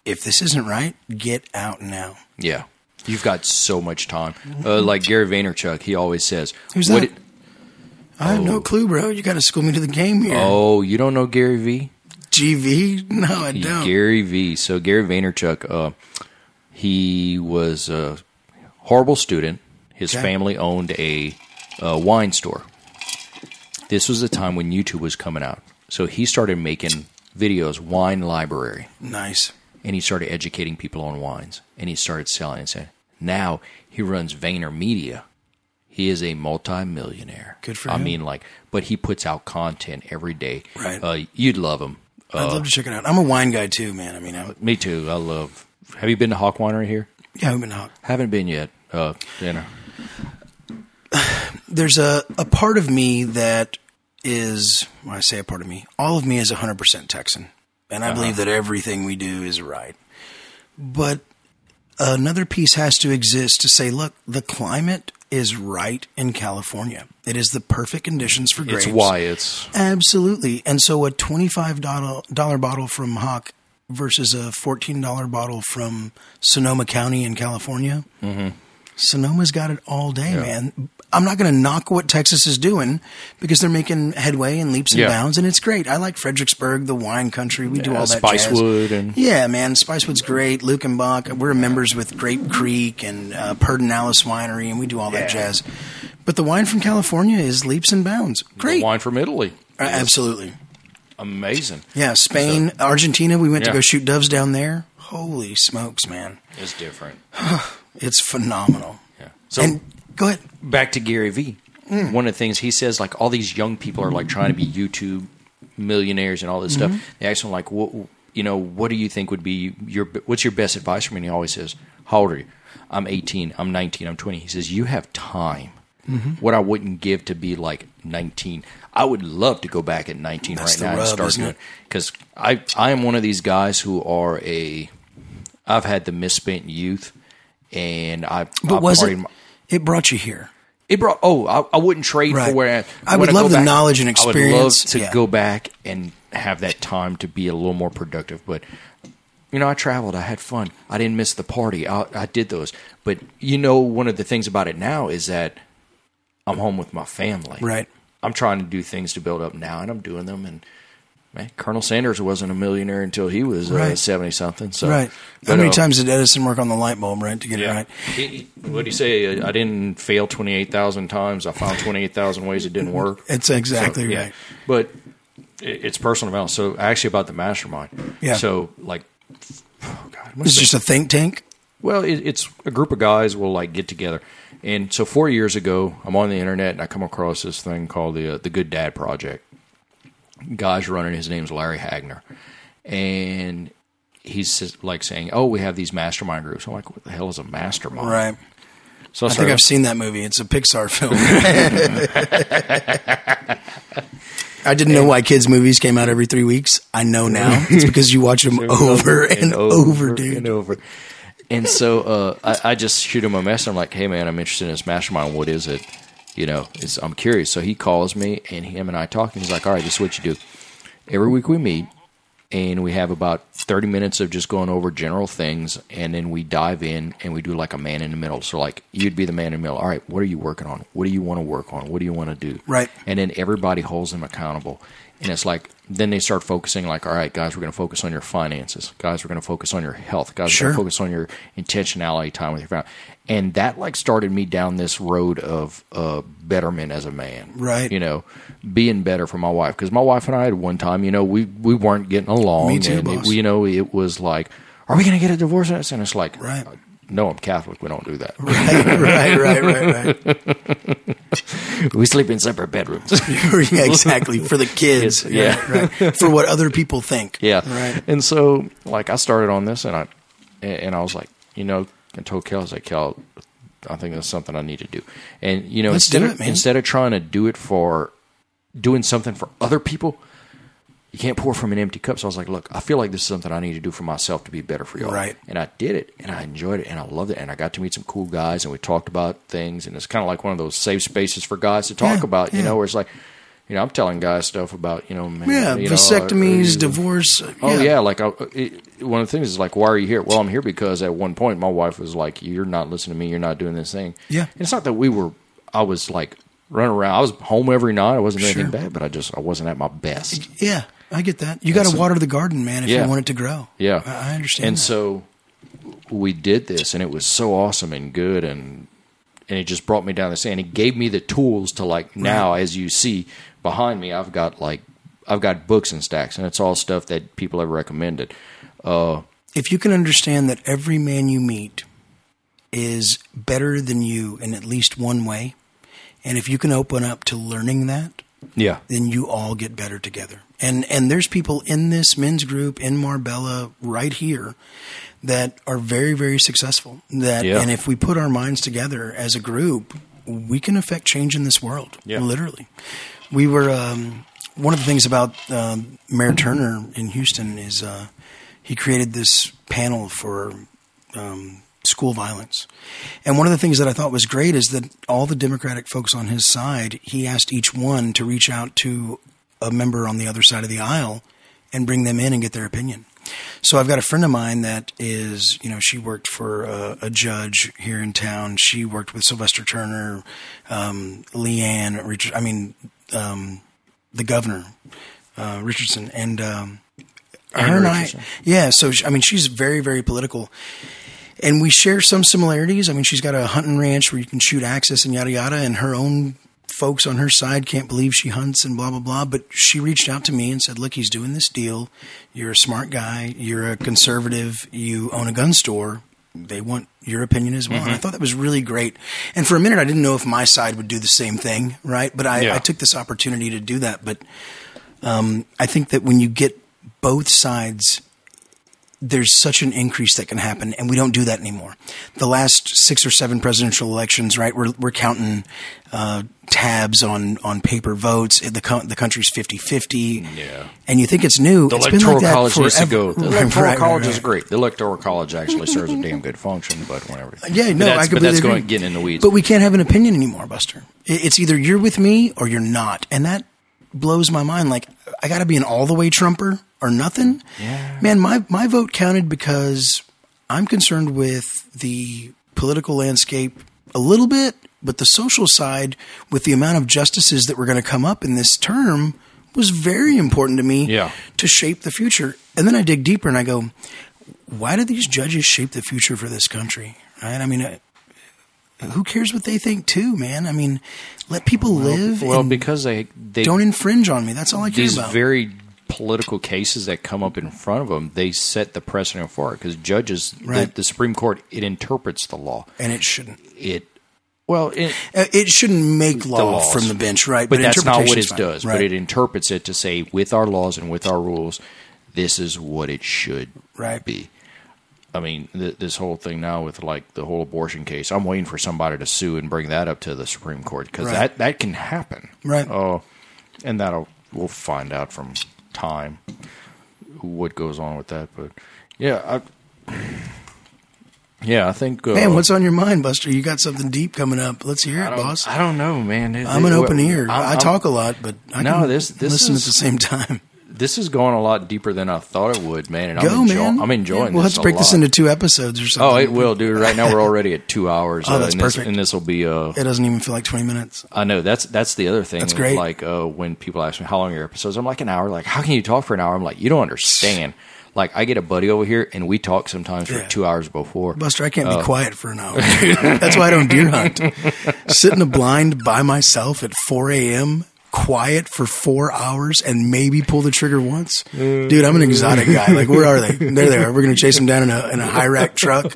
if this isn't right, get out now. Yeah. You've got so much time. Uh, like Gary Vaynerchuk, he always says. Who's that? It, I have oh. no clue, bro. You got to school me to the game here. Oh, you don't know Gary V? G V? No, I don't. Gary V. So Gary Vaynerchuk, uh, he was a horrible student. His okay. family owned a, a wine store. This was the time when YouTube was coming out. So he started making videos, wine library. Nice. And he started educating people on wines. And he started selling and saying, now he runs VaynerMedia. He is a multimillionaire. Good for him. I mean, like, but he puts out content every day. Right. Uh, you'd love him. Uh, I'd love to check it out. I'm a wine guy too, man. I mean, I'm, me too. I love. Have you been to Hawk Winery here? Yeah, I've been to Hawk. Haven't been yet. Uh, Dana. There's a, a part of me that is, when I say a part of me, all of me is one hundred percent Texan. And I uh-huh. believe that everything we do is right. But another piece has to exist to say, look, the climate is right in California. It is the perfect conditions for grapes. It's why it's... Absolutely. And so a twenty-five dollars bottle from Hawk versus a fourteen dollars bottle from Sonoma County in California, mm-hmm. Sonoma's got it all day, yeah. man. I'm not going to knock what Texas is doing because they're making headway and leaps and yeah. bounds, and it's great. I like Fredericksburg, the wine country. We yeah, do all that Spicewood jazz. And yeah, man, Spicewood's great. Luke and Buck, we're members with Grape Creek and uh, Perdinalis Winery, and we do all yeah. that jazz. But the wine from California is leaps and bounds. Great. The wine from Italy. Uh, absolutely. Amazing. Yeah, Spain, so, Argentina. We went yeah. to go shoot doves down there. Holy smokes, man. It's different. It's phenomenal. Yeah. So and, go ahead. Back to Gary V. Mm. One of the things he says, like all these young people are like trying to be YouTube millionaires and all this mm-hmm. stuff. They ask him like, what, you know, what do you think would be your, what's your best advice for me? And he always says, how old are you? I'm eighteen. I'm nineteen. I'm twenty. He says, you have time. Mm-hmm. What I wouldn't give to be like nineteen. I would love to go back at nineteen That's right now rub, and start doing it. Because I, I am one of these guys who are a, I've had the misspent youth. And I, but I was it, my, it brought you here? It brought. Oh, I, I wouldn't trade right. for where I, I would I love the back, knowledge and experience. I would love to yeah. go back and have that time to be a little more productive. But you know, I traveled. I had fun. I didn't miss the party. I, I did those. But you know, one of the things about it now is that I'm home with my family. Right. I'm trying to do things to build up now, and I'm doing them. And man, Colonel Sanders wasn't a millionaire until he was seventy-something. Right. Uh, so, right. How but, many uh, times did Edison work on the light bulb, right, to get yeah. it right? He, what'd he say? I didn't fail twenty-eight thousand times. I found twenty-eight thousand ways it didn't work. It's exactly so, yeah. right. But it, it's personal balance. So actually about the mastermind. Yeah. So like, oh God. It's just a think tank? Well, it, it's a group of guys will like get together. And so four years ago, I'm on the internet and I come across this thing called the uh, the Good Dad Project. Guy's running. His name's Larry Hagner, and he's like saying, "Oh, we have these mastermind groups." I'm like, "What the hell is a mastermind?" Right. So I, I think I've seen that movie. It's a Pixar film. I didn't and, know why kids' movies came out every three weeks. I know now. It's because you watch them over and, and over, over, dude, and over. And so uh, I, I just shoot him a message. I'm like, "Hey, man, I'm interested in this mastermind. What is it?" You know, it's, I'm curious. So he calls me, and him and I talk, and he's like, all right, this is what you do. Every week we meet, and we have about thirty minutes of just going over general things, and then we dive in, and we do like a man in the middle. So, like, you'd be the man in the middle. All right, what are you working on? What do you want to work on? What do you want to do? Right. And then everybody holds them accountable. And it's like, then they start focusing like, all right, guys, we're going to focus on your finances. Guys, we're going to focus on your health. Guys, sure. we're going to focus on your intentionality, time with your family. And that like started me down this road of uh, betterment as a man. Right. You know, being better for my wife. Because my wife and I had one time, you know, we, we weren't getting along. Me too, and boss. It, you know, it was like, are we going to get a divorce? And it's like, right. No, I'm Catholic. We don't do that. Right, right, right, right, right. We sleep in separate bedrooms. Yeah, exactly. For the kids. It's, yeah. Right, right. For what other people think. Yeah. Right. And so, like, I started on this, and I and I was like, you know, and told Kel, I was like, Kel, I think that's something I need to do. And, you know, Let's instead do it, of, man. instead of trying to do it for doing something for other people, you can't pour from an empty cup. So I was like, look, I feel like this is something I need to do for myself to be better for y'all. Right. And I did it, and I enjoyed it, and I loved it. And I got to meet some cool guys, and we talked about things. And it's kind of like one of those safe spaces for guys to talk yeah, about, you yeah. know, where it's like, you know, I'm telling guys stuff about, you know, man, yeah, you vasectomies, know, or, or, divorce. Yeah. Oh, yeah. Like, I, it, one of the things is like, why are you here? Well, I'm here because at one point my wife was like, you're not listening to me. You're not doing this thing. Yeah. And it's not that we were, I was like running around. I was home every night. I wasn't doing sure. anything bad, but I just, I wasn't at my best. Yeah. I get that. You got to so, water the garden, man, if yeah, you want it to grow. Yeah. I, I understand. And that. So we did this, and it was so awesome and good. And, and it just brought me down this, and it gave me the tools to, like, right. now, as you see, behind me, I've got like I've got books and stacks, and it's all stuff that people have recommended. Uh, if you can understand that every man you meet is better than you in at least one way, and if you can open up to learning that, yeah, then you all get better together. And and there's people in this men's group in Marbella right here that are very, very successful. That yeah. and if we put our minds together as a group, we can affect change in this world. Yeah. Literally. We were um, one of the things about uh, Mayor Turner in Houston is uh, he created this panel for um, school violence. And one of the things that I thought was great is that all the Democratic folks on his side, he asked each one to reach out to a member on the other side of the aisle and bring them in and get their opinion. So I've got a friend of mine that is, you know, she worked for a, a judge here in town. She worked with Sylvester Turner, um, Leanne, Richard, I mean, um, the governor, uh, Richardson. And, um, and her and I, yeah. So, she, I mean, she's very, very political, and we share some similarities. I mean, she's got a hunting ranch where you can shoot axis and yada, yada, and her own folks on her side can't believe she hunts and blah, blah, blah. But she reached out to me and said, look, he's doing this deal. You're a smart guy. You're a conservative. You own a gun store. They want your opinion as well. Mm-hmm. And I thought that was really great. And for a minute, I didn't know if my side would do the same thing, right? But I, yeah. I took this opportunity to do that. But um, I think that when you get both sides, there's such an increase that can happen, and we don't do that anymore. The last six or seven presidential elections, right, we're, we're counting uh, tabs on, on paper votes. The co- the country's fifty-fifty. Yeah. And you think it's new. The it's Electoral been like College that needs to go. The Electoral right, right, College right, right. is great. The Electoral College actually serves a damn good function, but whenever. Yeah, no, I completely agree. But that's going to get in the weeds. But we can't have an opinion anymore, Buster. It's either you're with me or you're not, and that blows my mind. Like, I got to be an all-the-way Trumper or nothing. Yeah. Man, my, my vote counted because I'm concerned with the political landscape a little bit, but the social side with the amount of justices that were going to come up in this term was very important to me yeah. to shape the future. And then I dig deeper and I go, why do these judges shape the future for this country? Right? I mean, I, who cares what they think too, man? I mean, let people well, live. Well, because they, they don't infringe on me. That's all I care about. These very political cases that come up in front of them, they set the precedent for it because judges, right. the, the Supreme Court, it interprets the law. And it shouldn't. It Well, it, it shouldn't make law the from the bench, right? But, but that's not what it fine. does. Right. But it interprets it to say, with our laws and with our rules, this is what it should right. be. I mean, th- this whole thing now with like the whole abortion case, I'm waiting for somebody to sue and bring that up to the Supreme Court because right. that, that can happen. Right. Oh, uh, and that'll we'll find out from time what goes on with that. But yeah, I, yeah, I think. Uh, man, what's on your mind, Buster? You got something deep coming up. Let's hear it, boss. I don't know, man. It, I'm an it, open well, ear. I'm, I talk I'm, a lot, but I no, can this, this listen is, at the same time. This is going a lot deeper than I thought it would, man. And Go, I'm, enjoy- man. I'm enjoying yeah, we'll this. We'll have to break lot. this into two episodes or something. Oh, it will, dude. Right now we're already at two hours. oh, that's uh, and perfect. This, and this will be. Uh, it doesn't even feel like twenty minutes. I know. That's that's the other thing. That's great. Like uh, when people ask me how long are your episodes, I'm like an hour. Like, how can you talk for an hour? I'm like, you don't understand. Like, I get a buddy over here, and we talk sometimes for yeah. two hours before. Buster, I can't uh, be quiet for an hour. That's why I don't deer hunt. Sit in a blind by myself at four a.m., quiet for four hours and maybe pull the trigger once. Dude, I'm an exotic guy. Like, where are they? There they are. We're going to chase them down in a, in a Hyrax truck.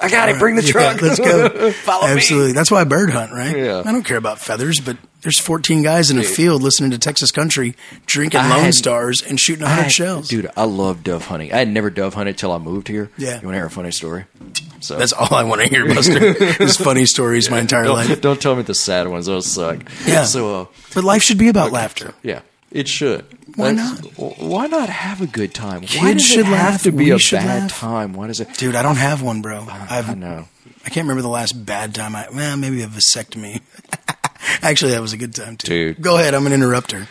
I got it. Bring the truck. Yeah, let's go. Follow Absolutely. Me. That's why I bird hunt, right? Yeah. I don't care about feathers, but there's fourteen guys in dude. a field listening to Texas Country, drinking I Lone had, Stars, and shooting one hundred had, shells. Dude, I love dove hunting. I had never dove hunted till I moved here. Yeah. You want to hear a funny story? So. That's all I want to hear, Buster, is funny stories yeah. my entire don't, life. Don't tell me the sad ones. Those suck. Yeah. So, uh, but life should be about okay. laughter. Yeah. It should. Why That's, not? Why not have a good time? Kids why does should it have laugh. to be we a bad laugh. time? Why does it? Dude, I don't have one, bro. I, I know. I can't remember the last bad time. I well, maybe a vasectomy. Actually, that was a good time too. Dude, go ahead. I'm an interrupter.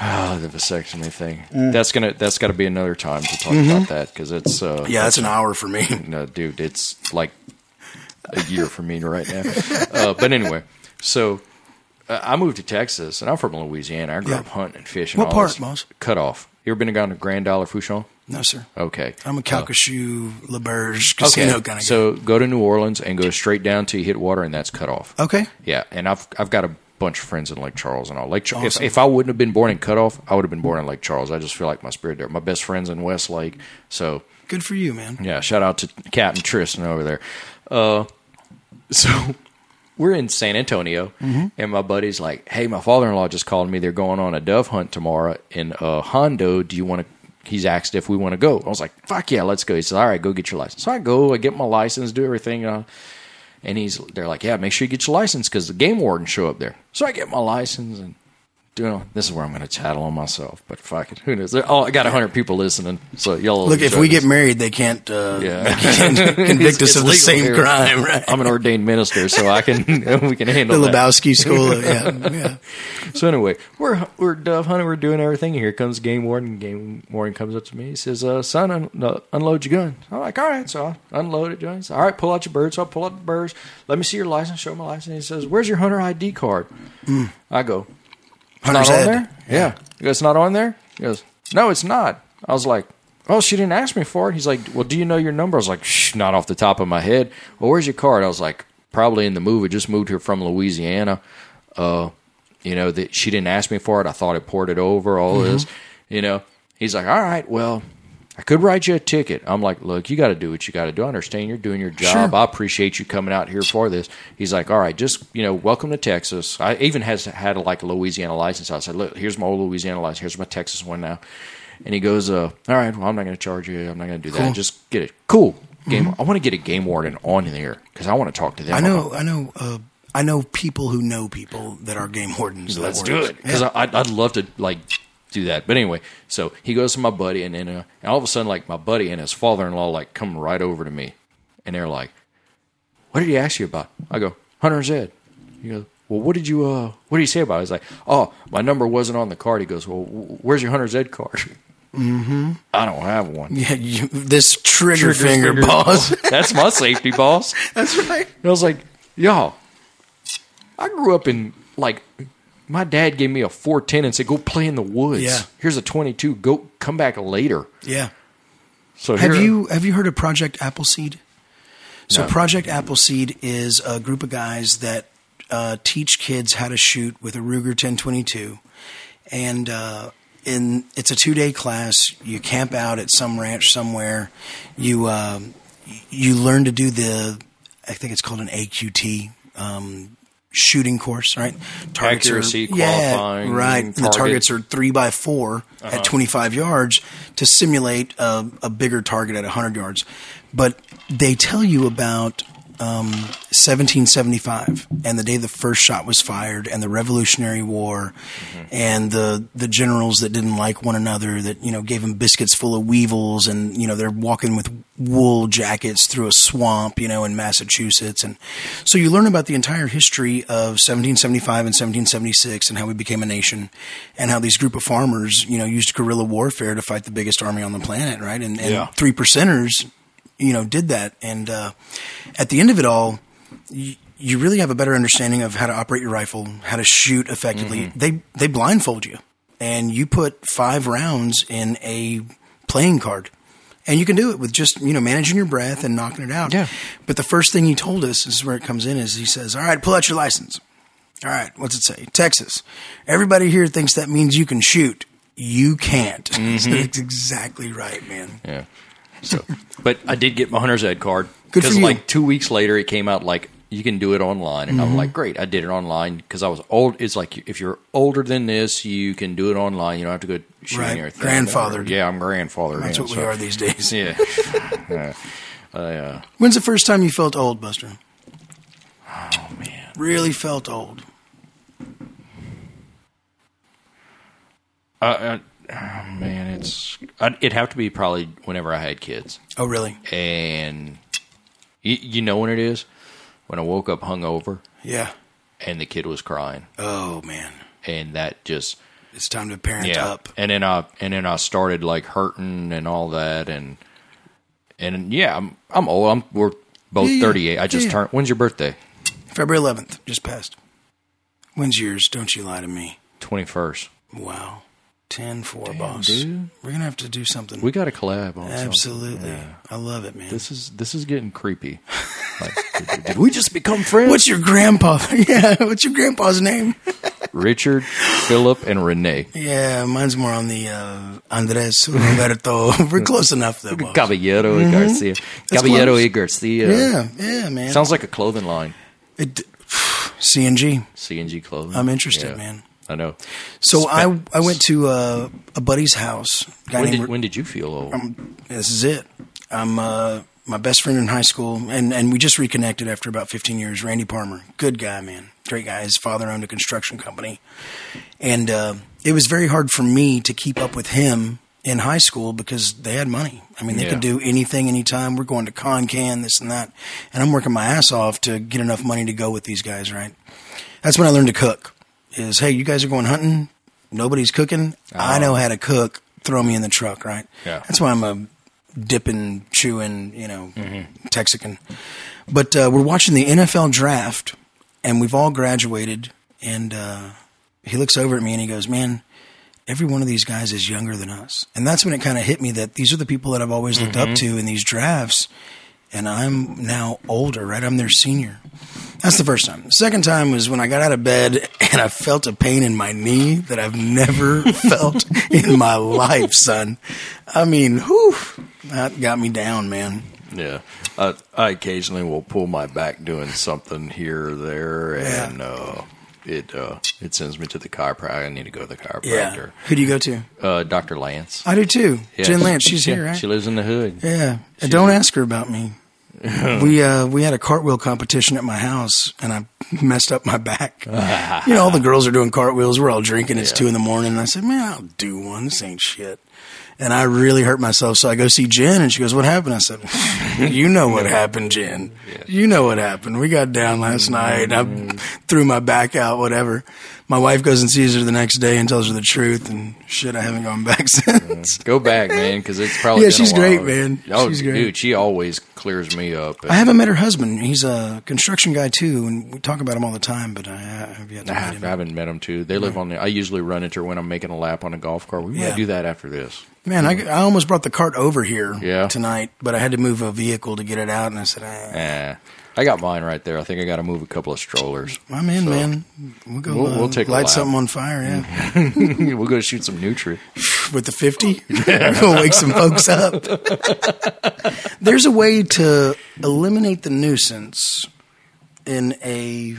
Oh, the vasectomy thing. Mm. That's gonna. That's got to be another time to talk mm-hmm. about that because it's. Uh, yeah, that's an hour for me. No, dude, it's like a year for me right now. Uh, but anyway, so. I moved to Texas, and I'm from Louisiana. I grew yeah. up hunting and fishing. What all part, Moss? Cut off. You ever been down to Grand Dollar Fouchon? No, sir. Okay. I'm a Calcasieu, uh, LaBerge, casino okay. kind of so guy. So go to New Orleans and go straight down to hit water, and that's cut off. Okay. Yeah, and I've I've got a bunch of friends in Lake Charles and all. Lake Charles. Awesome. If, if I wouldn't have been born in Cut Off, I would have been born in Lake Charles. I just feel like my spirit there. My best friend's in West Lake. So good for you, man. Yeah, shout out to Captain Tristan over there. Uh, so... We're in San Antonio, mm-hmm. and my buddy's like, hey, my father-in-law just called me. They're going on a dove hunt tomorrow in uh, Hondo. Do you want to – he's asked if we want to go. I was like, fuck yeah, let's go. He says, all right, go get your license. So I go. I get my license, do everything. Uh, and he's they're like, yeah, make sure you get your license because the game wardens show up there. So I get my license and you know, this is where I'm going to tattle on myself, but fuck it. Who knows? Oh, I got one hundred people listening, so y'all look, if we this. get married, they can't, uh, yeah. they can't convict it's, us it's of the same here. crime, right? I'm an ordained minister, so I can we can handle the Lebowski that. School. Yeah, yeah. So anyway, we're we're dove hunting, we're doing everything. Here comes game warden. Game warden comes up to me. He says, uh, "Son, un- uh, unload your gun." I'm like, "All right." So I unload it. Johnny says, "All right, pull out your birds." So I pull out the birds. Let me see your license. Show my license. He says, "Where's your hunter I D card?" Mm. I go. Hunter's not on there? Yeah. yeah. He goes, it's not on there? He goes, no, it's not. I was like, oh, she didn't ask me for it. He's like, well, do you know your number? I was like, shh, not off the top of my head. Well, where's your card? I was like, probably in the move. I just moved here from Louisiana. Uh, you know, that she didn't ask me for it. I thought it poured it over, all mm-hmm. this. You know, he's like, all right, well, I could write you a ticket. I'm like, look, you got to do what you got to do. I understand you're doing your job. Sure. I appreciate you coming out here for this. He's like, all right, just, you know, welcome to Texas. I even has had like a Louisiana license. I said, look, here's my old Louisiana license. Here's my Texas one now. And he goes, uh, all right, well, I'm not going to charge you. I'm not going to do that. Cool. Just get it. Cool. Game. Mm-hmm. I want to get a game warden on there because I want to talk to them. I know, about- I know, uh, I know people who know people that are game wardens. Let's wardens. do it because yeah. I'd, I'd love to, like, do that. But anyway, so he goes to my buddy, and then uh, and all of a sudden, like, my buddy and his father-in-law, like, come right over to me, and they're like, what did he ask you about? I go, Hunter's Ed. He goes, well, what did you, uh, what did he say about it? He's like, oh, my number wasn't on the card. He goes, well, where's your Hunter's Ed card? Mm-hmm. I don't have one. Yeah, you, this trigger, trigger finger, finger boss. That's my safety boss. That's right. And I was like, y'all, I grew up in, like, my dad gave me a four ten and said, go play in the woods. Yeah. Here's a twenty-two. Go come back later. Yeah. So have here, you have you heard of Project Appleseed? So no. Project Appleseed is a group of guys that uh, teach kids how to shoot with a Ruger ten twenty-two. And uh, in it's a two-day class. You camp out at some ranch somewhere. You uh, you learn to do the – I think it's called an A Q T um shooting course, right? Targets Accuracy, are, qualifying. Yeah, right. Target. The targets are three by four uh-huh. at twenty-five yards to simulate a, a bigger target at one hundred yards. But they tell you about um, seventeen seventy-five and the day the first shot was fired and the Revolutionary War mm-hmm. and the, the generals that didn't like one another that, you know, gave them biscuits full of weevils and, you know, they're walking with wool jackets through a swamp, you know, in Massachusetts. And so you learn about the entire history of seventeen seventy-five and seventeen seventy-six and how we became a nation and how these group of farmers, you know, used guerrilla warfare to fight the biggest army on the planet, right? And, and yeah. three percenters, you know, did that. And uh, at the end of it all, you, you really have a better understanding of how to operate your rifle, how to shoot effectively. Mm-hmm. They, they blindfold you and you put five rounds in a playing card. And you can do it with just, you know, managing your breath and knocking it out. Yeah. But the first thing he told us, this is where it comes in, is he says, all right, pull out your license. All right, what's it say? Texas. Everybody here thinks that means you can shoot. You can't. Mm-hmm. So that's exactly right, man. Yeah. So, but I did get my hunter's ed card because like two weeks later it came out like you can do it online, and mm-hmm. I'm like, great, I did it online because I was old. It's like if you're older than this, you can do it online. You don't have to go shooting right. everything. Grandfathered. Yeah, I'm grandfathered. That's in, what so. we are these days. Yeah. uh, uh, When's the first time you felt old, Buster? Oh man, really felt old. Uh, oh, man, it's it'd have to be probably whenever I had kids. Oh, really? And you, you know when it is? When I woke up hungover. Yeah. And the kid was crying. Oh, man. And that just... It's time to parent yeah. up. And then I and then I started like hurting and all that. And and yeah, I'm I'm old. I'm, we're both yeah, thirty-eight. I just yeah. turned... When's your birthday? February eleventh. Just passed. When's yours? Don't you lie to me. twenty-first. Wow. ten four, damn, boss. Dude. We're going to have to do something. We got to collab on absolutely. Something. Yeah. I love it, man. This is this is getting creepy. Like, did, did we just become friends? What's your grandpa? Yeah, what's your grandpa's name? Richard, Philip, and Renee. Yeah, mine's more on the uh, Andres Roberto. We're close enough, though, boss. Caballero mm-hmm. y Garcia. That's Caballero close. y Garcia. Yeah, yeah, man. Sounds like a clothing line. It, C and G. C and G clothing. I'm interested, yeah. man. I know. So Spent. I I went to uh, a buddy's house. When did, when did you feel old? I'm, this is it. I'm uh, my best friend in high school, and, and we just reconnected after about fifteen years, Randy Parmer. Good guy, man. Great guy. His father owned a construction company. And uh, it was very hard for me to keep up with him in high school because they had money. I mean, they yeah. could do anything, anytime. We're going to Con-Can, this and that. And I'm working my ass off to get enough money to go with these guys, right? That's when I learned to cook. Is, hey, you guys are going hunting. Nobody's cooking. Oh. I know how to cook. Throw me in the truck, right? Yeah. That's why I'm a dipping, chewing, you know, mm-hmm. Texican. But uh, we're watching the N F L draft, and we've all graduated. And uh, he looks over at me, and he goes, man, every one of these guys is younger than us. And that's when it kind of hit me that these are the people that I've always looked mm-hmm. up to in these drafts. And I'm now older, right? I'm their senior. That's the first time. The second time was when I got out of bed and I felt a pain in my knee that I've never felt in my life, son. I mean, whew, that got me down, man. Yeah. Uh, I occasionally will pull my back doing something here or there, and yeah. uh, it uh, it sends me to the chiropractor. I need to go to the chiropractor. Yeah. Who do you go to? Uh, Doctor Lance. I do, too. Yeah. Jen Lance, she's yeah. here, right? She lives in the hood. Yeah. She Don't lives. ask her about me. we uh, we had a cartwheel competition at my house, and I messed up my back. You know, all the girls are doing cartwheels. We're all drinking. It's yeah. two in the morning. And I said, man, I'll do one. This ain't shit. And I really hurt myself. So I go see Jen, and she goes, what happened? I said, you know what happened, Jen. Yeah. You know what happened. We got down last night. And I threw my back out, whatever. My wife goes and sees her the next day and tells her the truth. And shit, I haven't gone back since. Go back, man, because it's probably yeah, been she's a while. Great, man. Oh, she's great. Dude, she always clears me up. And I haven't met her husband. He's a construction guy, too, and we talk about him all the time, but I have yet to nah, meet him. I haven't met him, too. They live yeah. on the – I usually run into her when I'm making a lap on a golf cart. We might yeah. do that after this. Man, I, I almost brought the cart over here yeah. tonight, but I had to move a vehicle to get it out, and I said, ah. Eh, I got mine right there. I think I got to move a couple of strollers. I'm in, so, man. We'll go we'll, uh, we'll take light something on fire, yeah. We'll go shoot some Nutri. With the fifty? Yeah. We're going to wake some folks up. There's a way to eliminate the nuisance in a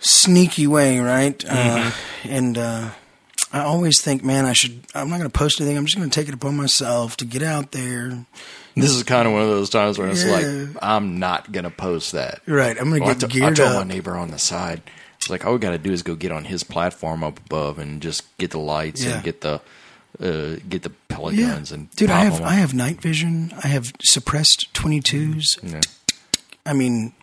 sneaky way, right? Mm-hmm. Uh, and... Uh, I always think, man, I should – I'm not going to post anything. I'm just going to take it upon myself to get out there. This is kind of one of those times where it's yeah. like, I'm not going to post that. Right. I'm going well, to get geared up. I told my neighbor on the side, it's like all we got to do is go get on his platform up above and just get the lights yeah. and get the uh, get the pellet yeah. guns. And dude, I have, I have night vision. I have suppressed twenty-twos. Yeah. I mean –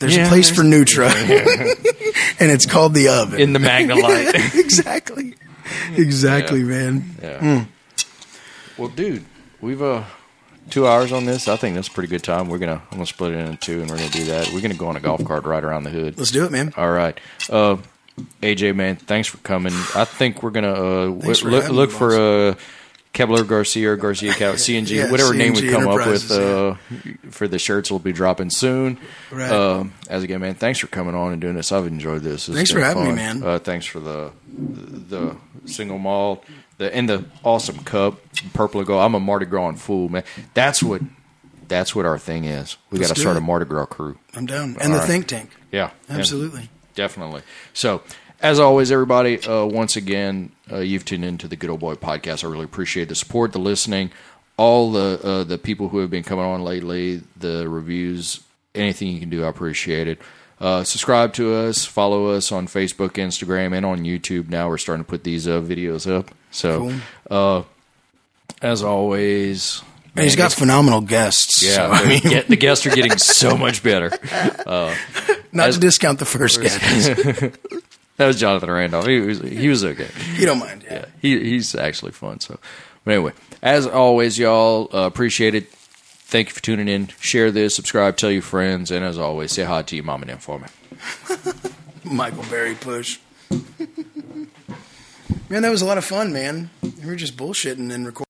There's yeah, a place there's, for Nutra, yeah. and it's called the oven. In the Magnolite. yeah, exactly. Exactly, yeah. man. Yeah. Mm. Well, dude, we've uh, two hours on this. I think that's a pretty good time. We're gonna I'm going to split it into two, and we're going to do that. We're going to go on a golf cart right around the hood. Let's do it, man. All right. Uh, A J, man, thanks for coming. I think we're going uh, to look, look for... Uh, Kebler Garcia or Garcia Cow, C N G, yeah, whatever C N G name we come up with uh, yeah. for the shirts will be dropping soon. Right. Um, as again, man, thanks for coming on and doing this. I've enjoyed this. It's thanks for having fun. me, man. Uh, thanks for the the, the single malt the, and the awesome cup, purple and gold. I'm a Mardi Gras fool, man. That's what that's what our thing is. We got to start it. a Mardi Gras crew. I'm down. And All the right. think tank. Yeah. Absolutely. Definitely. So, as always, everybody, uh, once again, uh, you've tuned into the Good Old Boy Podcast. I really appreciate the support, the listening, all the uh, the people who have been coming on lately, the reviews, anything you can do, I appreciate it. Uh, subscribe to us, follow us on Facebook, Instagram, and on YouTube. Now we're starting to put these uh, videos up. So, uh, as always... Man, he's got phenomenal guests. Yeah, so, I mean, get, the guests are getting so much better. Uh, Not as, to discount the first guest. That was Jonathan Randolph. He was he was okay. You don't mind, yeah. yeah he he's actually fun. So, but anyway, as always, y'all uh, appreciate it. Thank you for tuning in. Share this, subscribe, tell your friends, and as always, say hi to your mom and dad for me. Michael Berry push. Man, that was a lot of fun, man. We were just bullshitting and recording.